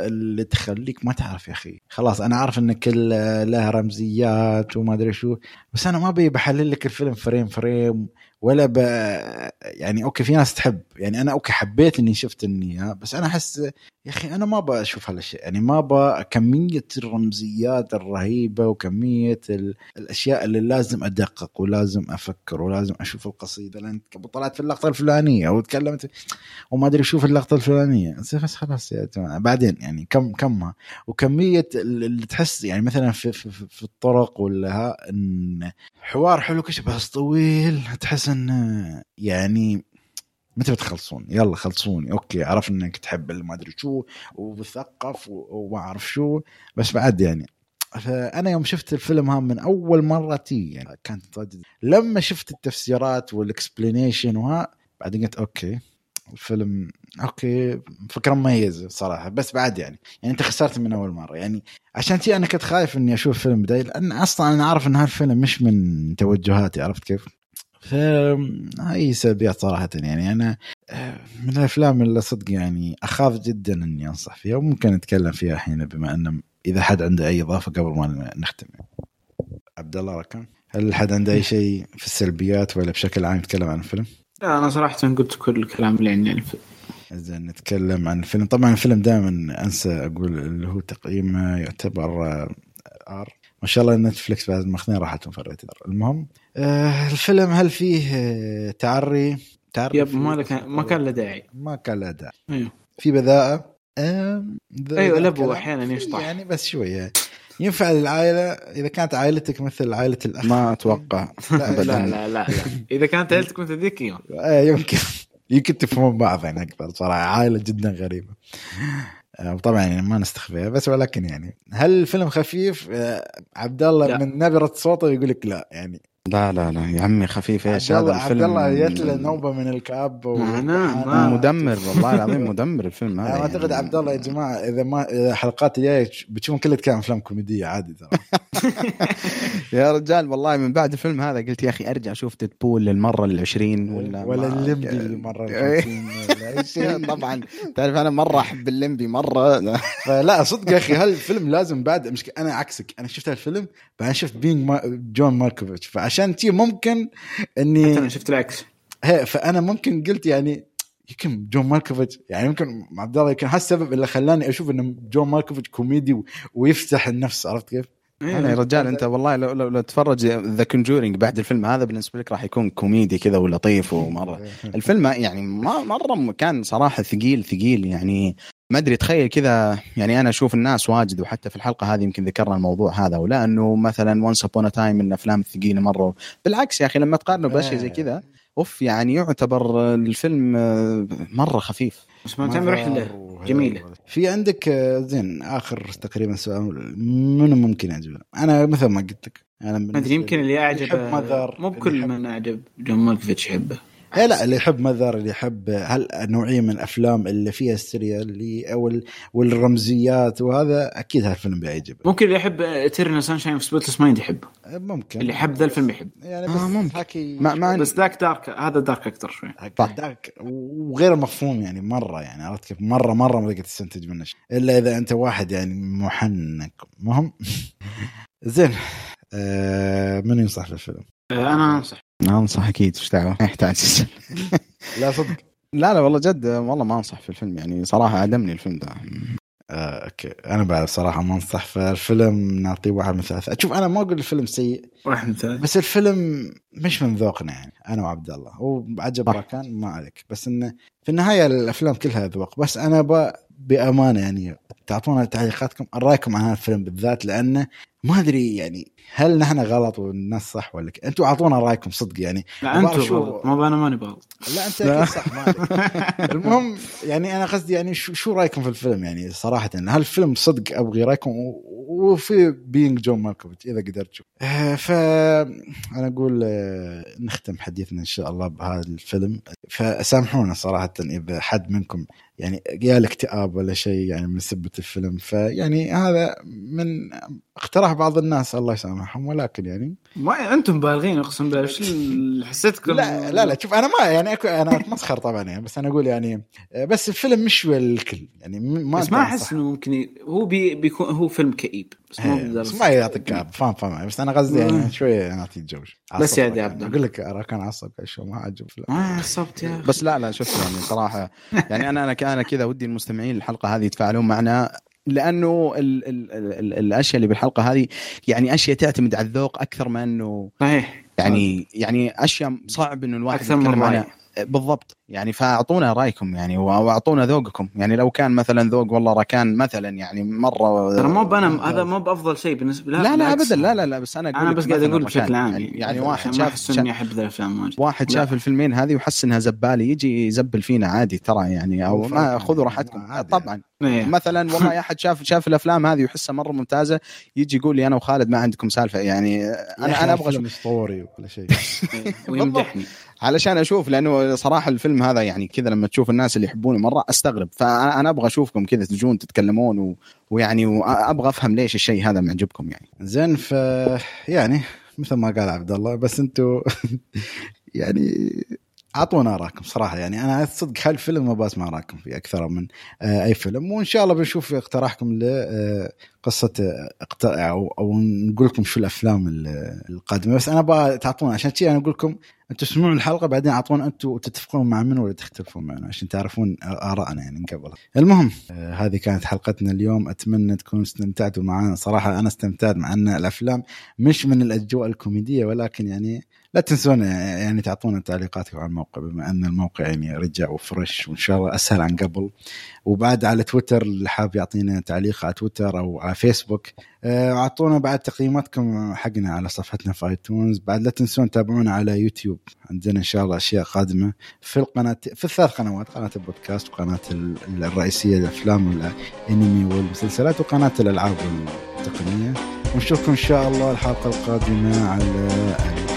اللي تخليك ما تعرف يا أخي خلاص. أنا عارف إن كل لها رمزيات وما أدري شو، بس أنا ما بيحلل لك الفيلم فريم فريم ولا ب يعني. أوكي في ناس تحب يعني، أنا أوكي حبيت إني شفت النية، بس أنا أحس يا أخي أنا ما بشوف هالشيء يعني، ما بكمية الرمزيات الرهيبة وكمية ال... الأشياء اللي لازم أدقق ولازم أفكر ولازم أشوف القصيدة لأن طلعت في اللقطة الفلانية أو تكلمت وما أدري شوف اللقطة الفلانية بس خلاص يا جماعة بعدين يعني كم كمها. وكمية اللي تحس يعني مثلا في في, في, في الطرق ولا إن حوار حلو كش بس طويل، تحس إن يعني متى بتخلصون يلا خلصوني. أوكي عرفنا إنك تحب اللي ما أدري شو وبثقف وبعرف شو، بس بعد يعني فأنا يوم شفت الفيلم هم من أول مرة تي يعني كانت ضد، لما شفت التفسيرات والإكسبلينيشن وها بعدين قلت أوكي الفيلم أوكي فكرة مميزة صراحة، بس بعد يعني يعني أنت خسرت من أول مرة يعني. عشان تي أنا كنت خايف إني أشوف فيلم بداية لأن أصلا أنا عارف إن هالفيلم مش من توجهاتي، عرفت كيف؟ فهي سلبيات صراحة يعني. أنا من الأفلام اللي صدق يعني أخاف جدا إني أنصح فيها، وممكن نتكلم فيها الحين بما أن إذا حد عنده أي إضافة قبل ما نختم. عبد الله ركان، هل حد عنده أي شيء في السلبيات ولا بشكل عام نتكلم عن الفيلم؟ لا أنا صراحة قلت كل الكلام اللي عندي عن الفيلم. إذا نتكلم عن الفيلم، طبعا الفيلم دائما أنسى أقول اللي هو تقييمه يعتبر آر، ما شاء الله نتفليكس بعد ما أخذنا راحتهم فريت. المهم آه الفيلم هل فيه تعري؟ تعري يب ما كان ما كان له داعي، ما كان له داعي أيوه. في بذاءة آه أيوه لبو أحيانا يشطح يعني بس شوية ينفع للعائلة إذا كانت عائلتك مثل عائلة الأخ ما أتوقع لا لا, لا لا لا إذا كانت عائلتك مثل ذيك يوم آه يمكن يمكن تفهمون بعض يعني أكثر صراحة. عائلة جدا غريبة طبعا يعني ما نستخفيها، بس ولكن يعني هل الفيلم خفيف؟ عبد الله من نبرة صوته يقول لك لا يعني لا لا لا يا عمي خفيف ايش هذا الفيلم. عبد الله جت له نوبه من الكاب وانا مدمر والله العظيم مدمر الفيلم هذا. انا اعتقد عبد الله يا جماعه اذا ما حلقات جايه بتشوفون كلها كان افلام كوميديه عادي ترى يا رجال والله من بعد الفيلم هذا قلت يا اخي ارجع اشوف ديدبول للمره العشرين ولا ولا الليمبي للمره العشرين ولا اي شيء. طبعا تعرف انا مره احب الليمبي مره فلا صدق يا اخي هالفيلم لازم بعد مشكله. انا عكسك، انا شفت هالفيلم بعدين شفت بينج جون مالكوفيتش، عشان تي ممكن اني انا شفت العكس هي، فانا ممكن قلت يعني يمكن جون مالكوفيتش يعني يمكن عبد الله يمكن هالسبب اللي خلاني اشوف ان جون مالكوفيتش كوميدي و... ويفتح النفس، عرفت كيف؟ يعني أنا يا رجال انت والله لو لو, لو تفرج ذا كونجورينج بعد الفيلم هذا بالنسبه لك راح يكون كوميدي كذا ولطيف ومره الفيلم يعني ما مره كان صراحه ثقيل ثقيل يعني ما أدري. تخيل كذا يعني أنا أشوف الناس واجد وحتى في الحلقة هذه يمكن ذكرنا الموضوع هذا ولا أنه مثلا Once Upon a Time من أفلام الثقيلة مرة، بالعكس يا أخي لما تقارنه بأشياء زي كذا أوف يعني يعتبر الفيلم مرة خفيف بس ما تعمل رحلة جميلة. في عندك زين آخر تقريبا سؤال منو ممكن أعجبه؟ أنا مثل ما قلتك أنا ما أدري يمكن اللي أعجبه مو بكل من أعجب جون مالكوفيتش يحبه هي لا اللي يحب مذر اللي يحب هل نوعية من الأفلام اللي فيها السرية اللي أو والرمزيات وهذا أكيد هالفيلم بيعجبه. ممكن اللي يحب تيرنا سانشاين في سبوتلس مايند يحبه ممكن، اللي يحب ذا الفيلم يحب يعني بس آه ممكن ما ما بس داك دارك هذا دارك أكتر شوي دارك وغير مفهوم يعني مرة يعني عرفت كيف مرة مرة ما تقدر تستنتج منه إلا إذا أنت واحد يعني محنك مهم زين آه من ينصح في الفيلم؟ أنا أنصح ما أنصح أكيد إيش دعوة يحتاج لا صدق لا لا والله جد والله ما أنصح في الفيلم يعني صراحة عدمني الفيلم ده آه، أوكي أنا بعد صراحة ما أنصح في الفيلم نعطيه واحد من ثلاثة. أشوف أنا ما أقول الفيلم سيء واحد من ثلاثة بس الفيلم مش من ذوقنا يعني أنا وعبد الله وعجب راكان ما عليك بس إنه في النهاية الأفلام كلها ذوق. بس أنا ب بأمانة يعني تعطونا تعليقاتكم رأيكم عن هذا الفيلم بالذات, لأنه ما أدري يعني هل نحن غلط والناس صح ولا ك... أنتوا عطونا رأيكم صدق يعني. لا أنتوا شو... ما أنا ماني بغلط. لا أنت أكيد صح مالك. المهم يعني أنا قصدي يعني شو شو رأيكم في الفيلم يعني صراحة, هل الفيلم صدق أبغي رأيكم و... وفي بينج جون مالكوفيتش إذا قدرت شو. فأنا أقول نختم حديثنا إن شاء الله بهذا الفيلم, فسامحونا صراحة إذا حد منكم يعني قال اكتئاب ولا شيء يعني من سبة الفيلم, فيعني هذا من اقتراح بعض الناس الله يسامحهم, ولكن يعني ما أنتم بالغين أقسم بالله شو حسيتكم. لا لا لا شوف أنا ما يعني أنا أتمسخر طبعا يعني, بس أنا أقول يعني بس الفيلم مش للكل يعني ما بس ما أحس إنه ممكن هو بي بيكون هو فيلم كئيب بس, بس ما يعطيك كاب فاهم فاهم, بس أنا قصدي يعني شوية أنا أعطيك جوش بس يا دي عبد أقول لك أرى كان عصب شو ما عجب لا عصبت يا بس لا لا شوف يعني صراحة يعني أنا أنا أنا كذا ودي المستمعين الحلقة هذه يتفاعلون معنا, لأنه ال ال ال الأشياء اللي بالحلقة هذه يعني أشياء تعتمد على الذوق أكثر من أنه يعني يعني أشياء صعب إنه الواحد يتكلم عنها بالضبط يعني, فأعطونا رأيكم يعني وأعطونا ذوقكم يعني, لو كان مثلا ذوق والله ركان مثلا يعني مرة ترى ما بنا هذا ما بأفضل شيء بالنسبة لا لا أبدا لا لا لا بس أنا أنا بس قاعد أقول بشكل عام يعني, يعني واحد شاف إني أحب ذا الأفلام واحد شاف الفيلمين هذه وحس إنها زبالة يجي يزبل فينا عادي ترى يعني, أو ما خذوا راحتكم طبعا مثلا والله أحد شاف شاف الأفلام هذه وحسها مرة ممتازة يجي يقول لي أنا وخالد ما عندكم سالفة يعني أنا أنا أبغى أسطوري ولا شيء ويمدحني علشان أشوف, لأنه صراحة الفيلم هذا يعني كذا لما تشوف الناس اللي يحبونه مرة أستغرب, فأنا أبغى أشوفكم كذا تجون تتكلمون و... ويعني وأبغى أفهم ليش الشيء هذا معجبكم يعني زين. ف يعني مثل ما قال عبد الله بس أنتوا يعني أعطونا رأيكم صراحة يعني أنا صدق هالفيلم ما بسمع رأيكم فيه أكثر من أي فيلم, وإن شاء الله بنشوف اقتراحكم لقصة اقتراح أو, أو نقول لكم شو الأفلام القادمة, بس أنا بقى تعطونا عشان شيء أنا أقول لكم أنتوا سمعوا الحلقة بعدين أعطونا أنتوا تتفقون مع من ولا تختلفون معنا عشان تعرفون آراءنا يعني قبل. المهم آه هذه كانت حلقتنا اليوم, أتمنى تكونوا استمتعتوا معنا صراحة أنا استمتعت معنا الأفلام مش من الأجواء الكوميدية, ولكن يعني لا تنسونا يعني تعطونا تعليقاتكم على الموقع بما أن الموقع يعني رجع وفرش وإن شاء الله أسهل عن قبل, وبعد على تويتر اللي حاب يعطينا تعليق على تويتر أو على فيسبوك أعطونا بعد تقييماتكم حقنا على صفحتنا في آيتونز, بعد لا تنسون تابعونا على يوتيوب عندنا إن شاء الله أشياء قادمة في القناة في الثلاث قنوات, قناة البودكاست وقناة الرئيسية الأفلام والأنمي والمسلسلات وقناة الألعاب والتقنية, ونشوفكم إن شاء الله الحلقة القادمة على